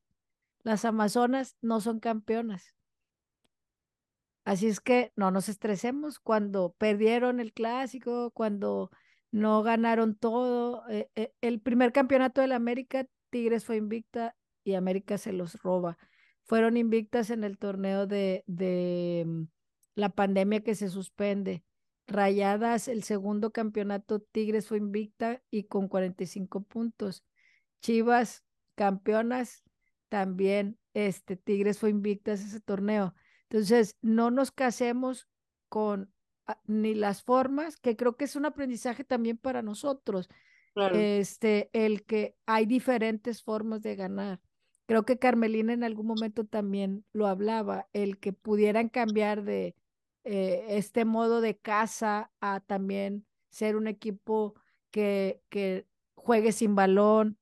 las amazonas no son campeonas. Así es que no nos estresemos cuando perdieron el clásico, cuando no ganaron todo. Eh, eh, el primer campeonato del América, Tigres fue invicta y América se los roba. Fueron invictas en el torneo de, de la pandemia que se suspende. Rayadas, el segundo campeonato, Tigres fue invicta y con cuarenta y cinco puntos. Chivas, campeonas, también este, Tigres fue invictas ese torneo. Entonces, no nos casemos con ni las formas, que creo que es un aprendizaje también para nosotros, claro. Este, el que hay diferentes formas de ganar. Creo que Carmelina en algún momento también lo hablaba, el que pudieran cambiar de eh, este modo de casa a también ser un equipo que, que juegue sin balón,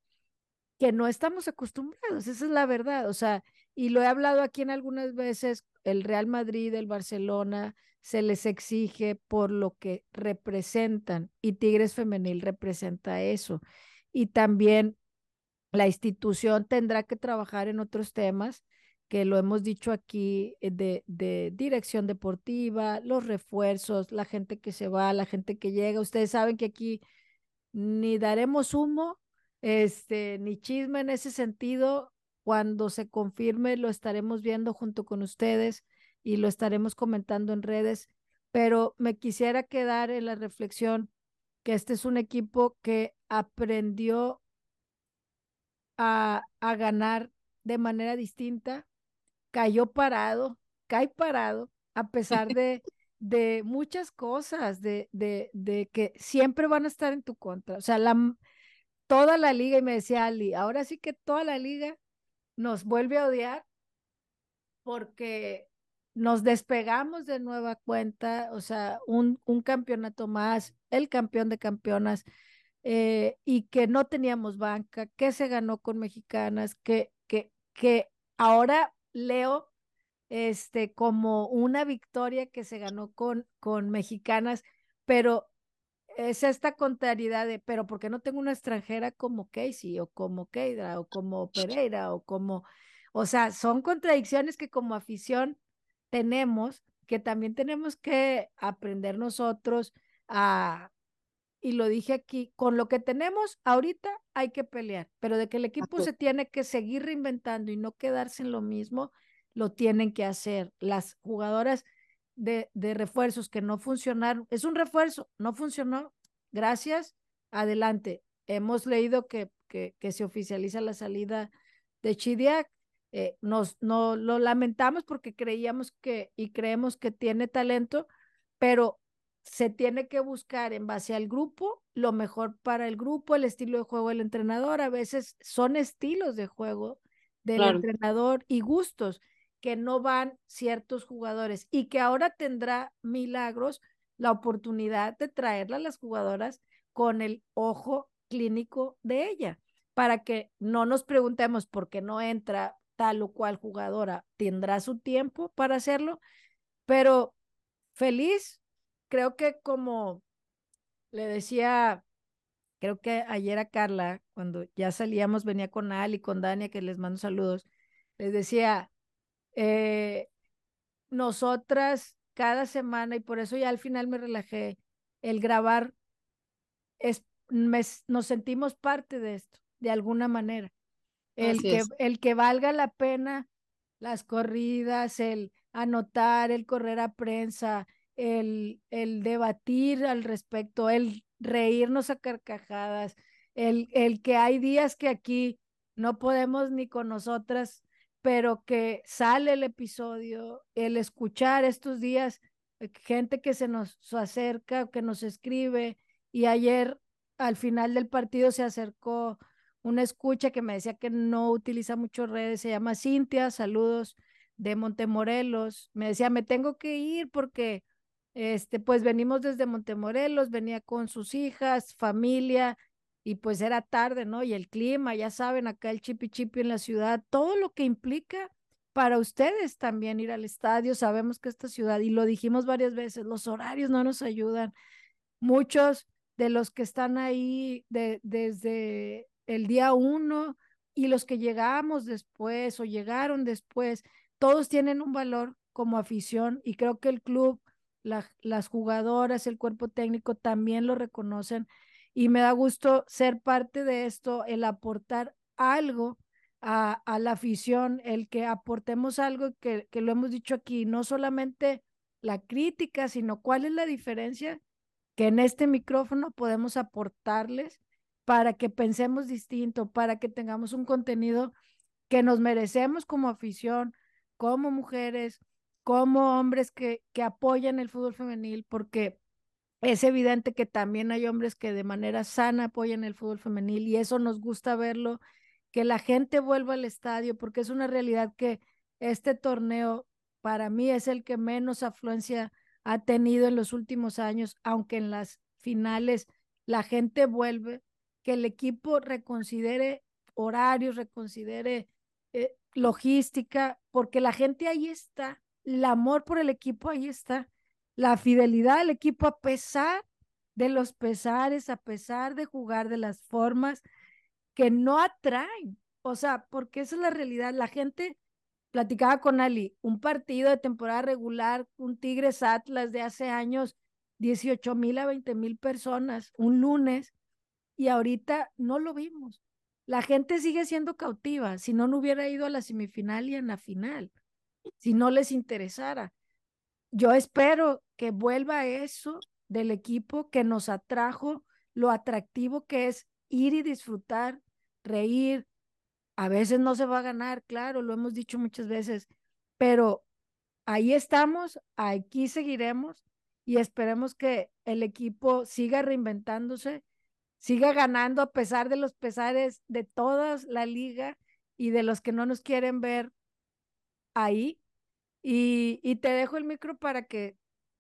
que no estamos acostumbrados, esa es la verdad, o sea, y lo he hablado aquí en algunas veces, el Real Madrid, el Barcelona, se les exige por lo que representan, y Tigres Femenil representa eso. Y también la institución tendrá que trabajar en otros temas, que lo hemos dicho aquí, de, de dirección deportiva, los refuerzos, la gente que se va, la gente que llega. Ustedes saben que aquí ni daremos humo, este, ni chisme en ese sentido. Cuando se confirme lo estaremos viendo junto con ustedes y lo estaremos comentando en redes, pero me quisiera quedar en la reflexión que este es un equipo que aprendió a, a ganar de manera distinta. Cayó parado, cae parado, a pesar de, de muchas cosas, de, de, de que siempre van a estar en tu contra. O sea, la, toda la liga, y me decía Ali, ahora sí que toda la liga nos vuelve a odiar porque nos despegamos de nueva cuenta. O sea, un, un campeonato más, el campeón de campeonas, eh, y que no teníamos banca, que se ganó con mexicanas, que, que, que ahora leo este, como una victoria que se ganó con, con mexicanas, pero es esta contrariedad de, pero ¿por qué no tengo una extranjera como Casey o como Keira o como Pereira o como, o sea, son contradicciones que como afición tenemos, que también tenemos que aprender nosotros a, y lo dije aquí, con lo que tenemos ahorita hay que pelear, pero de que el equipo se tiene que seguir reinventando y no quedarse en lo mismo, lo tienen que hacer. Las jugadoras De, de refuerzos que no funcionaron, es un refuerzo, no funcionó, gracias, adelante. Hemos leído que, que, que se oficializa la salida de Chidiac, eh, nos, no, lo lamentamos porque creíamos que, y creemos que tiene talento, pero se tiene que buscar en base al grupo, lo mejor para el grupo, el estilo de juego del entrenador. A veces son estilos de juego del claro. entrenador y gustos que no van ciertos jugadores, y que ahora tendrá Milagros la oportunidad de traerla a las jugadoras con el ojo clínico de ella, para que no nos preguntemos por qué no entra tal o cual jugadora. Tendrá su tiempo para hacerlo, pero feliz, creo que como le decía, creo que ayer a Carla, cuando ya salíamos, venía con Ali, con Dania, que les mando saludos, les decía, Eh, nosotras cada semana, y por eso ya al final me relajé, el grabar es, me, nos sentimos parte de esto, de alguna manera, el que, es. el que valga la pena las corridas, el anotar, el correr a prensa, el, el debatir al respecto, el reírnos a carcajadas, el, el que hay días que aquí no podemos ni con nosotras, pero que sale el episodio, el escuchar estos días, gente que se nos acerca, que nos escribe, y ayer al final del partido se acercó una escucha que me decía que no utiliza mucho redes, se llama Cintia, saludos de Montemorelos, me decía, me tengo que ir porque este, pues venimos desde Montemorelos, venía con sus hijas, familia, y pues era tarde, ¿no? Y el clima, ya saben, acá el chipi chipi en la ciudad, todo lo que implica para ustedes también ir al estadio. Sabemos que esta ciudad, y lo dijimos varias veces, los horarios no nos ayudan. Muchos de los que están ahí de, desde el día uno y los que llegamos después o llegaron después, todos tienen un valor como afición, y creo que el club, la, las jugadoras, el cuerpo técnico también lo reconocen. Y me da gusto ser parte de esto, el aportar algo a, a la afición, el que aportemos algo, que, que lo hemos dicho aquí, no solamente la crítica, sino cuál es la diferencia que en este micrófono podemos aportarles para que pensemos distinto, para que tengamos un contenido que nos merecemos como afición, como mujeres, como hombres que, que apoyan el fútbol femenil, porque es evidente que también hay hombres que de manera sana apoyan el fútbol femenil, y eso nos gusta verlo, que la gente vuelva al estadio, porque es una realidad que este torneo para mí es el que menos afluencia ha tenido en los últimos años, aunque en las finales la gente vuelve, que el equipo reconsidere horarios, reconsidere eh, logística, porque la gente ahí está, el amor por el equipo ahí está, la fidelidad del equipo a pesar de los pesares, a pesar de jugar de las formas que no atraen, o sea, porque esa es la realidad. La gente platicaba con Ali, un partido de temporada regular, un Tigres Atlas de hace años, dieciocho mil a veinte mil personas, un lunes, y ahorita no lo vimos. La gente sigue siendo cautiva, si no, no hubiera ido a la semifinal y a la final, si no les interesara. Yo espero que vuelva eso del equipo que nos atrajo, lo atractivo que es ir y disfrutar, reír. A veces no se va a ganar, claro, lo hemos dicho muchas veces, pero ahí estamos, aquí seguiremos y esperemos que el equipo siga reinventándose, siga ganando a pesar de los pesares de toda la liga y de los que no nos quieren ver ahí. Y, y te dejo el micro para que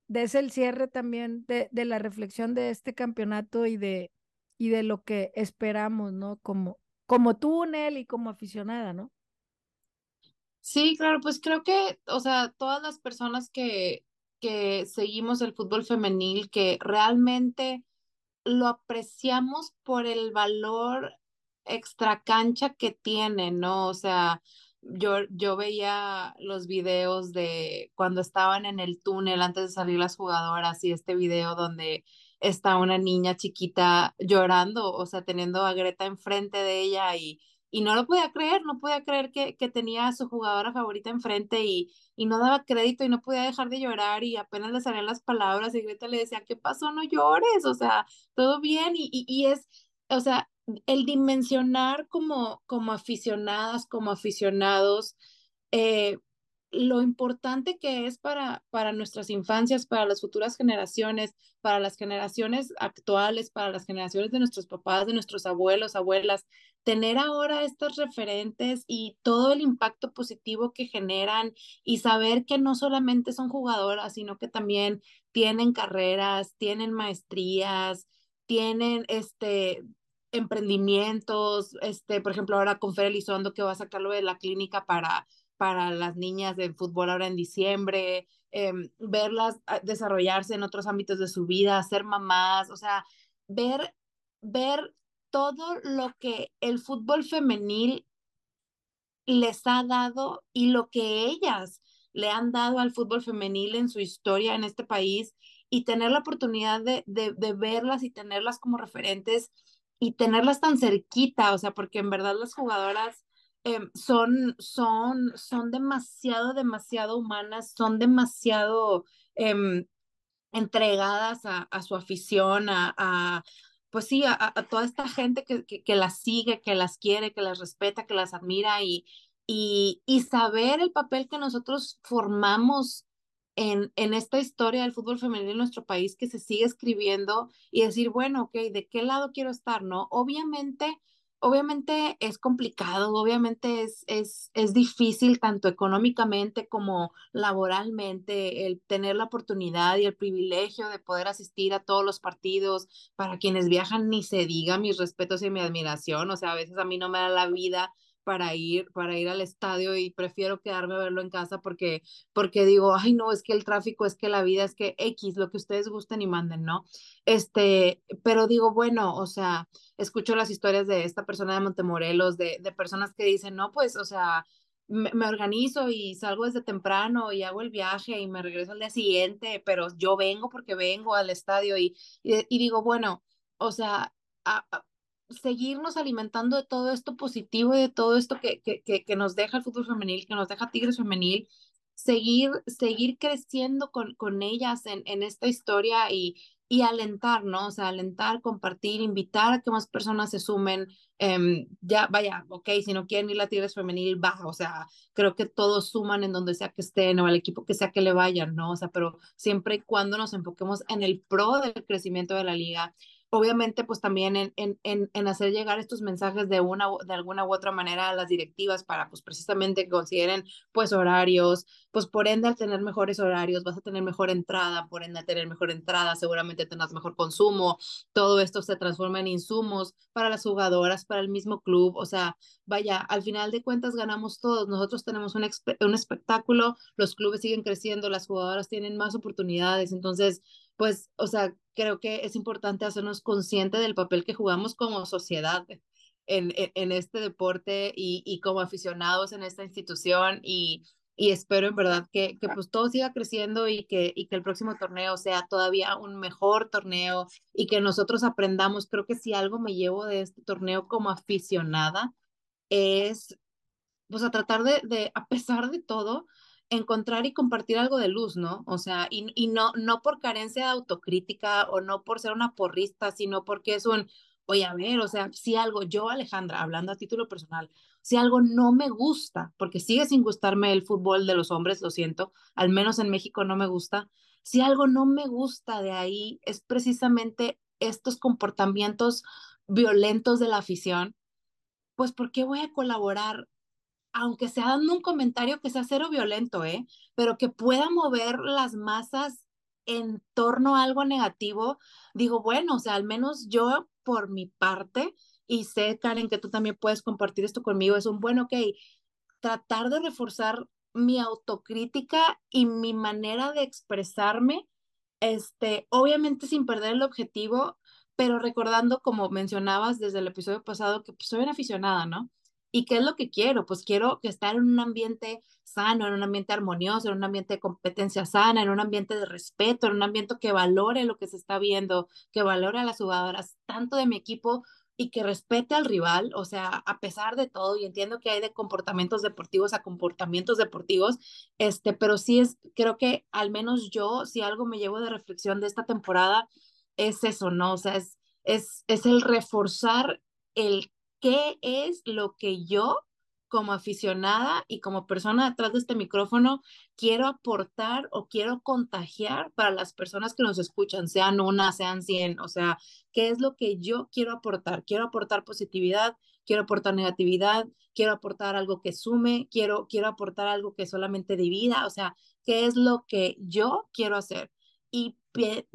des el cierre también de, de la reflexión de este campeonato y de, y de lo que esperamos, ¿no? Como, como tú, Nel, y como aficionada, ¿no? Sí, claro, pues creo que, o sea, todas las personas que, que seguimos el fútbol femenil, que realmente lo apreciamos por el valor extracancha que tiene, ¿no? O sea, Yo, yo veía los videos de cuando estaban en el túnel antes de salir las jugadoras y este video donde está una niña chiquita llorando, o sea, teniendo a Greta enfrente de ella y, y no lo podía creer, no podía creer que, que tenía a su jugadora favorita enfrente y, y no daba crédito y no podía dejar de llorar y apenas le salían las palabras y Greta le decía, ¿qué pasó? No llores, o sea, todo bien y, y, y es, o sea, el dimensionar como, como aficionadas, como aficionados, eh, lo importante que es para, para nuestras infancias, para las futuras generaciones, para las generaciones actuales, para las generaciones de nuestros papás, de nuestros abuelos, abuelas, tener ahora estos referentes y todo el impacto positivo que generan y saber que no solamente son jugadoras, sino que también tienen carreras, tienen maestrías, tienen este... emprendimientos, este, por ejemplo, ahora con Fer Elizondo que va a sacarlo de la clínica para, para las niñas de fútbol ahora en diciembre, eh, verlas desarrollarse en otros ámbitos de su vida, ser mamás, o sea, ver, ver todo lo que el fútbol femenil les ha dado y lo que ellas le han dado al fútbol femenil en su historia en este país y tener la oportunidad de, de, de verlas y tenerlas como referentes y tenerlas tan cerquita, o sea, porque en verdad las jugadoras eh, son, son, son demasiado, demasiado humanas, son demasiado eh, entregadas a, a su afición, a, a pues sí, a, a toda esta gente que, que, que las sigue, que las quiere, que las respeta, que las admira, y, y, y saber el papel que nosotros formamos En, en esta historia del fútbol femenil en nuestro país que se sigue escribiendo y decir, bueno, ok, ¿de qué lado quiero estar? ¿No? Obviamente, obviamente es complicado, obviamente es, es, es difícil tanto económicamente como laboralmente el tener la oportunidad y el privilegio de poder asistir a todos los partidos. Para quienes viajan, ni se diga, mis respetos y mi admiración, o sea, a veces a mí no me da la vida para ir, para ir al estadio y prefiero quedarme a verlo en casa porque, porque digo, ay no, es que el tráfico, es que la vida, es que X, lo que ustedes gusten y manden, ¿no? Este, pero digo, bueno, o sea, escucho las historias de esta persona de Montemorelos, de, de personas que dicen, no, pues, o sea, me, me organizo y salgo desde temprano y hago el viaje y me regreso al día siguiente, pero yo vengo porque vengo al estadio y, y, y digo, bueno, o sea, a, a, seguirnos alimentando de todo esto positivo y de todo esto que, que, que, que nos deja el fútbol femenil, que nos deja Tigres Femenil, seguir, seguir creciendo con, con ellas en, en esta historia y, y alentar, ¿no? O sea, alentar, compartir, invitar a que más personas se sumen. Eh, ya, vaya, ok, si no quieren ir a Tigres Femenil, baja, o sea, creo que todos suman en donde sea que estén o al equipo que sea que le vayan, ¿no? O sea, pero siempre y cuando nos enfoquemos en el pro del crecimiento de la liga, obviamente pues también en, en, en, en hacer llegar estos mensajes de, una, de alguna u otra manera a las directivas para pues precisamente que consideren pues horarios, pues por ende al tener mejores horarios vas a tener mejor entrada, por ende al tener mejor entrada seguramente tendrás mejor consumo, todo esto se transforma en insumos para las jugadoras, para el mismo club, o sea, vaya, al final de cuentas ganamos todos, nosotros tenemos un, un espectáculo, los clubes siguen creciendo, las jugadoras tienen más oportunidades, entonces pues, o sea, creo que es importante hacernos conscientes del papel que jugamos como sociedad en, en, en este deporte y, y como aficionados en esta institución y, y espero en verdad que, que pues todo siga creciendo y que, y que el próximo torneo sea todavía un mejor torneo y que nosotros aprendamos. Creo que si algo me llevo de este torneo como aficionada es pues a tratar de, de a pesar de todo, encontrar y compartir algo de luz, ¿no? O sea, y, y no, no por carencia de autocrítica o no por ser una porrista, sino porque es un, oye, a ver, o sea, si algo, yo Alejandra, hablando a título personal, si algo no me gusta, porque sigue sin gustarme el fútbol de los hombres, lo siento, al menos en México no me gusta, si algo no me gusta de ahí es precisamente estos comportamientos violentos de la afición, pues ¿por qué voy a colaborar? Aunque sea dando un comentario que sea cero violento, ¿eh? Pero que pueda mover las masas en torno a algo negativo, digo, bueno, o sea, al menos yo por mi parte, y sé, Karen, que tú también puedes compartir esto conmigo, es un buen, ok, tratar de reforzar mi autocrítica y mi manera de expresarme, este, obviamente sin perder el objetivo, pero recordando, como mencionabas desde el episodio pasado, que pues, soy una aficionada, ¿no? ¿Y qué es lo que quiero? Pues quiero estar en un ambiente sano, en un ambiente armonioso, en un ambiente de competencia sana, en un ambiente de respeto, en un ambiente que valore lo que se está viendo, que valore a las jugadoras tanto de mi equipo y que respete al rival, o sea, a pesar de todo, y entiendo que hay de comportamientos deportivos a comportamientos deportivos, este, pero sí es, creo que al menos yo, si algo me llevo de reflexión de esta temporada, es eso, ¿no? O sea, es, es, es el reforzar el ¿qué es lo que yo, como aficionada y como persona detrás de este micrófono, quiero aportar o quiero contagiar para las personas que nos escuchan, sean una, sean cien? O sea, ¿qué es lo que yo quiero aportar? Quiero aportar positividad, quiero aportar negatividad, quiero aportar algo que sume, quiero, quiero aportar algo que solamente divida. O sea, ¿qué es lo que yo quiero hacer? Y pe-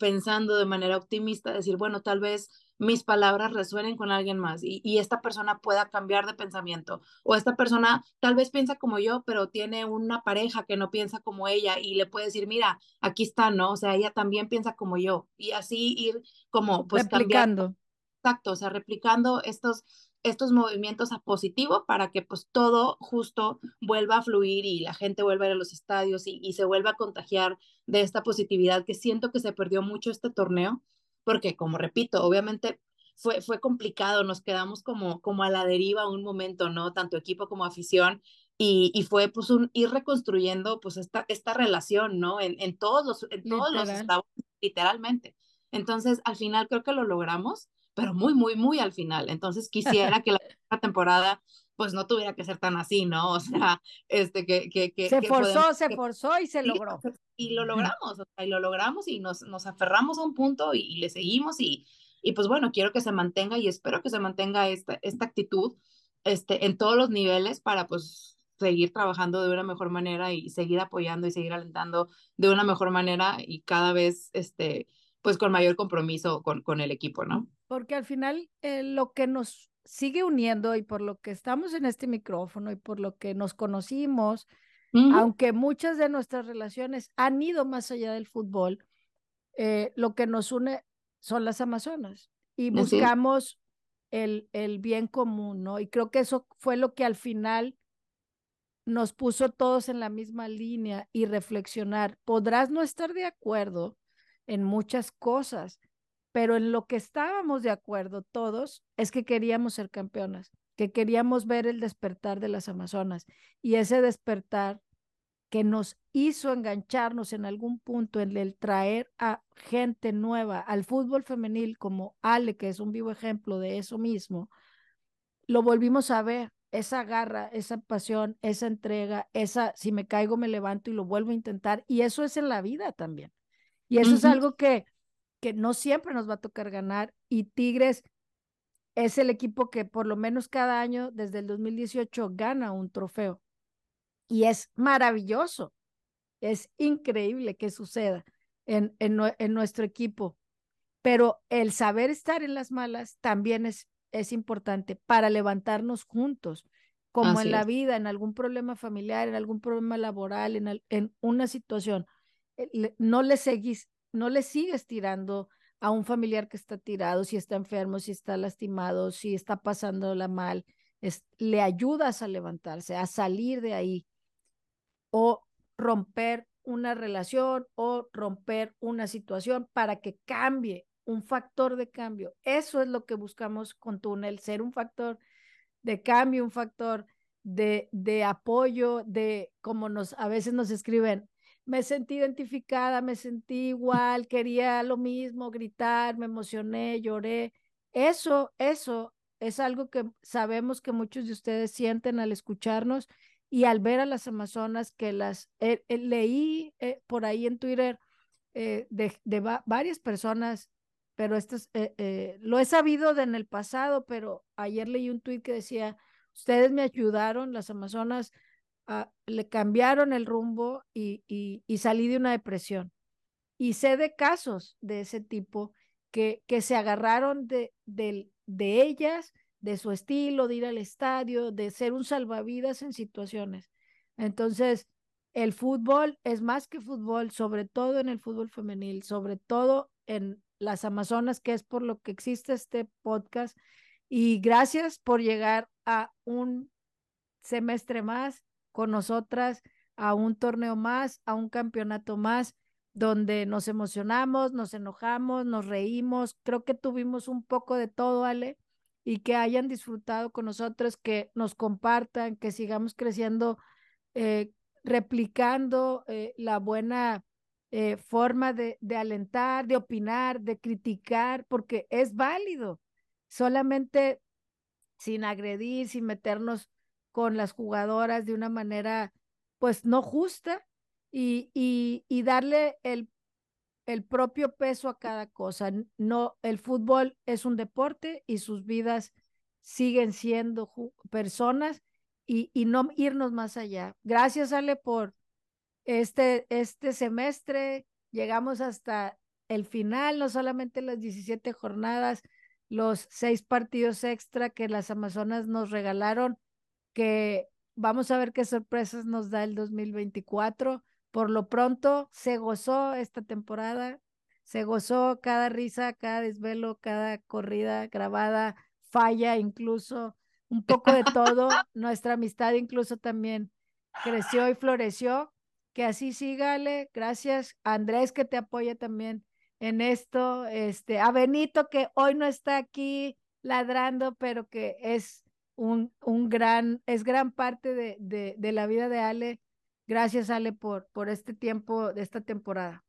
pensando de manera optimista, decir, bueno, tal vez mis palabras resuenen con alguien más y, y esta persona pueda cambiar de pensamiento, o esta persona tal vez piensa como yo, pero tiene una pareja que no piensa como ella y le puede decir, mira, aquí está, ¿no? O sea, ella también piensa como yo, y así ir como pues replicando. Cambiando. Exacto, o sea, replicando estos, estos movimientos a positivo para que pues todo justo vuelva a fluir y la gente vuelva a ir a los estadios y, y se vuelva a contagiar de esta positividad que siento que se perdió mucho este torneo. Porque, como repito, obviamente fue, fue complicado, nos quedamos como, como a la deriva un momento, ¿no? Tanto equipo como afición, y, y fue pues un ir reconstruyendo pues esta, esta relación, ¿no? En, en todos los, en todos los estados, literalmente. Entonces, al final creo que lo logramos, pero muy, muy, muy al final. Entonces, quisiera que la temporada pues no tuviera que ser tan así, ¿no? O sea, este, que... que, que se que forzó, podemos, se que, forzó y se y, logró. Y lo logramos, o sea, y lo logramos y nos, nos aferramos a un punto y, y le seguimos y, y pues bueno, quiero que se mantenga y espero que se mantenga esta, esta actitud este, en todos los niveles para pues seguir trabajando de una mejor manera y seguir apoyando y seguir alentando de una mejor manera y cada vez este, pues con mayor compromiso con, con el equipo, ¿no? Porque al final eh, lo que nos sigue uniendo y por lo que estamos en este micrófono y por lo que nos conocimos, uh-huh. aunque muchas de nuestras relaciones han ido más allá del fútbol, eh, lo que nos une son las amazonas y buscamos el, el bien común, ¿no? Y creo que eso fue lo que al final nos puso todos en la misma línea y reflexionar. Podrás no estar de acuerdo en muchas cosas, pero en lo que estábamos de acuerdo todos es que queríamos ser campeonas, que queríamos ver el despertar de las amazonas y ese despertar que nos hizo engancharnos en algún punto en el traer a gente nueva al fútbol femenil como Ale, que es un vivo ejemplo de eso mismo, lo volvimos a ver, esa garra, esa pasión, esa entrega, esa si me caigo me levanto y lo vuelvo a intentar, y eso es en la vida también, y eso uh-huh. es algo que que no siempre nos va a tocar ganar, y Tigres es el equipo que por lo menos cada año desde el dos mil dieciocho gana un trofeo, y es maravilloso, es increíble que suceda en, en, en nuestro equipo, pero el saber estar en las malas también es, es importante para levantarnos juntos, como Así en la es. vida, en algún problema familiar, en algún problema laboral, en, el, en una situación, no le seguís, no le sigues tirando a un familiar que está tirado, si está enfermo, si está lastimado, si está pasándola mal, es, le ayudas a levantarse, a salir de ahí, o romper una relación, o romper una situación para que cambie, un factor de cambio. Eso es lo que buscamos con Túnel, ser un factor de cambio, un factor de, de apoyo, de como nos a veces nos escriben, me sentí identificada, me sentí igual, quería lo mismo, gritar, me emocioné, lloré. Eso, eso es algo que sabemos que muchos de ustedes sienten al escucharnos y al ver a las Amazonas que las eh, eh, leí eh, por ahí en Twitter eh, de, de va varias personas, pero esto es, eh, eh, lo he sabido de en el pasado, pero ayer leí un tuit que decía, ustedes me ayudaron, las Amazonas Uh, le cambiaron el rumbo y, y, y salí de una depresión. Y sé de casos de ese tipo que, que se agarraron de, de, de ellas, de su estilo, de ir al estadio, de ser un salvavidas en situaciones. Entonces, el fútbol es más que fútbol, sobre todo en el fútbol femenil, sobre todo en las Amazonas, que es por lo que existe este podcast. Y gracias por llegar a un semestre más con nosotras, a un torneo más, a un campeonato más, donde nos emocionamos, nos enojamos, nos reímos, creo que tuvimos un poco de todo, Ale, y que hayan disfrutado con nosotros, que nos compartan, que sigamos creciendo, eh, replicando eh, la buena eh, forma de, de alentar, de opinar, de criticar, porque es válido, solamente sin agredir, sin meternos con las jugadoras de una manera pues no justa y, y, y darle el, el propio peso a cada cosa. No, el fútbol es un deporte y sus vidas siguen siendo personas y, y no irnos más allá. Gracias, Ale, por este, este semestre. Llegamos hasta el final, no solamente las diecisiete jornadas, los seis partidos extra que las Amazonas nos regalaron, que vamos a ver qué sorpresas nos da el dos mil veinticuatro. Por lo pronto, se gozó esta temporada, se gozó cada risa, cada desvelo, cada corrida grabada, falla incluso, un poco de todo. Nuestra amistad incluso también creció y floreció. Que así sígale. Gracias a Andrés, que te apoya también en esto. Este, a Benito, que hoy no está aquí ladrando, pero que es... Un, un gran, es gran parte de, de, de la vida de Ale. Gracias, Ale, por, por este tiempo de esta temporada.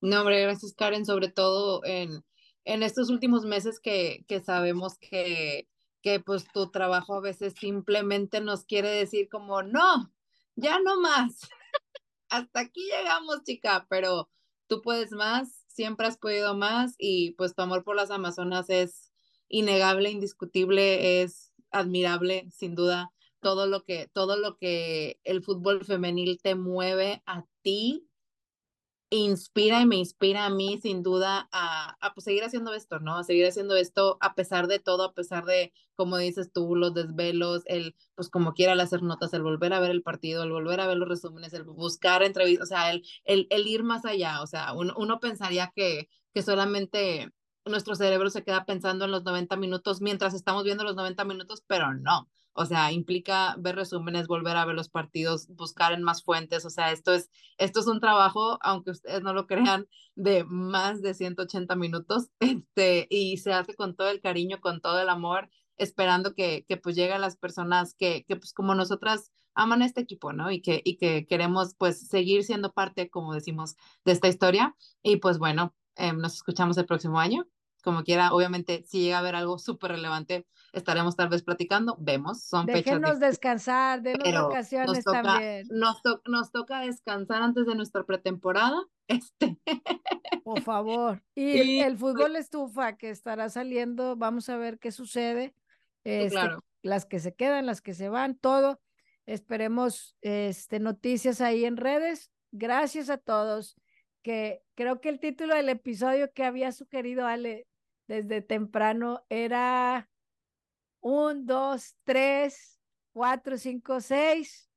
No, hombre, gracias, Karen, sobre todo en, en estos últimos meses que, que sabemos que, que pues tu trabajo a veces simplemente nos quiere decir como, no, ya no más. Hasta aquí llegamos, chica, pero tú puedes más, siempre has podido más y pues tu amor por las Amazonas es innegable, indiscutible, es admirable, sin duda, todo lo que todo lo que el fútbol femenil te mueve a ti, inspira y me inspira a mí, sin duda, a, a pues, seguir haciendo esto, ¿no? A seguir haciendo esto a pesar de todo, a pesar de, como dices tú, los desvelos, el, pues como quiera, el hacer notas, el volver a ver el partido, el volver a ver los resúmenes, el buscar entrevistas, o sea, el, el, el ir más allá, o sea, uno, uno pensaría que, que solamente... nuestro cerebro se queda pensando en los noventa minutos mientras estamos viendo los noventa minutos, pero no, o sea, implica ver resúmenes, volver a ver los partidos, buscar en más fuentes, o sea, esto es, esto es un trabajo, aunque ustedes no lo crean, de más de ciento ochenta minutos, este, y se hace con todo el cariño, con todo el amor, esperando que, que pues lleguen las personas que, que pues como nosotras aman este equipo, ¿no? Y que, y que queremos pues seguir siendo parte, como decimos, de esta historia, y pues bueno, eh, nos escuchamos el próximo año. como quiera, obviamente, si llega a haber algo súper relevante, estaremos tal vez platicando, vemos, son Déjenos fechas. Déjenos descansar, denos vacaciones nos toca, también. Nos, to nos toca descansar antes de nuestra pretemporada. Este. Por favor. Y, y el fútbol pues, estufa que estará saliendo, vamos a ver qué sucede. Este, claro. Las que se quedan, las que se van, todo. Esperemos este, noticias ahí en redes. Gracias a todos. Que creo que el título del episodio que había sugerido Ale desde temprano era un, dos, tres, cuatro, cinco, seis.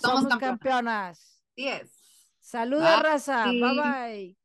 Somos, Somos campeonas. Yes. Saludos, raza. Bye bye.